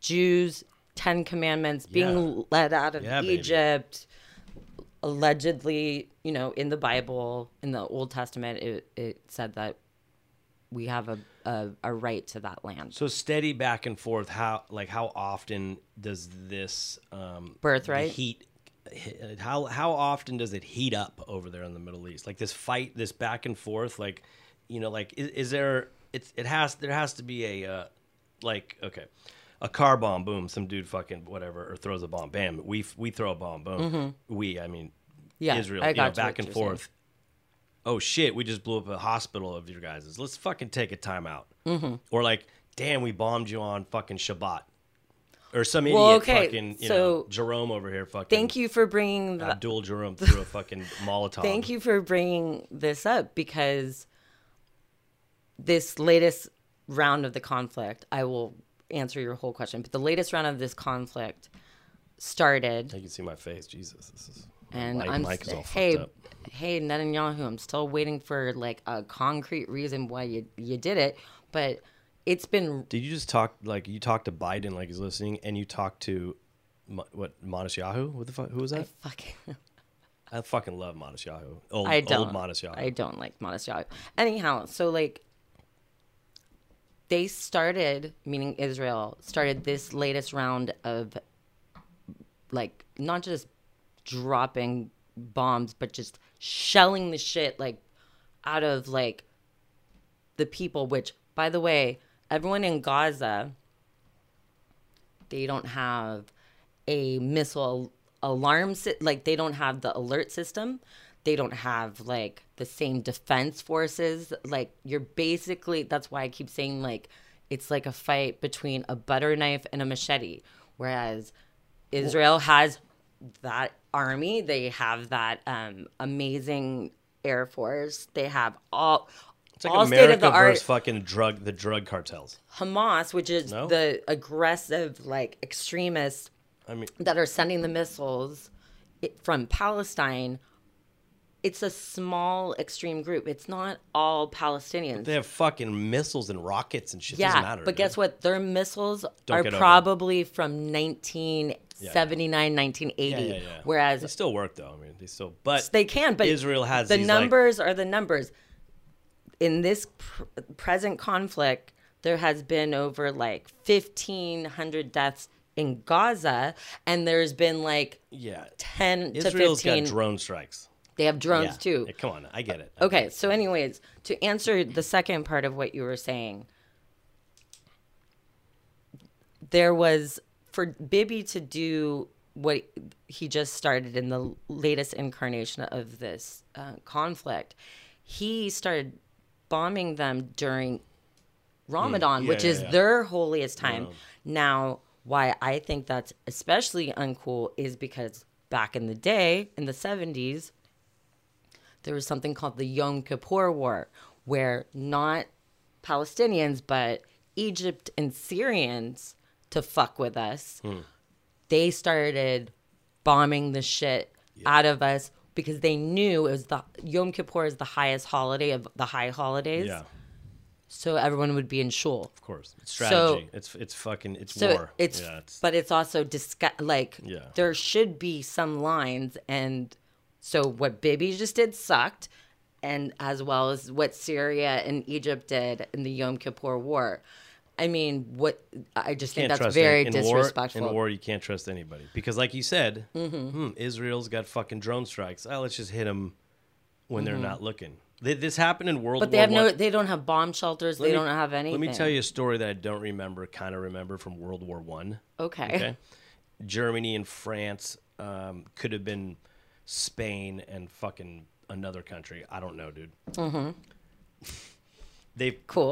Jews, Ten Commandments, being led out of Egypt... Baby. Allegedly, you know, in the Bible, in the Old Testament, it said that we have a right to that land. So steady back and forth. How often does this birthright heat? How often does it heat up over there in the Middle East? Like this fight, this back and forth. Like, you know, like is there? There has to be a A car bomb, boom, some dude fucking whatever, or throws a bomb, bam. We throw a bomb, boom. Mm-hmm. Israel, back and forth. Saying. Oh, shit, we just blew up a hospital of your guys'. Let's fucking take a timeout. Mm-hmm. Or like, damn, we bombed you on fucking Shabbat. Or some idiot fucking, Jerome over here fucking. Thank you for bringing that. Abdul Jerome threw a fucking Molotov. Thank you for bringing this up because this latest round of the conflict, I will... answer your whole question, but the latest round of this conflict started. You can see my face, Jesus. This is is all fucked up. Hey, Netanyahu, I'm still waiting for like a concrete reason why you did it, but it's been. Did you just talk like you talked to Biden like he's listening, and you talked to Monteyahu? What the fuck? Who was that? I fucking love Monteyahu. Old Monteyahu. I don't like Monteyahu. Anyhow, so like. They started, meaning Israel, started this latest round of, like, not just dropping bombs, but just shelling the shit, like, out of, like, the people, which, by the way, everyone in Gaza, they don't have a missile alarm, like, they don't have the alert system. They don't have, like, the same defense forces. Like, you're basically... That's why I keep saying, like, it's like a fight between a butter knife and a machete. Whereas Israel has that army. They have that amazing Air Force. They have all... It's like all America versus fucking the drug cartels. Hamas, which is the aggressive, like, extremists that are sending the missiles from Palestine... It's a small, extreme group. It's not all Palestinians. But they have fucking missiles and rockets and shit. Yeah, doesn't matter, but guess what? Their missiles are probably from 1979, 1980. Yeah. Whereas... They still work, though. I mean, they still... But they can, but... Israel has the numbers are the numbers. In this present conflict, there has been over, like, 1,500 deaths in Gaza, and there's been, like, 10 to 15... Israel's got drone strikes. They have drones, too. Yeah, come on. I get it. Okay. So anyways, to answer the second part of what you were saying, there was, for Bibi to do what he just started in the latest incarnation of this conflict, he started bombing them during Ramadan, which is their holiest time. Now, why I think that's especially uncool is because back in the day, in the 70s, there was something called the Yom Kippur War, where not Palestinians, but Egypt and Syrians, to fuck with us, they started bombing the shit out of us because they knew it was the Yom Kippur is the highest holiday of the high holidays. Yeah. So everyone would be in shul. Of course. It's strategy. So, it's war. But it's also there should be some lines and... So what Bibi just did sucked, and as well as what Syria and Egypt did in the Yom Kippur War. I mean, I just think that's very disrespectful. In war, you can't trust anybody. Because like you said, Israel's got fucking drone strikes. Oh, let's just hit them when they're not looking. This happened in World War I. But they don't have bomb shelters. They don't have anything. Let me tell you a story that I don't remember, kind of remember from World War I. Okay. Germany and France could have been... Spain and fucking another country. I don't know, dude. Mm-hmm.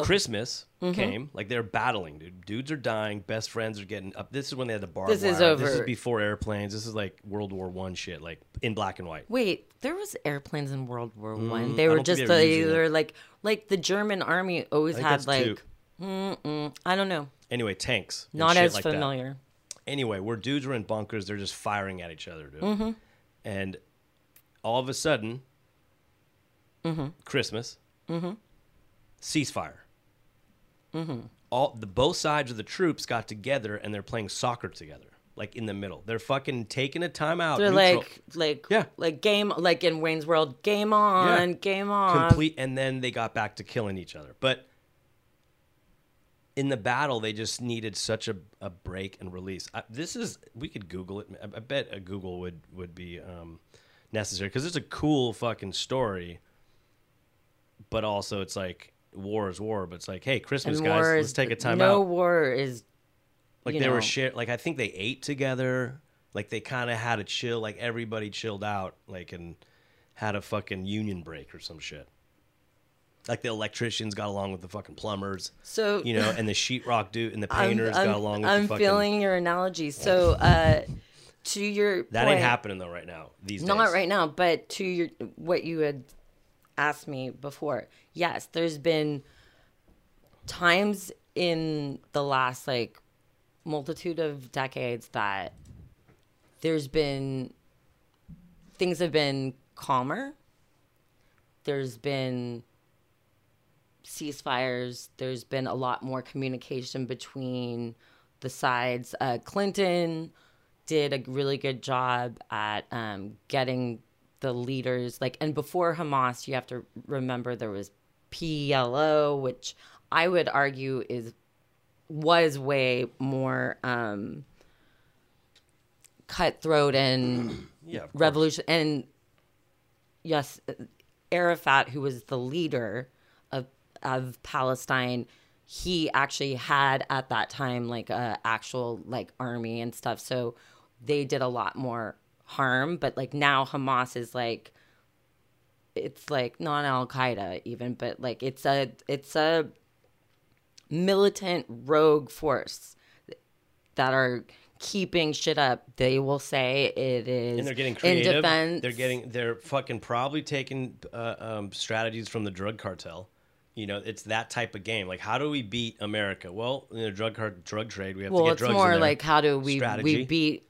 Christmas came. Like, they're battling, dude. Dudes are dying. Best friends are getting up. This is when they had the barbed wire. This is over. This is before airplanes. This is like World War I shit, like in black and white. Wait, there was airplanes in World War I. They were just like the German army always had like, I don't know. Anyway, tanks. Not as like familiar. That. Anyway, where dudes were in bunkers, they're just firing at each other, dude. And all of a sudden, Christmas. Ceasefire. All the both sides of the troops got together and they're playing soccer together, like in the middle. They're fucking taking a timeout. They're neutral. Like game, like in Wayne's World, game on, game on. Complete, and then they got back to killing each other. But in the battle, they just needed such a break and release. This is we could Google it. I bet a Google would be necessary because it's a cool fucking story. But also, it's like war is war. But it's like, hey, Christmas, guys, let's take a time out. No war is, like they were shared. Like I think they ate together. Like they kind of had a chill. Like everybody chilled out. Like and had a fucking union break or some shit. Like the electricians got along with the fucking plumbers. So you know, and the sheetrock dude and the painters got along with the fucking. I'm feeling your analogy. So to your that point, ain't happening though right now. These days. Not right now, but to your what you had. Asked me before. Yes, there's been times in the last like multitude of decades that there's been things have been calmer. There's been ceasefires. There's been a lot more communication between the sides. Clinton did a really good job at getting the leaders, like, and before Hamas, you have to remember there was PLO, which I would argue was way more cutthroat and revolution. And yes, Arafat, who was the leader of Palestine, he actually had at that time like a actual like army and stuff. So they did a lot more harm, but like now Hamas is like it's like not Al-Qaeda even, but like it's a militant rogue force that are keeping shit up. They will say it is, and they're getting creative. They're fucking probably taking strategies from the drug cartel. You know, it's that type of game. Like, how do we beat America? Well, in the drug trade, we have to get drugs. Well, it's more in like how do we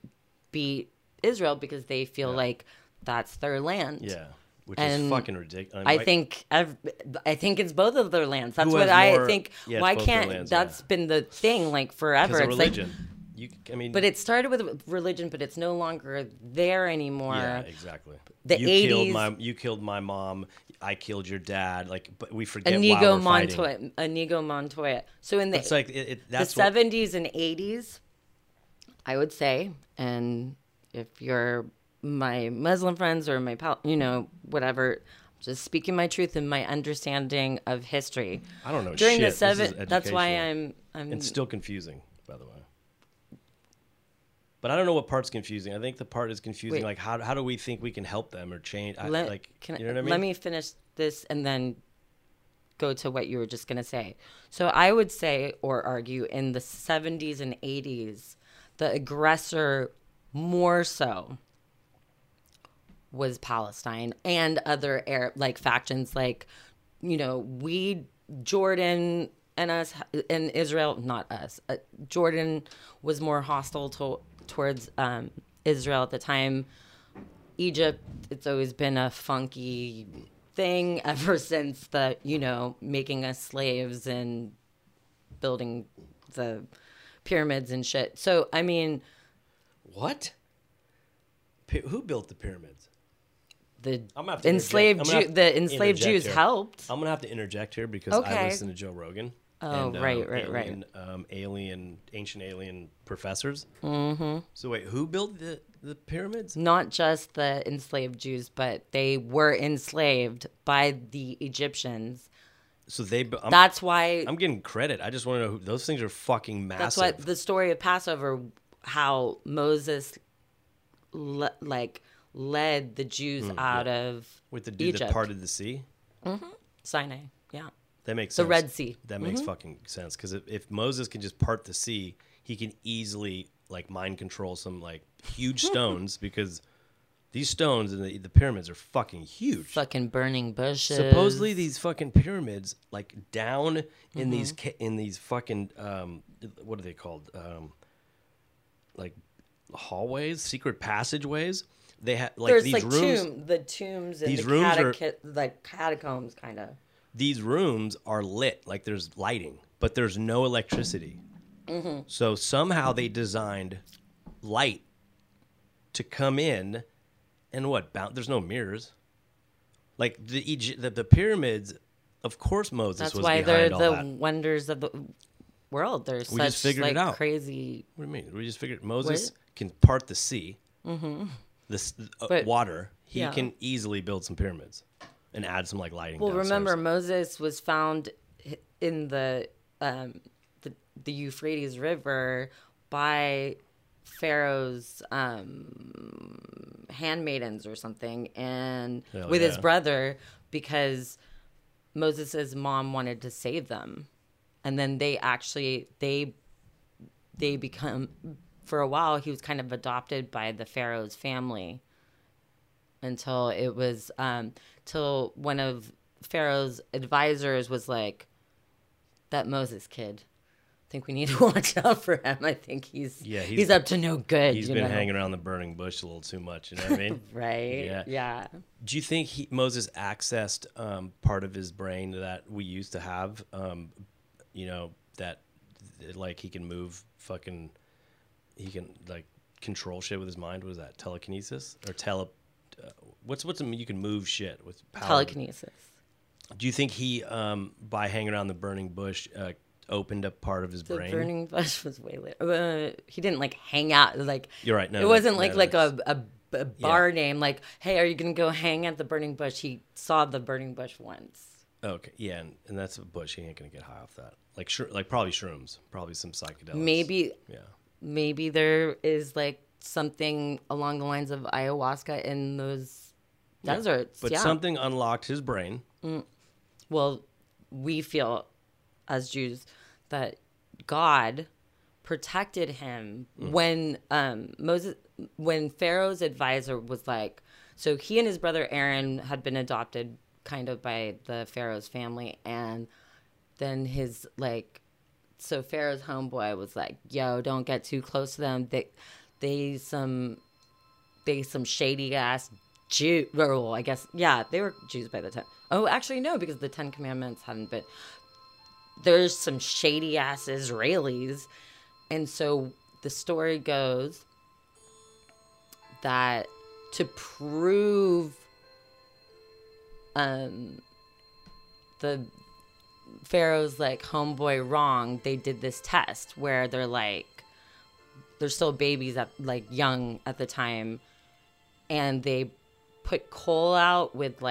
beat Israel because they feel like that's their land. Yeah, which is fucking ridiculous. I think it's both of their lands. That's what I think. Yeah, why can't lands, that's been the thing like forever? It's religion. Like, but it started with religion, but it's no longer there anymore. Yeah, exactly. The 80s. You killed my mom. I killed your dad. Like, but we forget. Inigo Montoya. So in the it's like that's the 70s and 80s, I would say, and. If you're my Muslim friends or my, whatever, just speaking my truth and my understanding of history. I don't know during shit. That's why I'm. It's still confusing, by the way. But I don't know what part's confusing. I think the part is confusing. Wait. Like, how do we think we can help them or change? You know what I mean? Let me finish this and then go to what you were just going to say. So I would say or argue in the 70s and 80s, the aggressor more so was Palestine and other Arab factions like, Jordan and us and Israel, not us. Jordan was more hostile towards Israel at the time. Egypt, it's always been a funky thing ever since the, making us slaves and building the pyramids and shit. So, I mean... What? Who built the pyramids? The enslaved Jews helped. I'm gonna have to interject here because I listen to Joe Rogan. Oh, right. Ancient alien professors. Mm-hmm. So wait, who built the pyramids? Not just the enslaved Jews, but they were enslaved by the Egyptians. So that's why I'm getting credit. I just want to know those things are fucking massive. That's what the story of Passover. How Moses led the Jews out of Egypt. With the dude that parted the sea? Mm-hmm. Sinai, yeah. That makes sense. The Red Sea. That makes fucking sense. Because if Moses can just part the sea, he can easily like mind control some like huge stones because these stones in the pyramids are fucking huge. Fucking burning bushes. Supposedly these fucking pyramids like down in these fucking what are they called? Like hallways, secret passageways. They have like there's these like rooms. The tombs and these the catacombs kind of. These rooms are lit, like there's lighting, but there's no electricity. Mm-hmm. So somehow they designed light to come in, and what? There's no mirrors. Like the pyramids, of course Moses was behind all that. That's why they're the wonders of the world. There's such like crazy. What do you mean? We just figured Moses can part the sea, the water. He can easily build some pyramids and add some like lighting. Well, remember Moses was found in the Euphrates River by Pharaoh's handmaidens or something, and with his brother, because Moses's mom wanted to save them, and then they actually they become, for a while he was kind of adopted by the Pharaoh's family until it was till one of Pharaoh's advisors was like, that Moses kid, I think we need to watch out for him. I think he's up to no good. He's been hanging around the burning bush a little too much. You know what I mean? Right. Yeah. Do you think Moses accessed part of his brain that we used to have? You know, that like he can move fucking, he can like control shit with his mind. What is that, telekinesis or what's you can move shit with power? Telekinesis. Do you think he by hanging around the burning bush? Opened up part of his brain. The burning bush was way later. He didn't like hang out. Like you're right. No, it wasn't a bar name. Like, hey, are you gonna go hang at the burning bush? He saw the burning bush once. Okay, yeah, and that's a bush. He ain't gonna get high off that. Like, sure, like probably shrooms, probably some psychedelics. Maybe. Yeah. Maybe there is like something along the lines of ayahuasca in those deserts. But something unlocked his brain. Well, we feel as Jews that God protected him when when Pharaoh's advisor was like, so he and his brother Aaron had been adopted kind of by the Pharaoh's family, and then so Pharaoh's homeboy was like, yo, don't get too close to them. They some shady ass Jew. Well, I guess they were Jews by the time. Oh, actually no, because the 10 Commandments hadn't been. There's some shady ass Israelis. And so the story goes that to prove the Pharaoh's like homeboy wrong, they did this test where they're like, they're still babies young at the time. And they put coal out with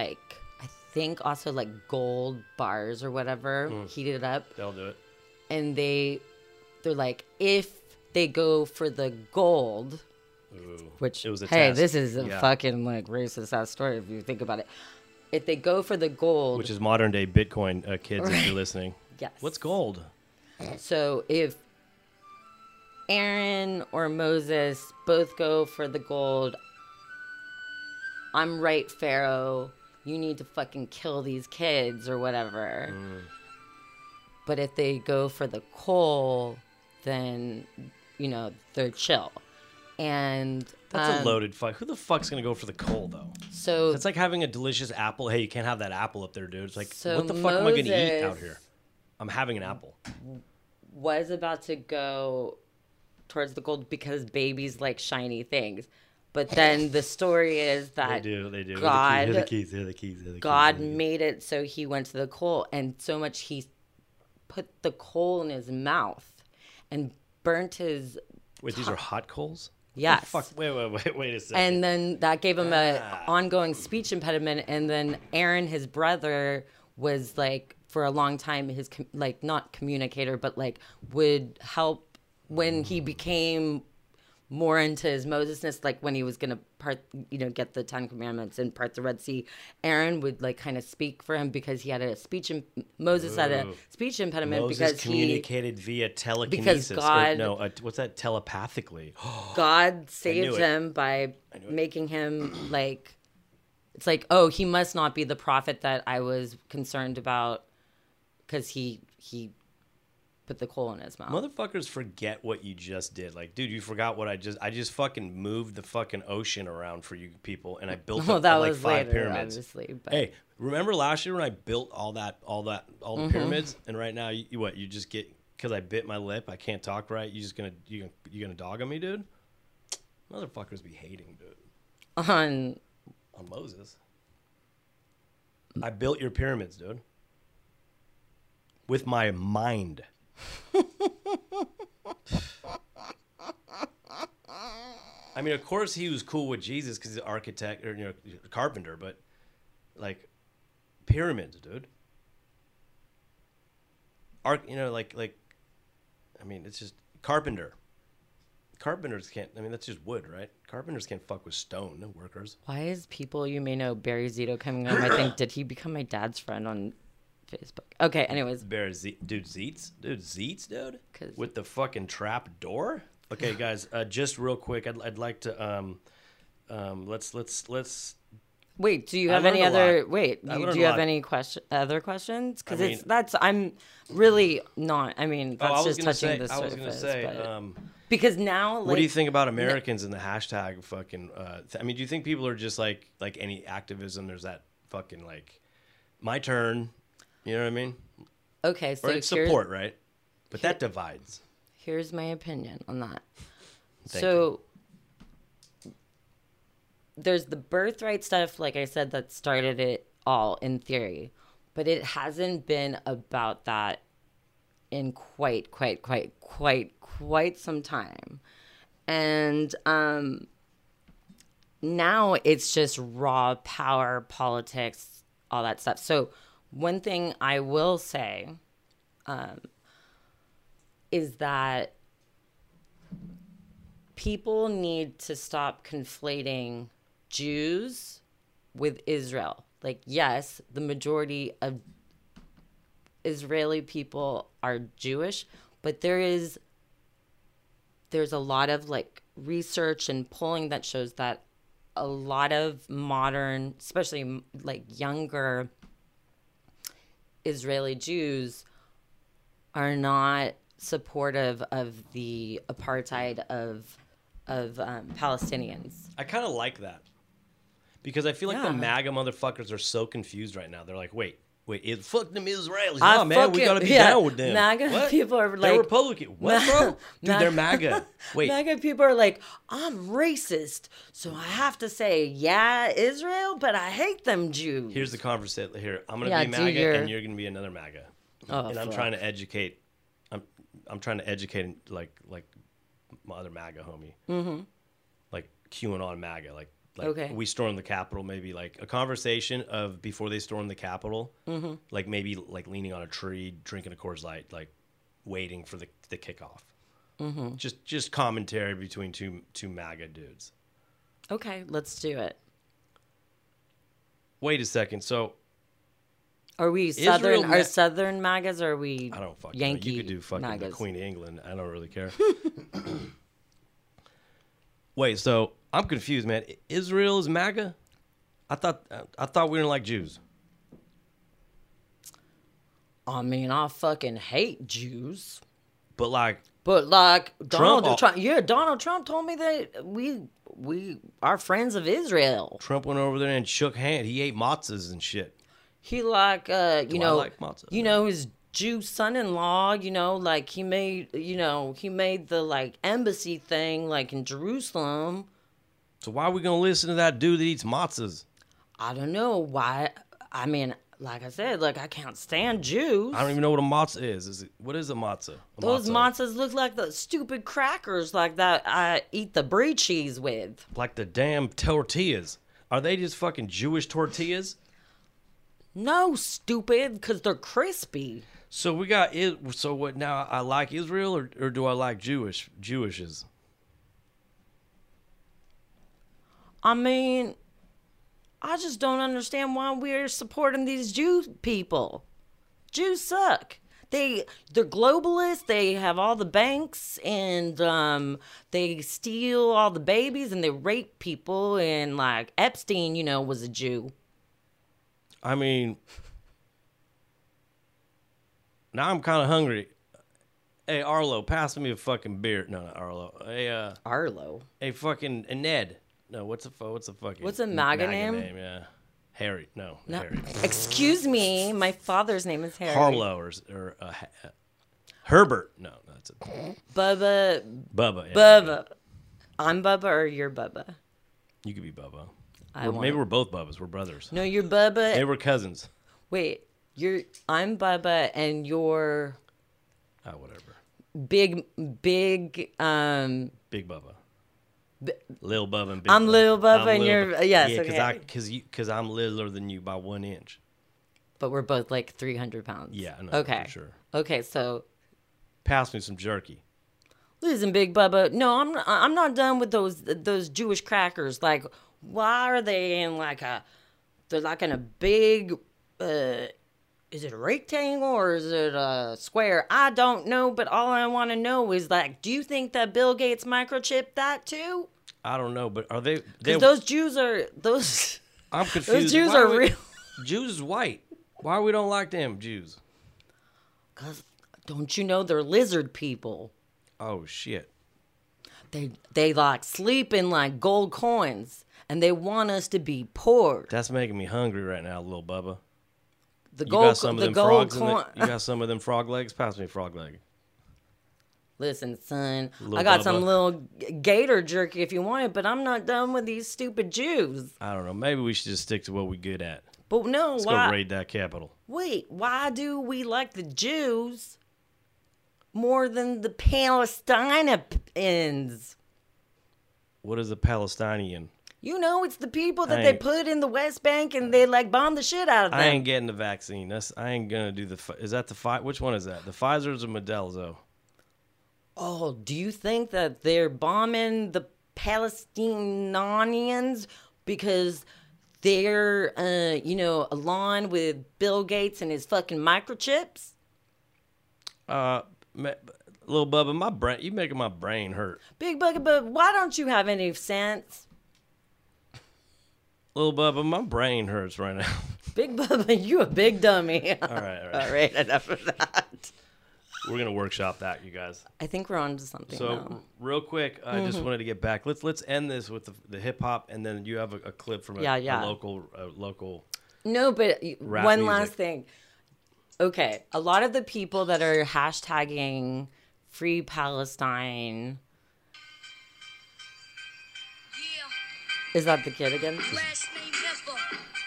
also gold bars or whatever, heated it up. They'll do it. And they're like, if they go for the gold, which it was a test. This is a fucking racist ass story if you think about it. If they go for the gold, which is modern day Bitcoin, kids, right, if you're listening. Yes. What's gold? So if Aaron or Moses both go for the gold, I'm right, Pharaoh. You need to fucking kill these kids or whatever. But if they go for the coal, then, they're chill. And that's a loaded fuck. Who the fuck's going to go for the coal, though? So it's like having a delicious apple. Hey, you can't have that apple up there, dude. It's like, so what the fuck am I going to eat out here? I'm having an apple. Was about to go towards the gold because babies like shiny things. But then the story is that God made it so he went to the coal, and so much he put the coal in his mouth and burnt his... Wait, these are hot coals? Yes. Oh, fuck. Wait a second. And then that gave him an ongoing speech impediment, and then Aaron, his brother, was for a long time, his not communicator, but would help when he became... more into his Mosesness, like when he was gonna get the 10 Commandments and part the Red Sea. Aaron would like kind of speak for him because he had a speech. Moses had a speech impediment. Moses because communicated via telekinesis. Because God, what's that? Telepathically. God saved him by making him like. It's like, oh, he must not be the prophet that I was concerned about, because he put the coal in his mouth. Motherfuckers forget what you just did. Like, dude, you forgot what I just fucking moved the fucking ocean around for you people, and I built up like five pyramids. Obviously, but... Hey, remember last year when I built all the pyramids? And right now, you just get, because I bit my lip, I can't talk right. You gonna dog on me, dude? Motherfuckers be hating, dude. On Moses. I built your pyramids, dude. With my mind. I mean, of course he was cool with Jesus because he's an architect or carpenter, but like pyramids, dude. It's just carpenter. Carpenters can't. I mean, that's just wood, right? Carpenters can't fuck with stone. No workers. Why is people you may know Barry Zito coming up? I think did he become my dad's friend on Facebook? Okay, anyways. Barry Zito, dude, Zeitz, with the fucking trap door. Okay, guys, just real quick, I'd like to let's. Wait, do you have any other? Do you have any other questions? Because I'm really not. I mean, that's just touching the surface. I was going to say. Because now, like, what do you think about Americans and the hashtag fucking? Do you think people are just like any activism? There's that fucking like, my turn. You know what I mean? Okay, so it's support, right? But that divides. Here's my opinion on that. Thank you. There's the birthright stuff, like I said, that started it all in theory, but it hasn't been about that in quite some time. And now it's just raw power, politics, all that stuff. So one thing I will say is that people need to stop conflating Jews with Israel. Like, yes, the majority of Israeli people are Jewish, but there's a lot of like research and polling that shows that a lot of modern, especially like younger Israeli Jews, are not supportive of the apartheid of Palestinians. I kind of like that, because I feel like the MAGA motherfuckers are so confused right now. They're like, wait, fuck them Israelis. No, man, we gotta be down with them. MAGA people are like, they're Republican. What, bro? Dude, they're MAGA. Wait, MAGA people are like, I'm racist, so I have to say, yeah, Israel, but I hate them Jews. Here's the conversation. Here, I'm gonna be MAGA, and you're gonna be another MAGA. Oh, and I'm trying to educate. I'm trying to educate like my other MAGA homie, like QAnon MAGA, like we stormed the Capitol, maybe like a conversation of before they stormed the Capitol, like maybe like leaning on a tree, drinking a Coors Light, like waiting for the kickoff. Just commentary between two MAGA dudes. Okay, let's do it. Wait a second. So, are we Southern? Are Southern MAGAs? Or are we? I don't fucking Yankee. Know. You could do fucking MAGAs. The Queen of England. I don't really care. Wait, so I'm confused, man. Israel is MAGA? I thought we didn't like Jews. I mean, I fucking hate Jews. But like Donald Trump. Yeah, Donald Trump told me that we are friends of Israel. Trump went over there and shook hands. He ate matzahs and shit. He his Jew son-in-law, he made, the like embassy thing like in Jerusalem. So why are we going to listen to that dude that eats matzahs? I don't know why. I mean, like I said, like I can't stand Jews. I don't even know what a matzah is. What is a matzah? Those matzahs look like the stupid crackers like that I eat the brie cheese with. Like the damn tortillas. Are they just fucking Jewish tortillas? No, stupid, because they're crispy. So we got it. So what now? I like Israel, or do I like Jewishes? I mean, I just don't understand why we're supporting these Jew people. Jews suck. They're globalists. They have all the banks, and they steal all the babies, and they rape people. And like Epstein, you know, was a Jew. I mean, now I'm kind of hungry. Hey, Arlo, pass me a fucking beer. No, not Arlo. Hey, Arlo. Hey, fucking Ned. No, what's a fucking? What's a MAGA name? Yeah. Harry. No. Harry. Excuse me. My father's name is Harry. Harlow or Herbert. No, that's it. Bubba. Bubba. Yeah, Bubba. Yeah. I'm Bubba or you're Bubba? You could be Bubba. Maybe we're both Bubbas. We're brothers. No, you're Bubba. They were cousins. Wait, I'm Bubba and you're. Whatever. Big Bubba. Lil Bubba and Big I'm Bubba. Lil Bubba I'm and Lil you're Bubba. Yes, yeah, okay. Because I'm littler than you by 1 inch. But we're both like 300 pounds. Yeah, I know. Okay. For sure. Okay, so pass me some jerky. Listen, Big Bubba. No, I'm not done with those Jewish crackers. Like, why are they in like a big is it a rectangle or is it a square? I don't know, but all I want to know is, like, do you think that Bill Gates microchipped that too? I don't know, but are they? Because those Jews are those. I'm confused. Those Jews are real. Jews is white. Why we don't like them Jews? Cause don't you know they're lizard people? Oh shit. They like sleep in like gold coins, and they want us to be poor. That's making me hungry right now, little Bubba. You got some of them frog legs? Pass me a frog leg. Listen, son, little I got Bubba. Some little gator jerky if you want it, but I'm not done with these stupid Jews. I don't know. Maybe we should just stick to what we're good at. But no, Let's go raid that capital. Wait, why do we like the Jews more than the Palestinians? What is a Palestinian? You know, it's the people that they put in the West Bank and they like bomb the shit out of them. I ain't getting the vaccine. I ain't gonna do the. Is that the Pfizer? Which one is that? The Pfizer's or Modelo? Oh, do you think that they're bombing the Palestinians because they're, aligned with Bill Gates and his fucking microchips? Little Bubba, you making my brain hurt. Big Bubba, but why don't you have any sense? Little Bubba, my brain hurts right now. Big Bubba, you a big dummy. All right. All right, enough of that. We're going to workshop that, you guys. I think we're on to something. So, real quick, I just wanted to get back. Let's end this with the hip-hop, and then you have a clip from a local No, but one last thing. Okay, a lot of the people that are hashtagging Free Palestine... Is that the kid again? Last name never,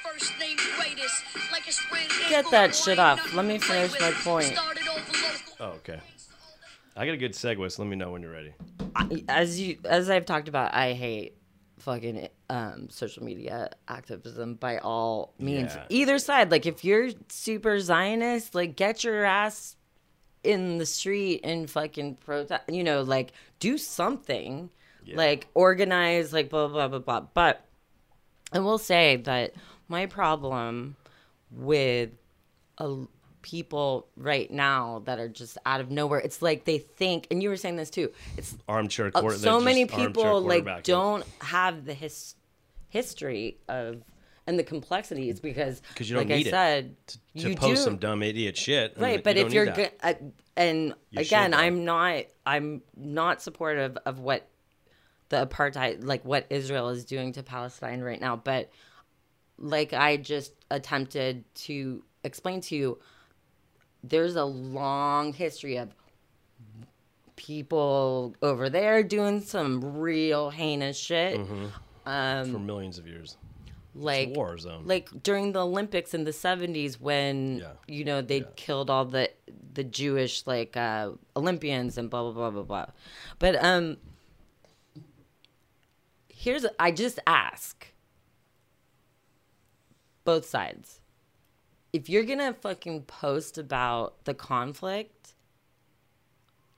first name greatest. Like a sprint. Get that shit off. Let me finish my point. Oh, okay. I got a good segue, so let me know when you're ready. As I've talked about, I hate fucking social media activism by all means. Yeah. Either side. Like, if you're super Zionist, like, get your ass in the street and fucking protest. You know, like, do something. Yeah. Like, organize, like, blah, blah, blah, blah. But I will say that my problem with people right now that are just out of nowhere, it's like they think, and you were saying this too, it's armchair quarterback. So many people, like, don't have the history of, and the complexities, because you don't like need I said, it to post do, some dumb idiot shit. Right, but if you're good, and you again, I'm not supportive of what. The apartheid, like what Israel is doing to Palestine right now. But like I just attempted to explain to you, there's a long history of people over there doing some real heinous shit. Mm-hmm. For millions of years. Like, it's a war zone. Like during the Olympics in the 70s when, they killed all the Jewish like Olympians and blah, blah, blah, blah, blah. But... I just ask both sides. If you're going to fucking post about the conflict,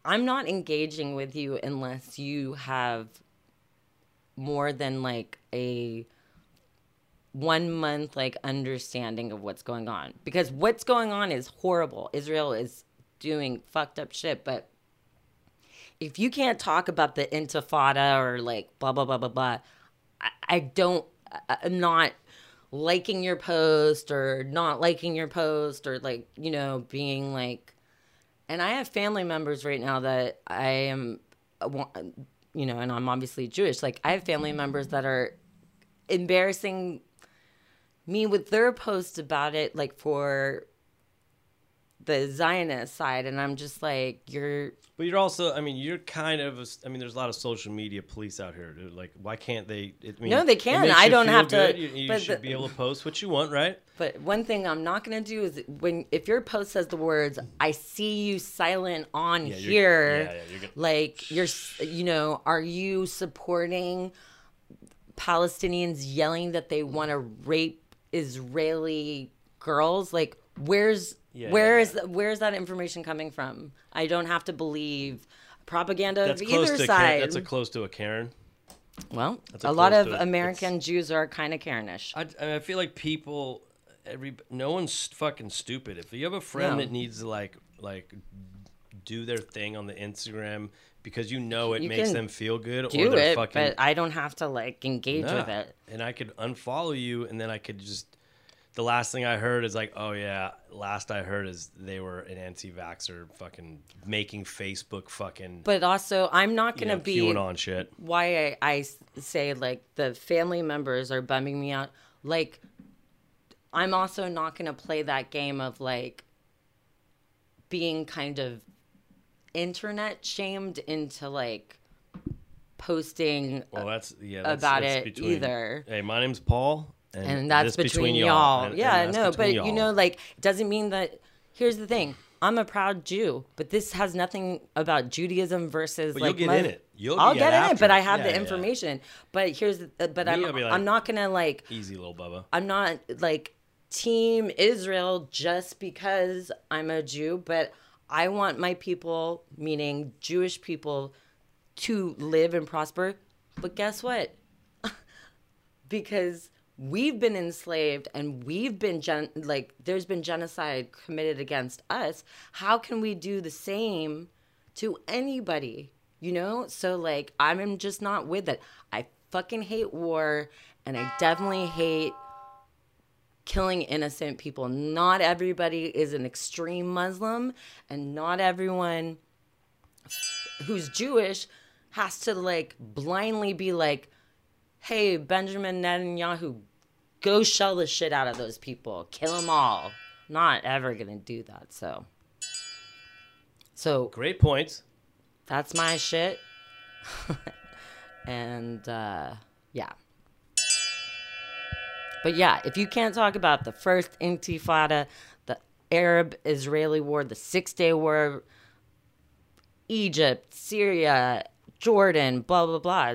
I'm not engaging with you unless you have more than like a 1 month like understanding of what's going on, because what's going on is horrible. Israel is doing fucked up shit, but if you can't talk about the Intifada or like blah blah blah blah blah, I'm not liking your post or not liking your post or like, you know, being like, and I have family members right now that I am, you know, and I'm obviously Jewish, like I have family members that are embarrassing me with their posts about it, like for the Zionist side. And I'm just like, but you're also, I mean, you're kind of, there's a lot of social media police out here. Dude. Like, why can't they? No, they can. I don't have to. You should be able to post what you want, right? But one thing I'm not going to do is if your post says the words, I see you silent on here, like you're, you know, are you supporting Palestinians yelling that they want to rape Israeli girls? Like, where's that information coming from? I don't have to believe propaganda of either side. That's a close to a Karen. Well, a lot of American Jews are kind of Karenish. I feel like people, no one's fucking stupid. If you have a friend that needs to like do their thing on the Instagram because you know it makes them feel good, or they're fucking. But I don't have to like engage with it. And I could unfollow you, and then I could just. The last thing I heard is like, oh yeah. Last I heard is they were an anti-vaxxer fucking making Facebook fucking. But also, I'm not gonna be QAnon shit. Why I say like the family members are bumming me out. Like, I'm also not gonna play that game of like being kind of internet shamed into like posting. Well, that's either. Hey, my name's Paul. And that's between y'all. But you know, like, it doesn't mean that. Here's the thing: I'm a proud Jew, but this has nothing about Judaism versus. But like, you'll get in it. I'll get in it, but I have the information. But I'm not gonna like. Easy, little Bubba. I'm not like Team Israel just because I'm a Jew, but I want my people, meaning Jewish people, to live and prosper. But guess what? Because we've been enslaved and we've been there's been genocide committed against us. How can we do the same to anybody, you know? So like, I'm just not with it. I fucking hate war, and I definitely hate killing innocent people. Not everybody is an extreme Muslim, and not everyone who's Jewish has to like blindly be like, hey, Benjamin Netanyahu, go shell the shit out of those people. Kill them all. Not ever going to do that, so. Great points. That's my shit. And, yeah. But, yeah, if you can't talk about the first Intifada, the Arab-Israeli war, the Six-Day War, Egypt, Syria, Jordan, blah, blah, blah.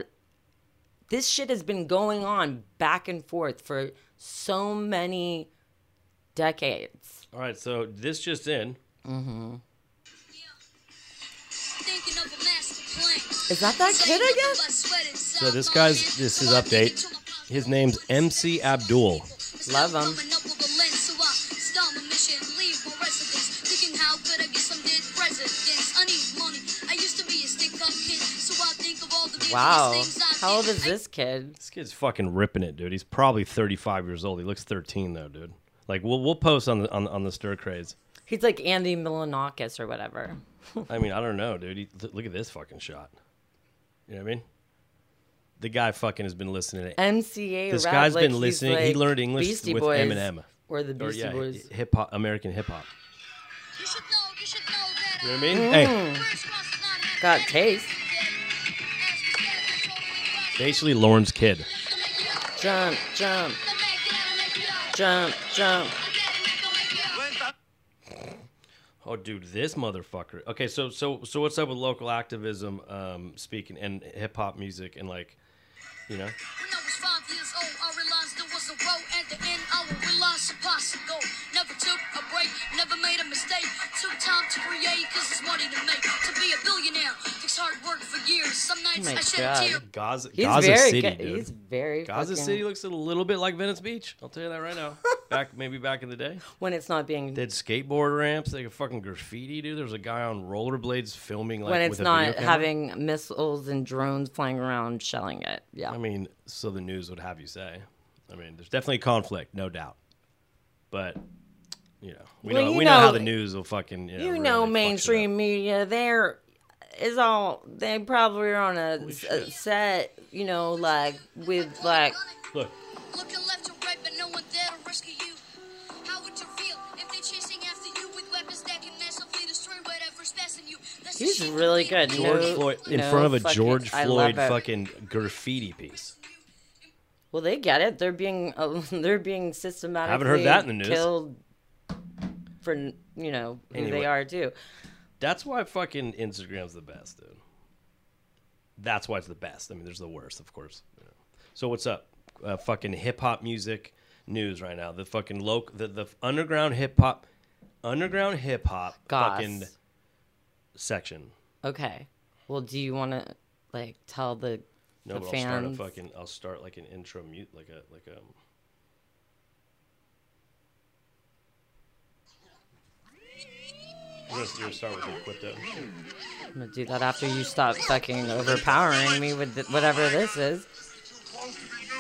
This shit has been going on back and forth for so many decades. All right, so this just in. Mm-hmm. Is that kid, I guess? So this guy's, this is update. His name's MC Abdul. Love him. Wow. How old is this kid? This kid's fucking ripping it, dude. He's probably 35 years old. He looks 13 though, dude. Like we'll post on the Stir Craze. He's like Andy Milonakis or whatever. I mean, I don't know, dude. Look at this fucking shot. You know what I mean? The guy fucking has been listening to MCA. This guy's like been listening. Like he learned English Beastie with Boys, Eminem or the Beastie Boys. Hip hop, American hip hop. You know what I mean? Hey, got taste. Basically, Lauren's kid. Jump, jump. Jump, jump. Oh, dude, this motherfucker. Okay, so what's up with local activism speaking and hip-hop music and, like, you know? When I was 5 years old, I realized there was a road at the end. I would realize a possible. Never took a break, never made a mistake. Took time to create, because it's money to make. To be a billionaire. It's hard work for years. Some nights I shed a tear. Gaza City looks a little bit like Venice Beach. I'll tell you that right now. Maybe back in the day when it's not being dead skateboard ramps, they could fucking graffiti, dude. There's a guy on rollerblades filming like when it's not having missiles and drones flying around shelling it. Yeah, I mean, so the news would have you say. I mean, there's definitely conflict, no doubt, but. You know, we know how the news will fucking, you know, really mainstream media, they're, it's all, they probably are on a set, you know, like, with, like, look. Looking left and right, but no one there to rescue you. How would you feel if they're chasing after you with weapons that can massively destroy whatever's passing you? He's really good. George Floyd in front of a George Floyd fucking graffiti piece. Well, they get it. They're being systematically haven't heard that in the news. Killed. For, you know, who anyway, they are too. That's why fucking Instagram's the best, dude. That's why it's the best. I mean, there's the worst, of course. You know. So what's up? Fucking hip hop music news right now. The fucking local, the underground hip hop fucking section. Okay. Well, do you want to like tell the no? The but fans? I'll start like an intro mute, like a. You're gonna start with Equipto. I'm gonna do that after you stop fucking overpowering me with whatever this is.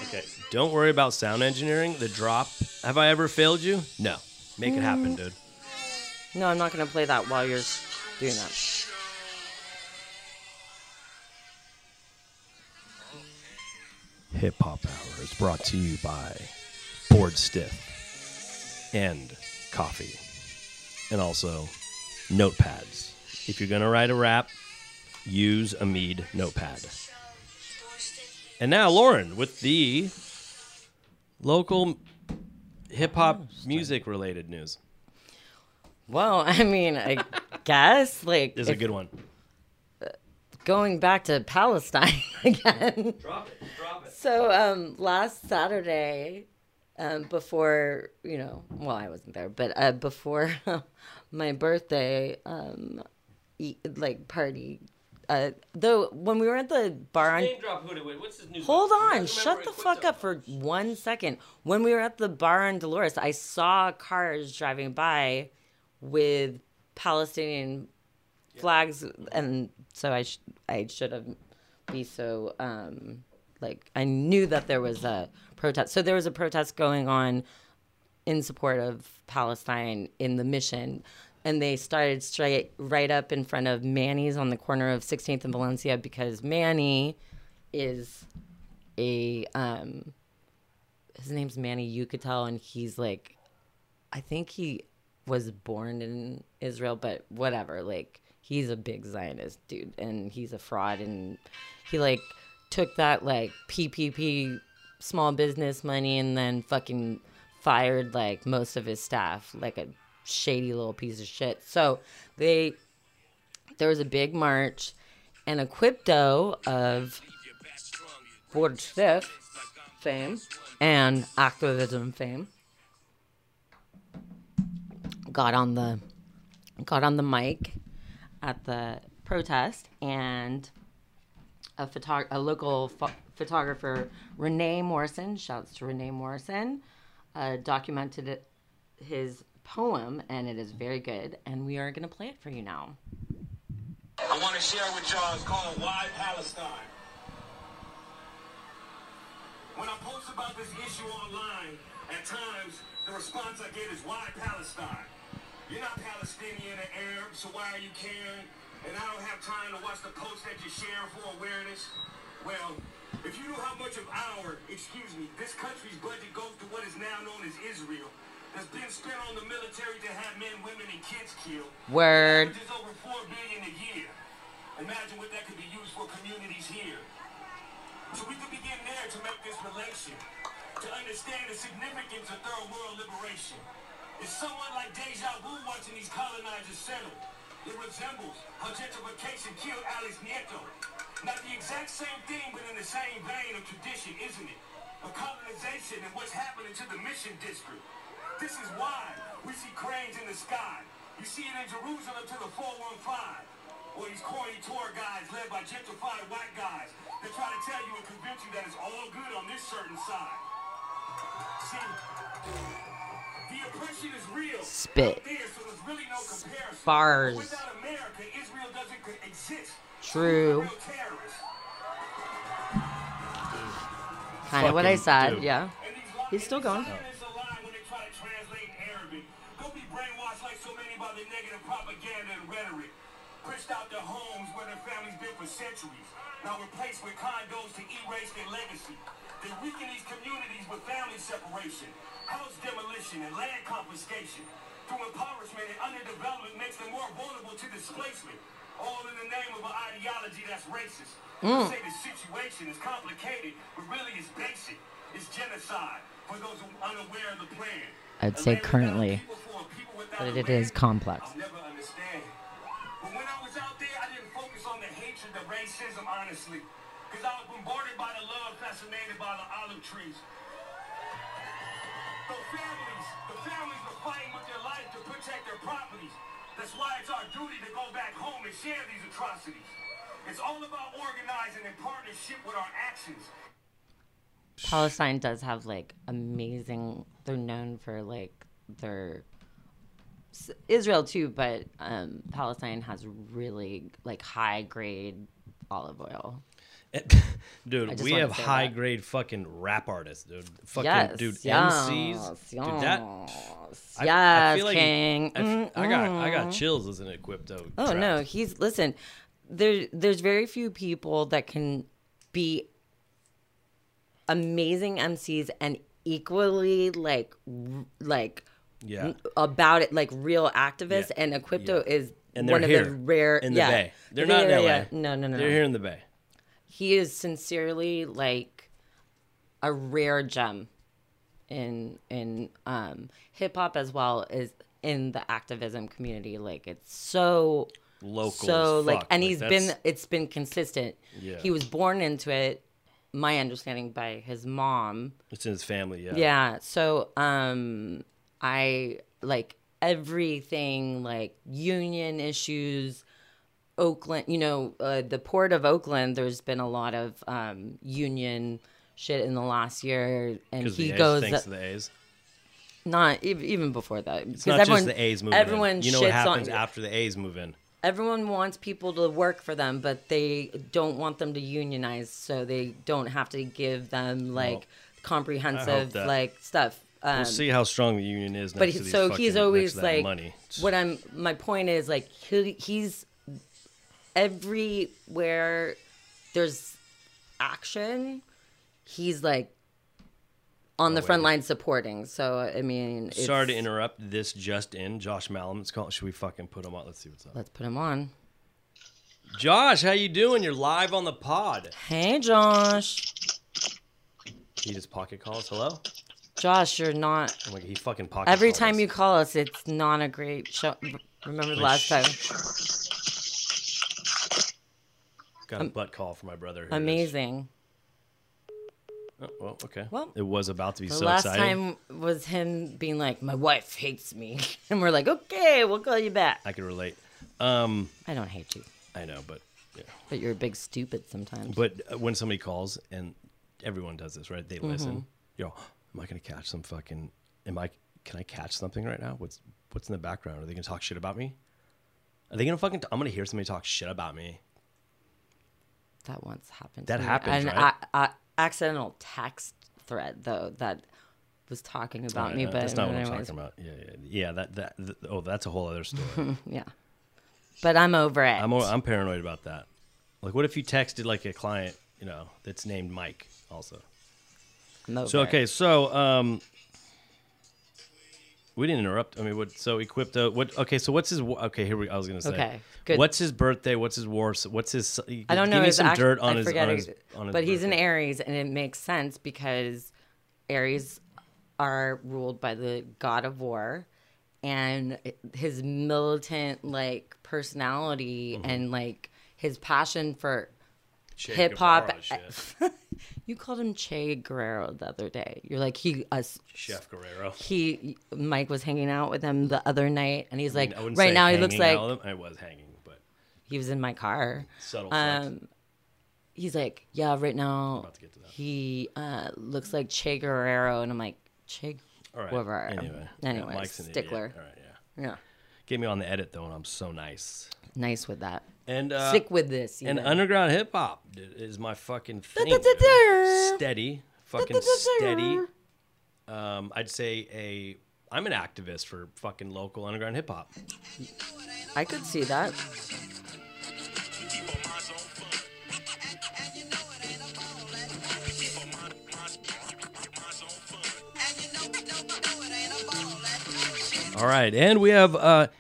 Okay, don't worry about sound engineering. The drop. Have I ever failed you? No. Make it happen, dude. No, I'm not gonna play that while you're doing that. Hip Hop Hour is brought to you by Bored Stiff and coffee, and also. Notepads. If you're going to write a rap, use a Mead notepad. And now Lauren with the local hip-hop music-related news. Well, I mean, I guess, like... This is a good one. Going back to Palestine again. Drop it. So, last Saturday, before, you know... Well, I wasn't there, but before... my birthday party. Though when we were at the bar on hold on, shut the fuck up for 1 second. When we were at the bar on Dolores, I saw cars driving by with Palestinian flags, and so I should have be so I knew that there was a protest. So there was a protest going on in support of Palestine in the Mission, and they started straight right up in front of Manny's on the corner of 16th and Valencia, because Manny is a his name's Manny Yucatel, and he's like, I think he was born in Israel, but whatever, like he's a big Zionist dude, and he's a fraud, and he like took that like PPP small business money and then fucking fired like most of his staff, like a shady little piece of shit. So there was a big march, and Equipto of Bored Stiff fame and activism fame got on the mic at the protest, and a local photographer, Renee Morrison, shouts to Renee Morrison, documented his poem, and it is very good, and we are going to play it for you now. I want to share with y'all, it's called Why Palestine. When I post about this issue online, at times the response I get is, why Palestine? You're not Palestinian or Arab, so why are you caring? And I don't have time to watch the posts that you share for awareness. Well, if you know how much of this country's budget goes to what is now known as Israel, that's been spent on the military to have men, women, and kids killed. Word. It's over $4 billion a year. Imagine what that could be used for communities here. So we can begin there to make this relation, to understand the significance of third world liberation. It's somewhat like deja vu watching these colonizers settle. It resembles how gentrification killed Alex Nieto. Not the exact same thing, but in the same vein of tradition, isn't it? Of colonization and what's happening to the Mission District. This is why we see cranes in the sky. You see it in Jerusalem to the 415. or these corny tour guys led by gentrified white guys that try to tell you and convince you that it's all good on this certain side. See, the oppression is real. Spit. So there's really no comparison. Bars. Without America, Israel doesn't exist. True. So kind of what I said, dude. Yeah. He's still going. Oh. Out their homes where their families been for centuries, now replaced with condos to erase their legacy. They weaken these communities with family separation, house demolition, and land confiscation. Through impoverishment and underdevelopment makes them more vulnerable to displacement, all in the name of an ideology that's racist. They say the situation is complicated, but really it's basic. It's genocide for those who are unaware of the plan. I'd say currently, but it is complex. I'll never understand. But when I was out there, I didn't focus on the hatred, the racism, honestly. Because I was bombarded by the love, fascinated by the olive trees. The families were fighting with their life to protect their properties. That's why it's our duty to go back home and share these atrocities. It's all about organizing in partnership with our actions. Palestine does have, like, amazing... They're known for, like, their... Israel too, but Palestine has really like high grade olive oil. Dude, we have high grade fucking rap artists, dude. Fucking yes, dude, yes, MCs. Yes, dude, that, yes, I feel like King. I got chills listening to Equipto. Oh traps. No, he's listen. There's very few people that can be amazing MCs and equally like. Yeah, about it, like real activists, yeah. And Equipto yeah. is and one of the rare in the yeah. Bay. They're not in LA. Yeah. No. They're here in the Bay. He is sincerely like a rare gem in hip hop as well as in the activism community. Like it's so local, so as fuck. Like, and he's like, it's been consistent. Yeah. He was born into it. My understanding by his mom. It's in his family. Yeah. Yeah. So I like everything like union issues, Oakland, you know, the port of Oakland, there's been a lot of union shit in the last year. And he goes, thanks to the A's. Not even before that. It's not everyone, just the A's move in. You know what happens after the A's move in. Everyone wants people to work for them, but they don't want them to unionize. So they don't have to give them like comprehensive like stuff. We'll see how strong the union is. Next but he, to these so fucking, he's always like money. What I'm. My point is like he's everywhere. There's action. He's like on the front line supporting. So I mean, sorry to interrupt. This just in, Josh Malum. It's called. Should we fucking put him on? Let's see what's up. Let's put him on. Josh, how you doing? You're live on the pod. Hey, Josh. He just pocket calls. Hello. Josh, you're not. Oh my God, he fucking pocket every time us. You call us, it's not a great show. Remember the last time. Got a butt call from my brother. Here amazing. Oh, well, okay. Well, it was about to be so exciting. The last time was him being like, "My wife hates me," and we're like, "Okay, we'll call you back." I can relate. I don't hate you. I know, but yeah. But you're a big stupid sometimes. But when somebody calls, and everyone does this, right? They listen. Yo. Am I gonna catch some fucking? Can I catch something right now? What's in the background? Are they gonna talk shit about me? Are they gonna fucking? I'm gonna hear somebody talk shit about me. That once happened. That happened. An right? Accidental text thread though that was talking about me, but that's not what I'm talking about. Yeah. That's a whole other story. Yeah, but I'm over it. I'm paranoid about that. Like, what if you texted like a client, you know, that's named Mike also. So okay, so we didn't interrupt. I mean, what? So Equipto. What? Okay, so what's his? Okay, here we. I was gonna say. Okay, good. What's his birthday? What's his war? What's his? I don't know. Give me some dirt on his. But he's an Aries, and it makes sense because Aries are ruled by the god of war, and his militant like personality and like his passion for. Hip hop. You called him Che Guevara the other day. You're like he Chef Guerrero. He Mike was hanging out with him the other night, and he's like, right now he looks like I was hanging, but He was in my car. Subtle fact. He's like, yeah, right now about to get to that. He looks like Che Guevara, and I'm like, Che Guevara. Right. Anyway, yeah, stickler. All right, yeah. Get me on the edit though, and I'm so nice. Nice with that. And stick with this. And underground hip hop is my fucking thing. Steady, fucking steady. I'd say I'm an activist for fucking local underground hip hop. I could see that. All right, and we have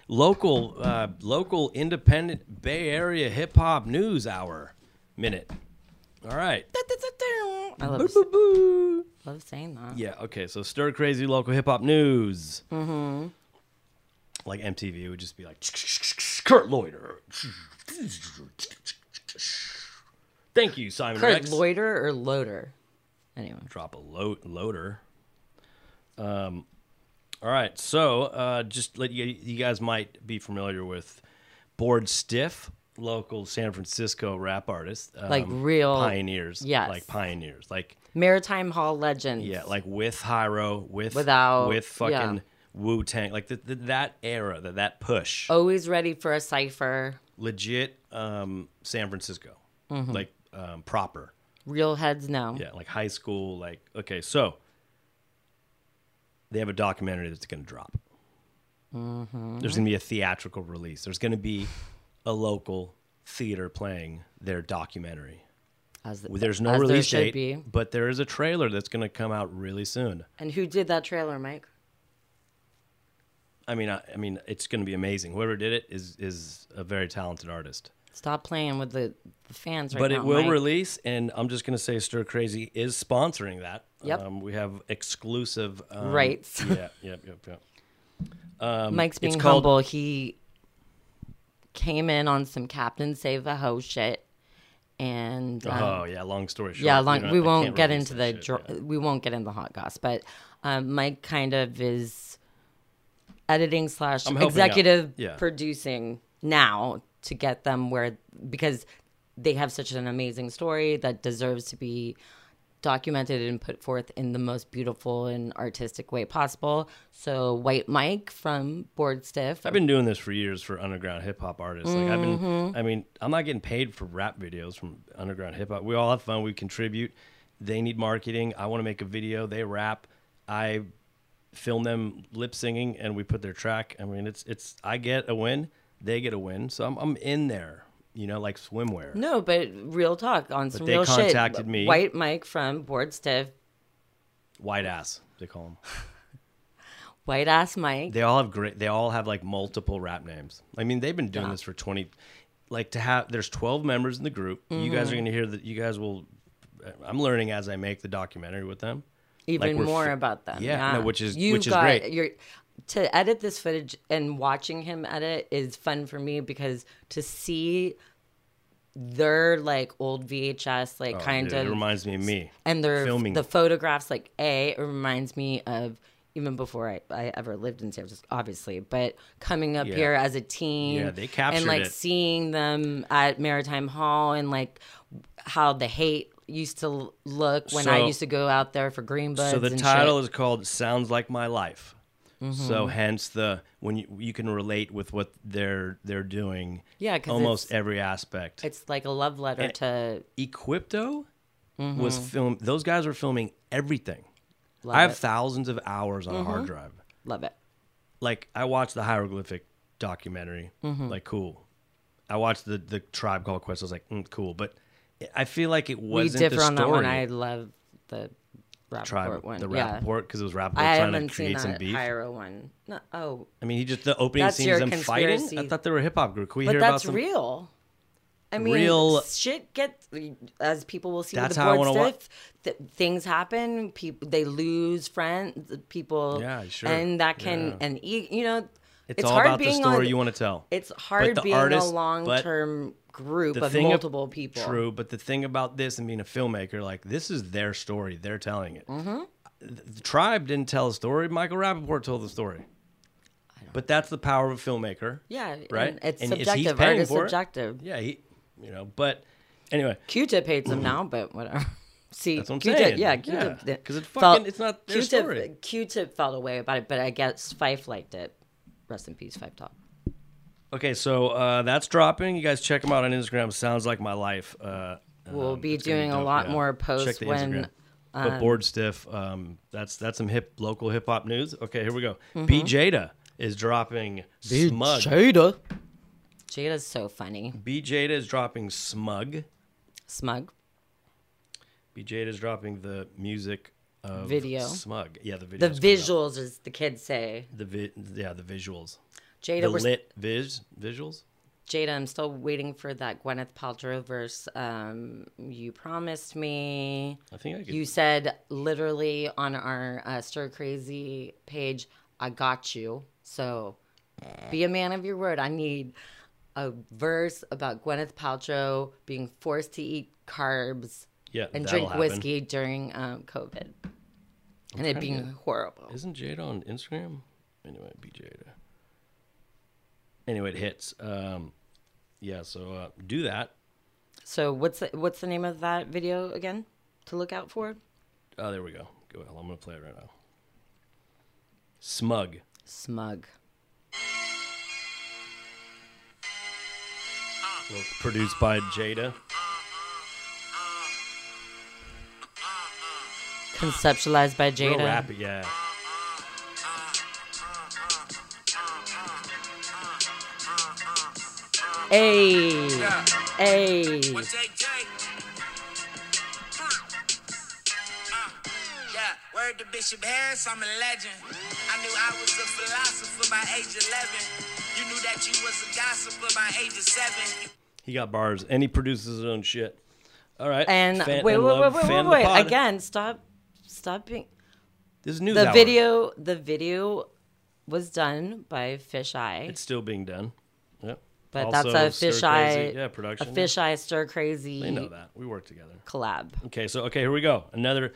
local independent Bay Area hip hop news hour minute. All right. I love saying that. Yeah. Okay. So Stir Crazy local hip hop news. Mm-hmm. Like MTV would just be like Kurt Loder. Thank you, Simon. Kurt Rex. Loiter or Loader. Anyway. Drop a loader. All right, so just let you guys might be familiar with Bored Stiff, local San Francisco rap artist, like real pioneers, yes, like pioneers, like Maritime Hall legends, yeah, like with Hyro, with fucking Wu Tang, like that era, that push, always ready for a cipher, legit San Francisco, like proper, real heads now, yeah, like high school, like okay, so. They have a documentary that's going to drop. Mm-hmm. There's going to be a theatrical release. There's going to be a local theater playing their documentary. There's no release date, but there is a trailer that's going to come out really soon. And who did that trailer, Mike? I mean, it's going to be amazing. Whoever did it is a very talented artist. Stop playing with the fans right now. But it will release, and I'm just going to say Stir Crazy is sponsoring that. Yep. We have exclusive rights. Yeah, yep. Mike's being humble. He came in on some Captain Save a Ho shit, and long story short. Yeah, we won't get into the hot goss, but Mike kind of is editing / executive producing now. To get them because they have such an amazing story that deserves to be documented and put forth in the most beautiful and artistic way possible. So White Mike from Bored Stiff. I've been doing this for years for underground hip hop artists. Like I'm not getting paid for rap videos from underground hip hop. We all have fun. We contribute. They need marketing. I want to make a video. They rap. I film them lip singing and we put their track. I mean, it's I get a win. They get a win, so I'm in there, like swimwear. No, but real talk on some real shit. They contacted me. White Mike from Bored Stiff. White ass, they call him. White ass Mike. They all have like multiple rap names. I mean, they've been doing this for 20. Like there's 12 members in the group. Mm-hmm. You guys are gonna hear that. You guys will. I'm learning as I make the documentary with them. Even more about them. Yeah, yeah. No, which is great. To edit this footage and watching him edit is fun for me because to see their like old VHS it reminds me of me and their filming the photographs it reminds me of even before I ever lived in San Francisco obviously, but coming up here as a teen they captured and it. Seeing them at Maritime Hall and how the hate used to look when I used to go out there for green buds. So the title is called "Sounds Like My Life." Mm-hmm. So hence when you can relate with what they're doing, almost every aspect. It's like a love letter to Equipto. Mm-hmm. Was filmed. Those guys were filming everything. I have thousands of hours on a hard drive. Love it. Like I watched the hieroglyphic documentary. Like cool. I watched the Tribe Called Quest. I was like cool, but I feel like it wasn't the story. We differ on that one. I love the. Rappaport one. The Rappaport, because it was Rappaport trying to create some beef. I haven't seen that Hyro one. No, I mean, the opening scene is them fighting. I thought they were a hip-hop group. Can we hear about some... But that's real. I mean, real... shit gets... As people will see with the Bored Stiff, things happen. People, they lose friends. People... Yeah, sure. And that can... Yeah. And, it's all about the story you want to tell. It's hard being a long-term group of multiple people. True, but the thing about this and being a filmmaker, this is their story. They're telling it. Mm-hmm. The Tribe didn't tell a story. Michael Rappaport told the story. I But that's the power of a filmmaker. Yeah, right. And it's subjective. Art is subjective. Yeah, but anyway, Q-Tip hates him now, but whatever. See, that's what I'm saying. Yeah, Q-Tip. Because it's not their story. Q-Tip felt away about it, but I guess Fife liked it. Rest in peace, Fife Talk. Okay, so that's dropping. You guys check them out on Instagram. Sounds Like My Life. We'll be doing a lot more posts when. But Bored Stiff. That's some local hip hop news. Okay, here we go. B-Jada is dropping Smug. B-Jada. Jada's so funny. B-Jada is dropping Smug. Smug. B-Jada is dropping the music of video. Smug. Yeah, the video. The visuals, as the kids say. The visuals. Jada, the lit visuals. Jada, I'm still waiting for that Gwyneth Paltrow verse. You promised me. I think I could. You said literally on our Stir Crazy page, I got you. So be a man of your word. I need a verse about Gwyneth Paltrow being forced to eat carbs and drink whiskey during COVID. And it being horrible. Isn't Jada on Instagram? Anyway, be Jada. Anyway, it hits. So do that. So what's the name of that video again to look out for? Oh, there we go. Go ahead. I'm going to play it right now. Smug. Smug. Well, produced by Jada. Conceptualized by Jada. Real rap, yeah. Hey, hey. Word to Bishop Harris, I'm a legend. I knew I was a philosopher by age 11. You knew that you was a gossiper by age 7. He got bars, and he produces his own shit. All right. And wait. Again, stop being. This is news. The video was done by Fish Eye. It's still being done. Yep. But also, that's a fisheye production. A fisheye Stir Crazy. They know that. We work together. Collab. Okay, so here we go. Another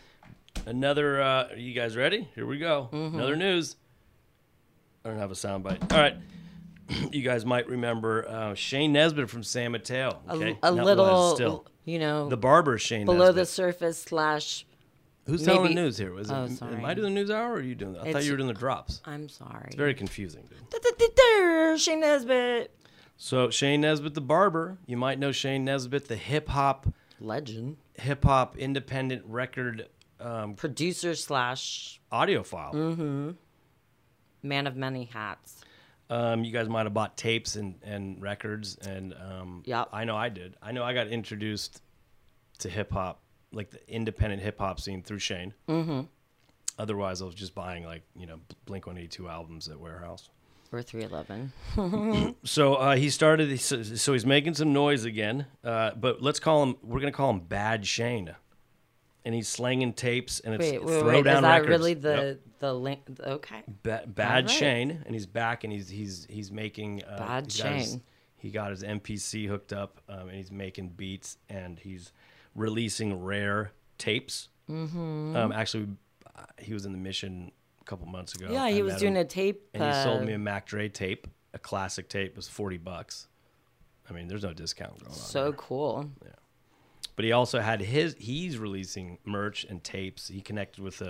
are you guys ready? Here we go. Another news. I don't have a soundbite. All right. You guys might remember Shane Nesbitt from San Mateo. Okay? The barber Shane Nesbitt. Below the surface / who's telling the news here? Am I doing the news hour or are you doing that? I thought you were doing the drops. I'm sorry. It's very confusing, dude. Shane Nesbitt. So Shane Nesbitt, the barber, you might know Shane Nesbitt, the hip-hop... legend. Hip-hop independent record... producer / audiophile. Mm-hmm. Man of many hats. You guys might have bought tapes and records, and I know I did. I know I got introduced to hip-hop, like the independent hip-hop scene through Shane. Mm-hmm. Otherwise, I was just buying, Blink-182 albums at Warehouse. Or 311. So he started. So he's making some noise again. But let's call him. We're gonna call him Bad Shane. And he's slanging tapes and it's throwdown records. Is that really the link? Okay. Bad Shane, and he's back and he's making. Bad Shane. He got his MPC hooked up, and he's making beats and he's releasing rare tapes. Mm-hmm. Actually, he was in the Mission a couple months ago. Yeah, he was doing a tape. And he sold me a Mac Dre tape. A classic tape. It was $40. I mean, there's no discount going on. So cool. Yeah. But he also had he's releasing merch and tapes. He connected with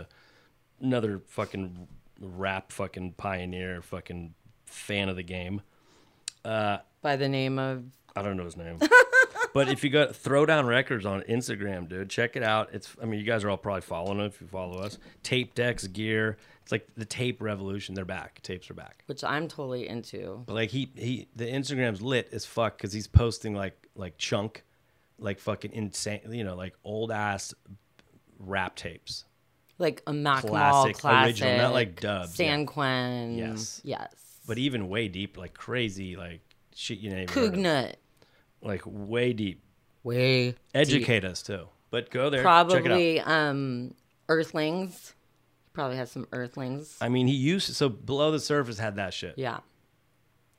another fucking rap fucking pioneer, fucking fan of the game. By the name of? I don't know his name. But if you go Throwdown Records on Instagram, dude, check it out. You guys are all probably following it if you follow us. Tape decks, gear. It's like the tape revolution. They're back. Tapes are back. Which I'm totally into. But the Instagram's lit as fuck because he's posting like chunk, like fucking insane, like old ass rap tapes. Like a Mac Mall classic, original, not like dubs. San Quentin. Yes. Yes. But even way deep, like crazy, like shit you never heard of. Cougnut. Like way deep. Way educate deep. Us too. But go there. Probably check it out. Earthlings. Probably has some Earthlings. I mean, he used to, so Below the Surface had that shit. Yeah.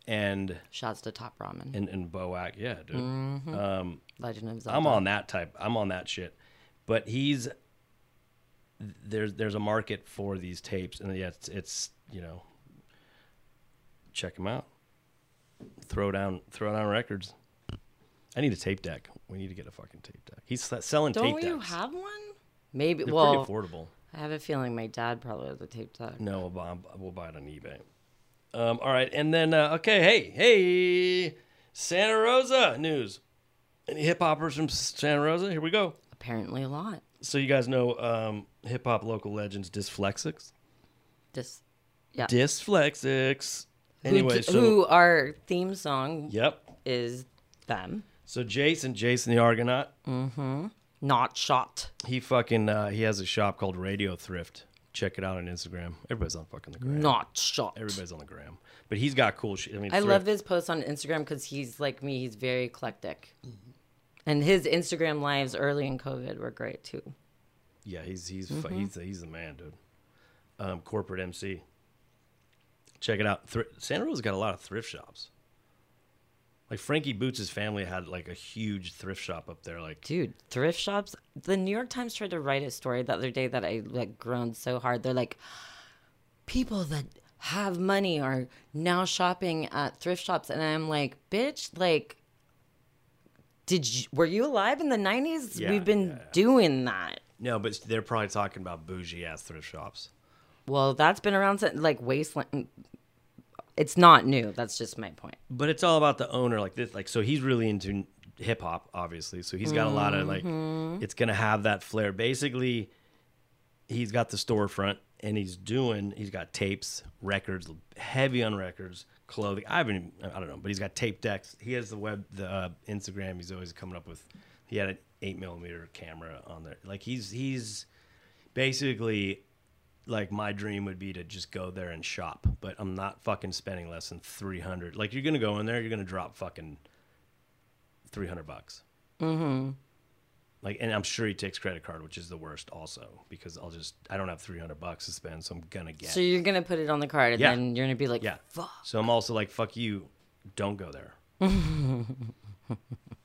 And shouts to Top Ramen. And Boak, yeah, dude. Mm-hmm. Legend of Zelda. I'm on that shit. But there's a market for these tapes and it's check them out. Throw down records. I need a tape deck. We need to get a fucking tape deck. He's selling tape decks. Don't you have one? Maybe. They're pretty affordable. I have a feeling my dad probably has a tape deck. No, we'll buy it on eBay. All right, and then okay, hey, Santa Rosa news. Any hip hoppers from Santa Rosa? Here we go. Apparently a lot. So you guys know hip hop local legends Dysplexics. Dysplexics. Anyway, who our theme song? Yep. Is them. So Jason the Argonaut. Mm-hmm. Not shot. He fucking he has a shop called Radio Thrift. Check it out on Instagram. Everybody's on fucking the gram. Not shot. Everybody's on the gram. But he's got cool shit. I mean, I love his posts on Instagram because he's like me. He's very eclectic. Mm-hmm. And his Instagram lives early in COVID were great too. Yeah, he's the man, dude. Corporate MC. Check it out. Santa Rosa's got a lot of thrift shops. Like Frankie Boots' family had like a huge thrift shop up there. Like, dude, thrift shops. The New York Times tried to write a story the other day that I like groaned so hard. They're like, people that have money are now shopping at thrift shops, and I'm like, bitch, like, were you alive in the 90s? Yeah, we've been doing that. No, but they're probably talking about bougie ass thrift shops. Well, that's been around since like Wasteland. It's not new. That's just my point. But it's all about the owner, like this. Like, so he's really into hip hop, obviously. So he's got a lot of like, it's gonna have that flair. Basically, he's got the storefront, and he's got tapes, records, heavy on records, clothing. I don't know, but he's got tape decks. He has the Instagram. He's always coming up with. He had an 8mm camera on there. Like he's basically. Like my dream would be to just go there and shop, but I'm not fucking spending less than $300. Like you're gonna go in there, you're gonna drop fucking $300. Mm-hmm. Like, and I'm sure he takes credit card, which is the worst, also because I don't have $300 to spend, so I'm gonna get. So you're gonna put it on the card, and then you're gonna be like, fuck. So I'm also like, fuck you, don't go there.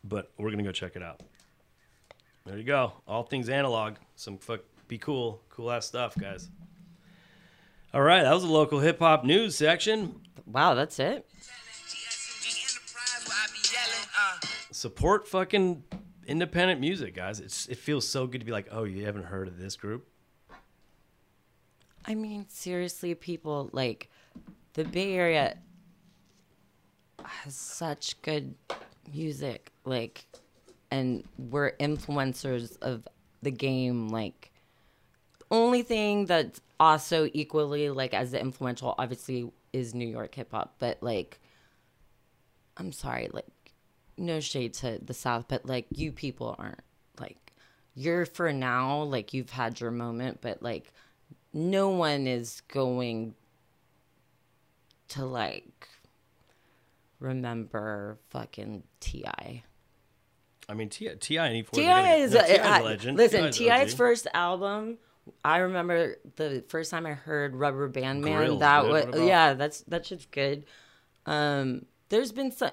But we're gonna go check it out. There you go. All things analog. Some fuck. Be cool. Cool ass stuff, guys. All right, that was the local hip hop news section. Wow, that's it. Support fucking independent music, guys. It feels so good to be like, oh, you haven't heard of this group? I mean, seriously, people, like the Bay Area has such good music, like, and we're influencers of the game, like. Only thing that's also equally like as influential obviously is New York hip hop, but like I'm sorry, like no shade to the South, but like you people aren't like you're for now, like you've had your moment, but like no one is going to like remember fucking T.I. I mean T.I. is a legend. Listen, T.I.'s first album. I remember the first time I heard Rubber Band Man. Grills, that dude, was that shit's good. There's been some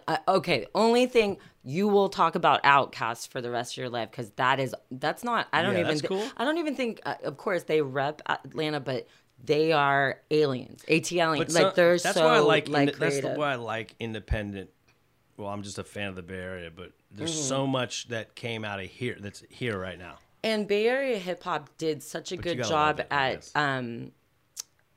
only thing you will talk about Outkast for the rest of your life because that's not. I don't even think. Of course they rep Atlanta, but they are aliens. ATL. Like they're that's so. Why I like that's why I like independent. Well, I'm just a fan of the Bay Area, but there's so much that came out of here that's here right now. And Bay Area hip-hop did such a good job at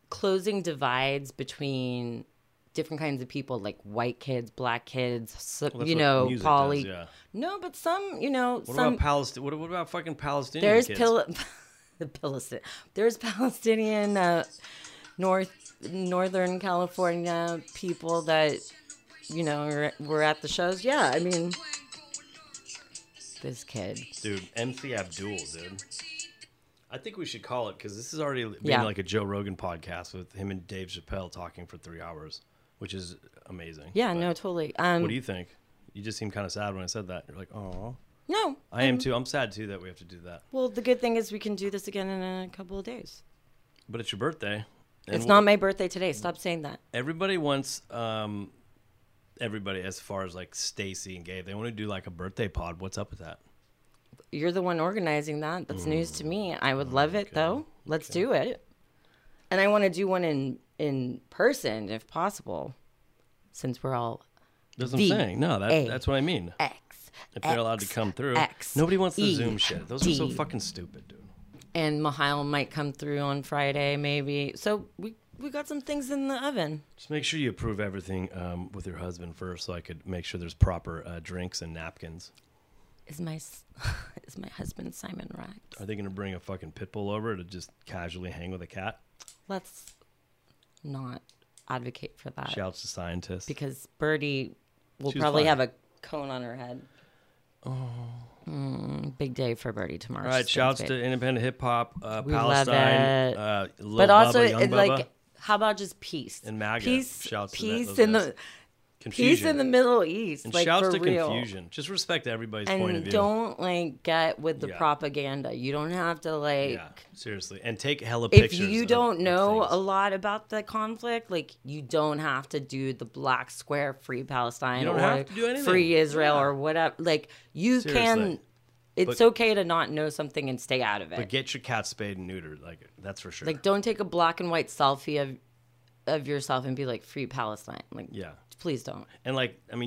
closing divides between different kinds of people, like white kids, black kids, you know, poly. Does, yeah. No, but some, you know. About Palestine? What about fucking Palestinian kids? There's Palestinian Northern California people that, you know, were at the shows. Yeah, I mean. This kid, dude, MC Abdul, dude. I think we should call it because this is already being like a Joe Rogan podcast with him and Dave Chappelle talking for 3 hours, which is amazing. Yeah, but no, totally. What do you think? You just seem kind of sad when I said that. You're like, oh, no, I am too. I'm sad too that we have to do that. Well, the good thing is we can do this again in a couple of days. But it's your birthday. And it's not my birthday today. Stop saying that. Everybody wants. Everybody as far as like Stacy and Gabe, they want to do like a birthday pod. What's up with that? You're the one organizing that. That's news to me. I would love it though. Let's do it. And I want to do one in person if possible. since we're all that's what I'm saying. No, that's what I mean. X. If they're allowed to come through. X. Nobody wants the Zoom shit. Those are so fucking stupid, dude. And Mihail might come through on Friday, maybe. So we got some things in the oven. Just make sure you approve everything with your husband first, so I could make sure there's proper drinks and napkins. Is my husband Simon Rags? Are they gonna bring a fucking pit bull over to just casually hang with a cat? Let's not advocate for that. Shouts to scientists. Because Birdie will probably have a cone on her head. Oh. Big day for Birdie tomorrow. All right, shouts to independent hip hop, Palestine. Love it. But also, Bubba, Young Bubba. How about just peace? And MAGA. Peace in the Middle East. And like, shouts to real. Confusion. Just respect everybody's point of view. And don't get with the propaganda. You don't have to seriously. And take hella pictures. If you don't know a lot about the conflict, you don't have to do the black square free Palestine or free Israel or whatever. You can. It's okay to not know something and stay out of it. But get your cat spayed and neutered. That's for sure. Don't take a black and white selfie of yourself and be free Palestine. Please don't. And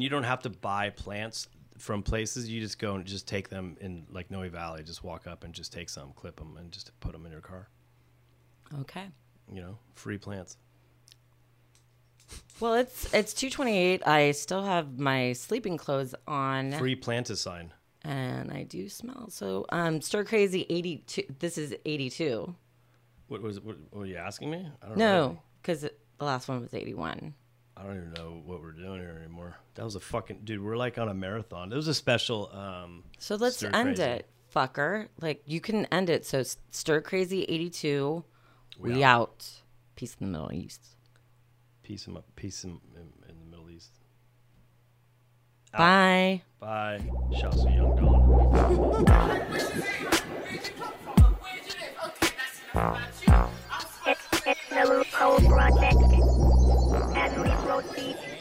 you don't have to buy plants from places. You just go and just take them in Noe Valley. Just walk up and just take some, clip them, and just put them in your car. Okay. Free plants. Well, it's 2:28. I still have my sleeping clothes on. Free plant is sign. And I do smell. So, Stir Crazy 82. This is 82. What were you asking me? I don't know. No, because the last one was 81. I don't even know what we're doing here anymore. That was a fucking... Dude, we're on a marathon. It was a special... so let's end it, fucker. You can end it. So Stir Crazy 82. We out. Peace in the Middle East. Peace in the Middle East. Out. Bye. Bye. Shouts to Young Dawn. It's Miller Power Project. And we proceed.